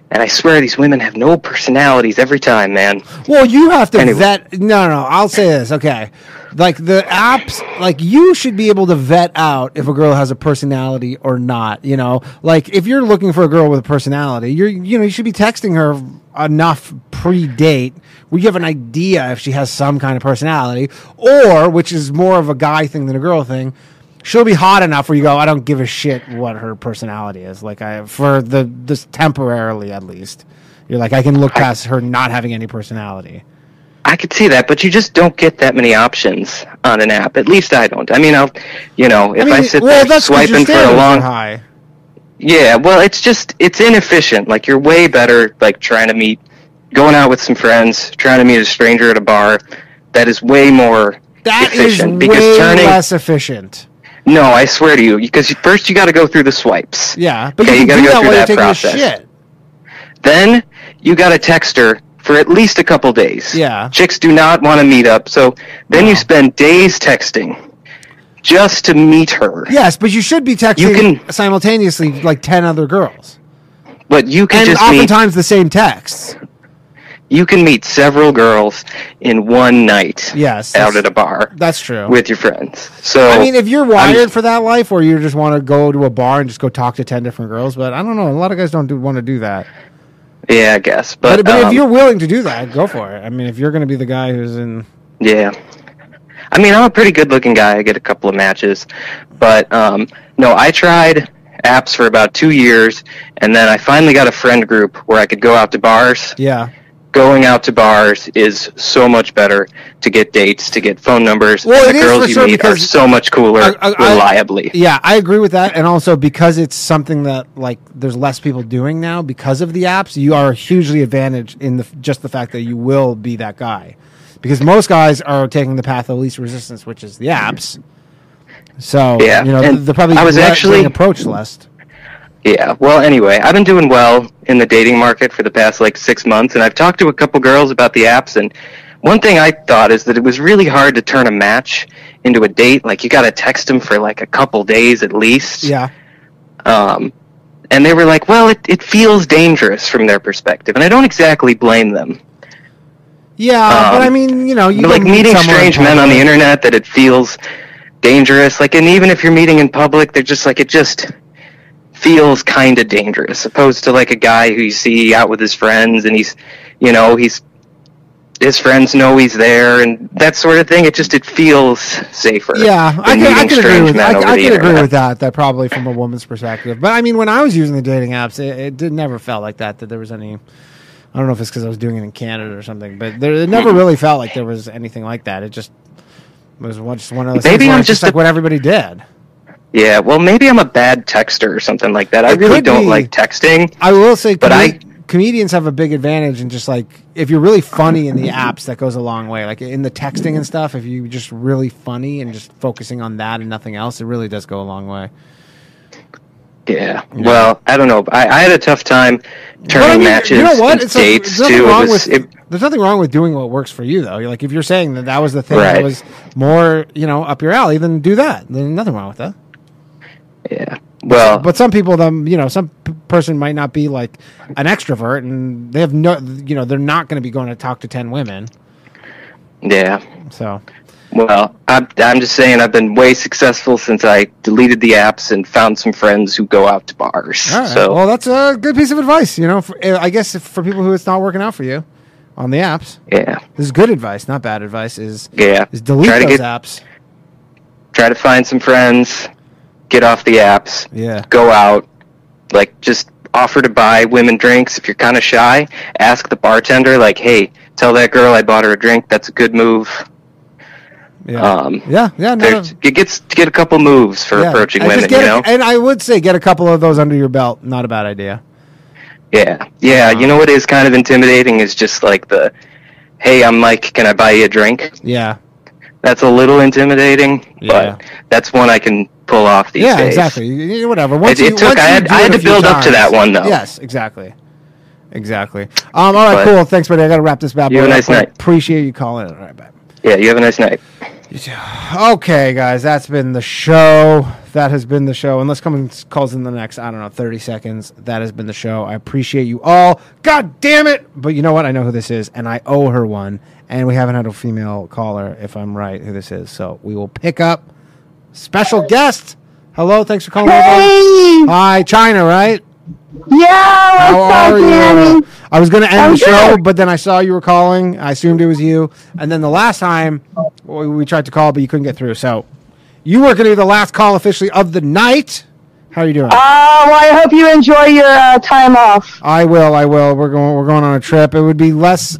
And I swear these women have no personalities every time, man. Well, you have to vet. No, I'll say this. Okay. Like, the apps, like, you should be able to vet out if a girl has a personality or not, you know? Like, if you're looking for a girl with a personality, you should be texting her enough pre-date where you have an idea if she has some kind of personality, or, which is more of a guy thing than a girl thing, she'll be hot enough where you go, I don't give a shit what her personality is. Like, this temporarily, at least. You're like, I can look past her not having any personality. I could see that, but you just don't get that many options on an app. At least I don't. I mean, I sit there swiping for a long... High. Yeah, well, it's inefficient. Like, you're way better, like, going out with some friends, trying to meet a stranger at a bar. That is way more efficient. That is way less efficient. No, I swear to you, because first you got to go through the swipes. Yeah, but you got to go through that process. Shit. Then you got to text her for at least a couple days. Yeah, chicks do not want to meet up, so then you spend days texting just to meet her. Yes, but you should be texting simultaneously like 10 other girls. But you can oftentimes the same texts. You can meet several girls in one night. Yes, out at a bar. That's true. With your friends. So I mean, if you're wired for that life, or you just want to go to a bar and just go talk to 10 different girls, but I don't know. A lot of guys don't want to do that. Yeah, I guess. But if you're willing to do that, go for it. I mean, if you're going to be the guy who's in... Yeah. I mean, I'm a pretty good-looking guy. I get a couple of matches. But, no, I tried apps for about 2 years, and then I finally got a friend group where I could go out to bars. Yeah. Going out to bars is so much better to get dates, to get phone numbers. Well, and the girls you meet are so much cooler reliably. Yeah, I agree with that. And also because it's something that like there's less people doing now because of the apps, you are hugely advantaged in just the fact that you will be that guy. Because most guys are taking the path of least resistance, which is the apps. So, yeah. You know, and they're probably being approached less. Yeah, well, anyway, I've been doing well in the dating market for the past, 6 months, and I've talked to a couple girls about the apps, and one thing I thought is that it was really hard to turn a match into a date. Like, you got to text them for, a couple days at least. Yeah. And they were like, well, it feels dangerous from their perspective, and I don't exactly blame them. Yeah, but I mean, you like, meeting strange men on the internet, that it feels dangerous. Like, and even if you're meeting in public, they're just like, it just... feels kind of dangerous, opposed to like a guy who you see out with his friends and his friends know he's there and that sort of thing. It feels safer. Yeah, I can agree with that. That probably from a woman's perspective. But I mean, when I was using the dating apps, it never felt like that there was any. I don't know if it's because I was doing it in Canada or something, but it never really felt like there was anything like that. It was one of those. Maybe I'm just like what everybody did. Yeah, well, maybe I'm a bad texter or something like that. I really don't like texting. I will say, but comedians have a big advantage in just, if you're really funny in the apps, that goes a long way. Like, in the texting and stuff, if you're just really funny and just focusing on that and nothing else, it really does go a long way. Yeah, well, I don't know. I had a tough time turning matches into dates, too. There's nothing wrong with doing what works for you, though. You're like, if you're saying that that was the thing that was more, up your alley, then do that. There's nothing wrong with that. Yeah. Well, but some people, some person might not be like an extrovert, and they have no, they're not going to be going to talk to 10 women. Yeah. So. Well, I'm just saying I've been way successful since I deleted the apps and found some friends who go out to bars. All right. So, well, that's a good piece of advice. I guess for people who it's not working out for you on the apps. Yeah. This is good advice, not bad advice. Is delete those apps. Try to find some friends. Get off the apps. Yeah. Go out. Like, just offer to buy women drinks. If you're kind of shy, ask the bartender, like, hey, tell that girl I bought her a drink. That's a good move. Yeah. Get a couple moves for approaching women, And I would say get a couple of those under your belt. Not a bad idea. Yeah. Yeah. You know what is kind of intimidating is just like the, hey, I'm Mike, can I buy you a drink? Yeah. That's a little intimidating, but that's one I can pull off these days. Yeah, exactly. Whatever. I had to build up to that one, though. Yes, exactly. Exactly. All right, cool. Thanks, buddy. I got to wrap this back up. You have a nice night. Appreciate you calling in. All right, bye. Yeah, you have a nice night. Okay, guys, that's been the show. That has been the show. Unless someone calls in the next, 30 seconds. That has been the show. I appreciate you all. God damn it! But you know what? I know who this is, and I owe her one. And we haven't had a female caller, if I'm right, who this is. So we will pick up special guest. Hello, thanks for calling. Hey! Hi, China, right? Yeah, what's up, Danny? I was going to end the show, but then I saw you were calling. I assumed it was you. And then the last time we tried to call, but you couldn't get through. So you were going to be the last call officially of the night. How are you doing? Well, I hope you enjoy your time off. I will. We're going on a trip. It would be less,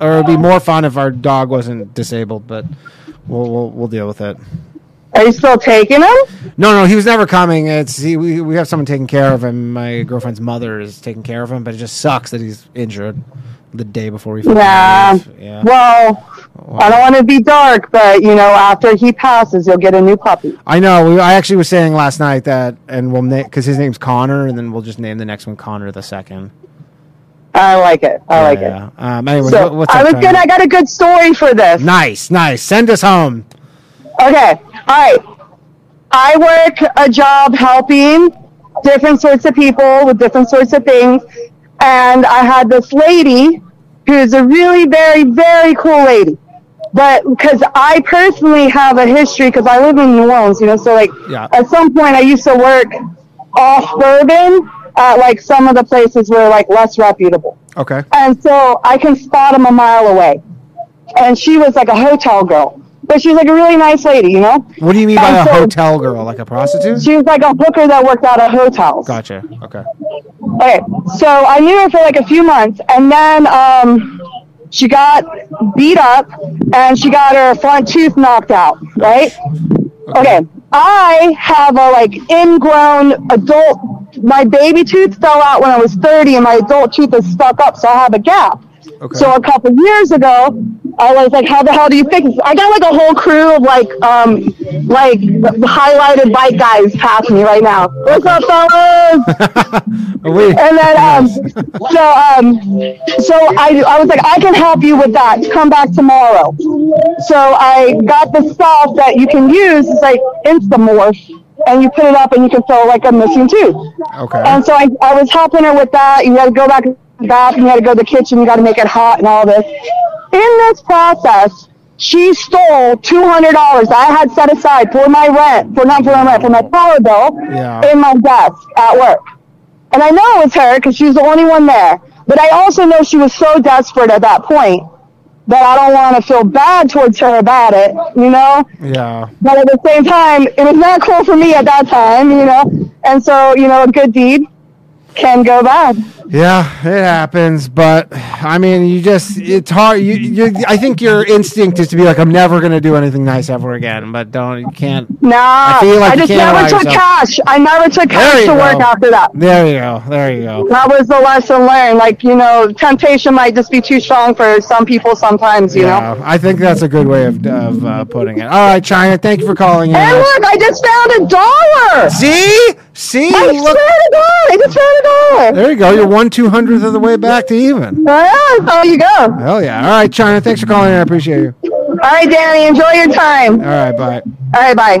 or it would be more fun if our dog wasn't disabled, but we'll deal with it. Are you still taking him? No, he was never coming. We have someone taking care of him. My girlfriend's mother is taking care of him, but it just sucks that he's injured the day before he. Yeah. Well, I don't want to be dark, but after he passes, you'll get a new puppy. I know. I actually was saying last night that, and we'll name because his name's Connor, and then we'll just name the next one Connor the second. I like it. Anyway, so, what's up, I was good. I got a good story for this. Nice. Send us home. Okay. All right, I work a job helping different sorts of people with different sorts of things, and I had this lady who's a really very, very cool lady, but because I personally have a history, because I live in New Orleans, at some point I used to work off-bourbon at, some of the places were, less reputable. Okay. And so I can spot them a mile away, and she was, a hotel girl. But she's a really nice lady, What do you mean by a hotel girl? Like a prostitute? She was like a hooker that worked out at hotels. Gotcha. Okay. Okay. So I knew her for a few months, and then she got beat up, and she got her front tooth knocked out, right? Okay. I have a ingrown adult. My baby tooth fell out when I was 30, and my adult tooth is stuck up, so I have a gap. Okay. So a couple years ago, I was like, how the hell do you fix this? I got a whole crew of highlighted white guys past me right now. What's up, fellas? And then so I was like, I can help you with that. Come back tomorrow. So I got the stuff that you can use. It's like Instamorph. And you put it up and you can fill a missing tooth. Okay. And so I was helping her with that. You had to go back to the bath, and you had to go to the kitchen, you got to make it hot and all this. In this process, she stole $200 I had set aside for my rent, for my power bill, in my desk at work. And I know it was her because she was the only one there. But I also know she was so desperate at that point that I don't want to feel bad towards her about it, Yeah. But at the same time, it was not cool for me at that time, And so, a good deed can go bad. Yeah, it happens, but it's hard. I think your instinct is to be like, I'm never going to do anything nice ever again, but you can't. No, I never took cash to work after that. There you go. That was the lesson learned. Temptation might just be too strong for some people sometimes, you know? I think that's a good way of putting it. All right, China, thank you for calling in. Hey, look, I just found $1. See? I just found $1. There you go. You're one. 1/200th of the way back to even. Well, that's how you go. Hell yeah. All right, China, thanks for calling in. I appreciate you. All right, Danny, enjoy your time. All right, bye. All right, bye.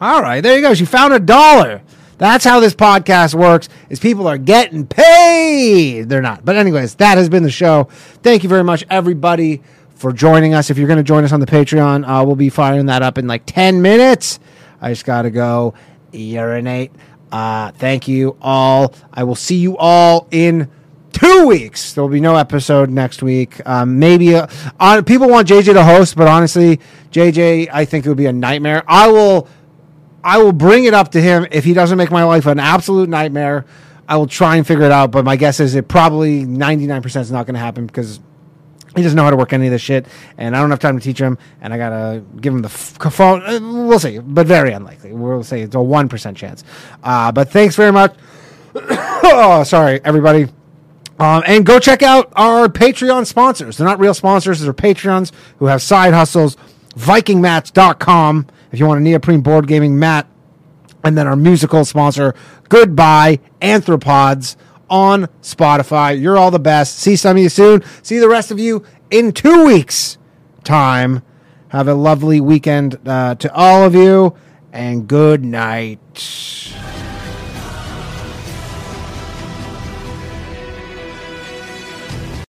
All right, there you go. She found $1. That's how this podcast works, is people are getting paid. They're not. But anyways, that has been the show. Thank you very much, everybody, for joining us. If you're going to join us on the Patreon, we'll be firing that up in like 10 minutes. I just got to go urinate. Thank you all. I will see you all in 2 weeks. There will be no episode next week. People want JJ to host, but honestly, JJ, I think it would be a nightmare. I will bring it up to him. If he doesn't make my life an absolute nightmare, I will try and figure it out. But my guess is it probably 99% is not going to happen because he doesn't know how to work any of this shit. And I don't have time to teach him. And I got to give him the phone. We'll see. But very unlikely. We'll say it's a 1% chance. But thanks very much. Oh, sorry, everybody. And go check out our Patreon sponsors. They're not real sponsors. They're Patreons who have side hustles. VikingMats.com. If you want a neoprene board gaming mat, and then our musical sponsor, Goodbye Anthropods on Spotify. You're all the best. See some of you soon. See the rest of you in 2 weeks' time. Have a lovely weekend to all of you, and good night.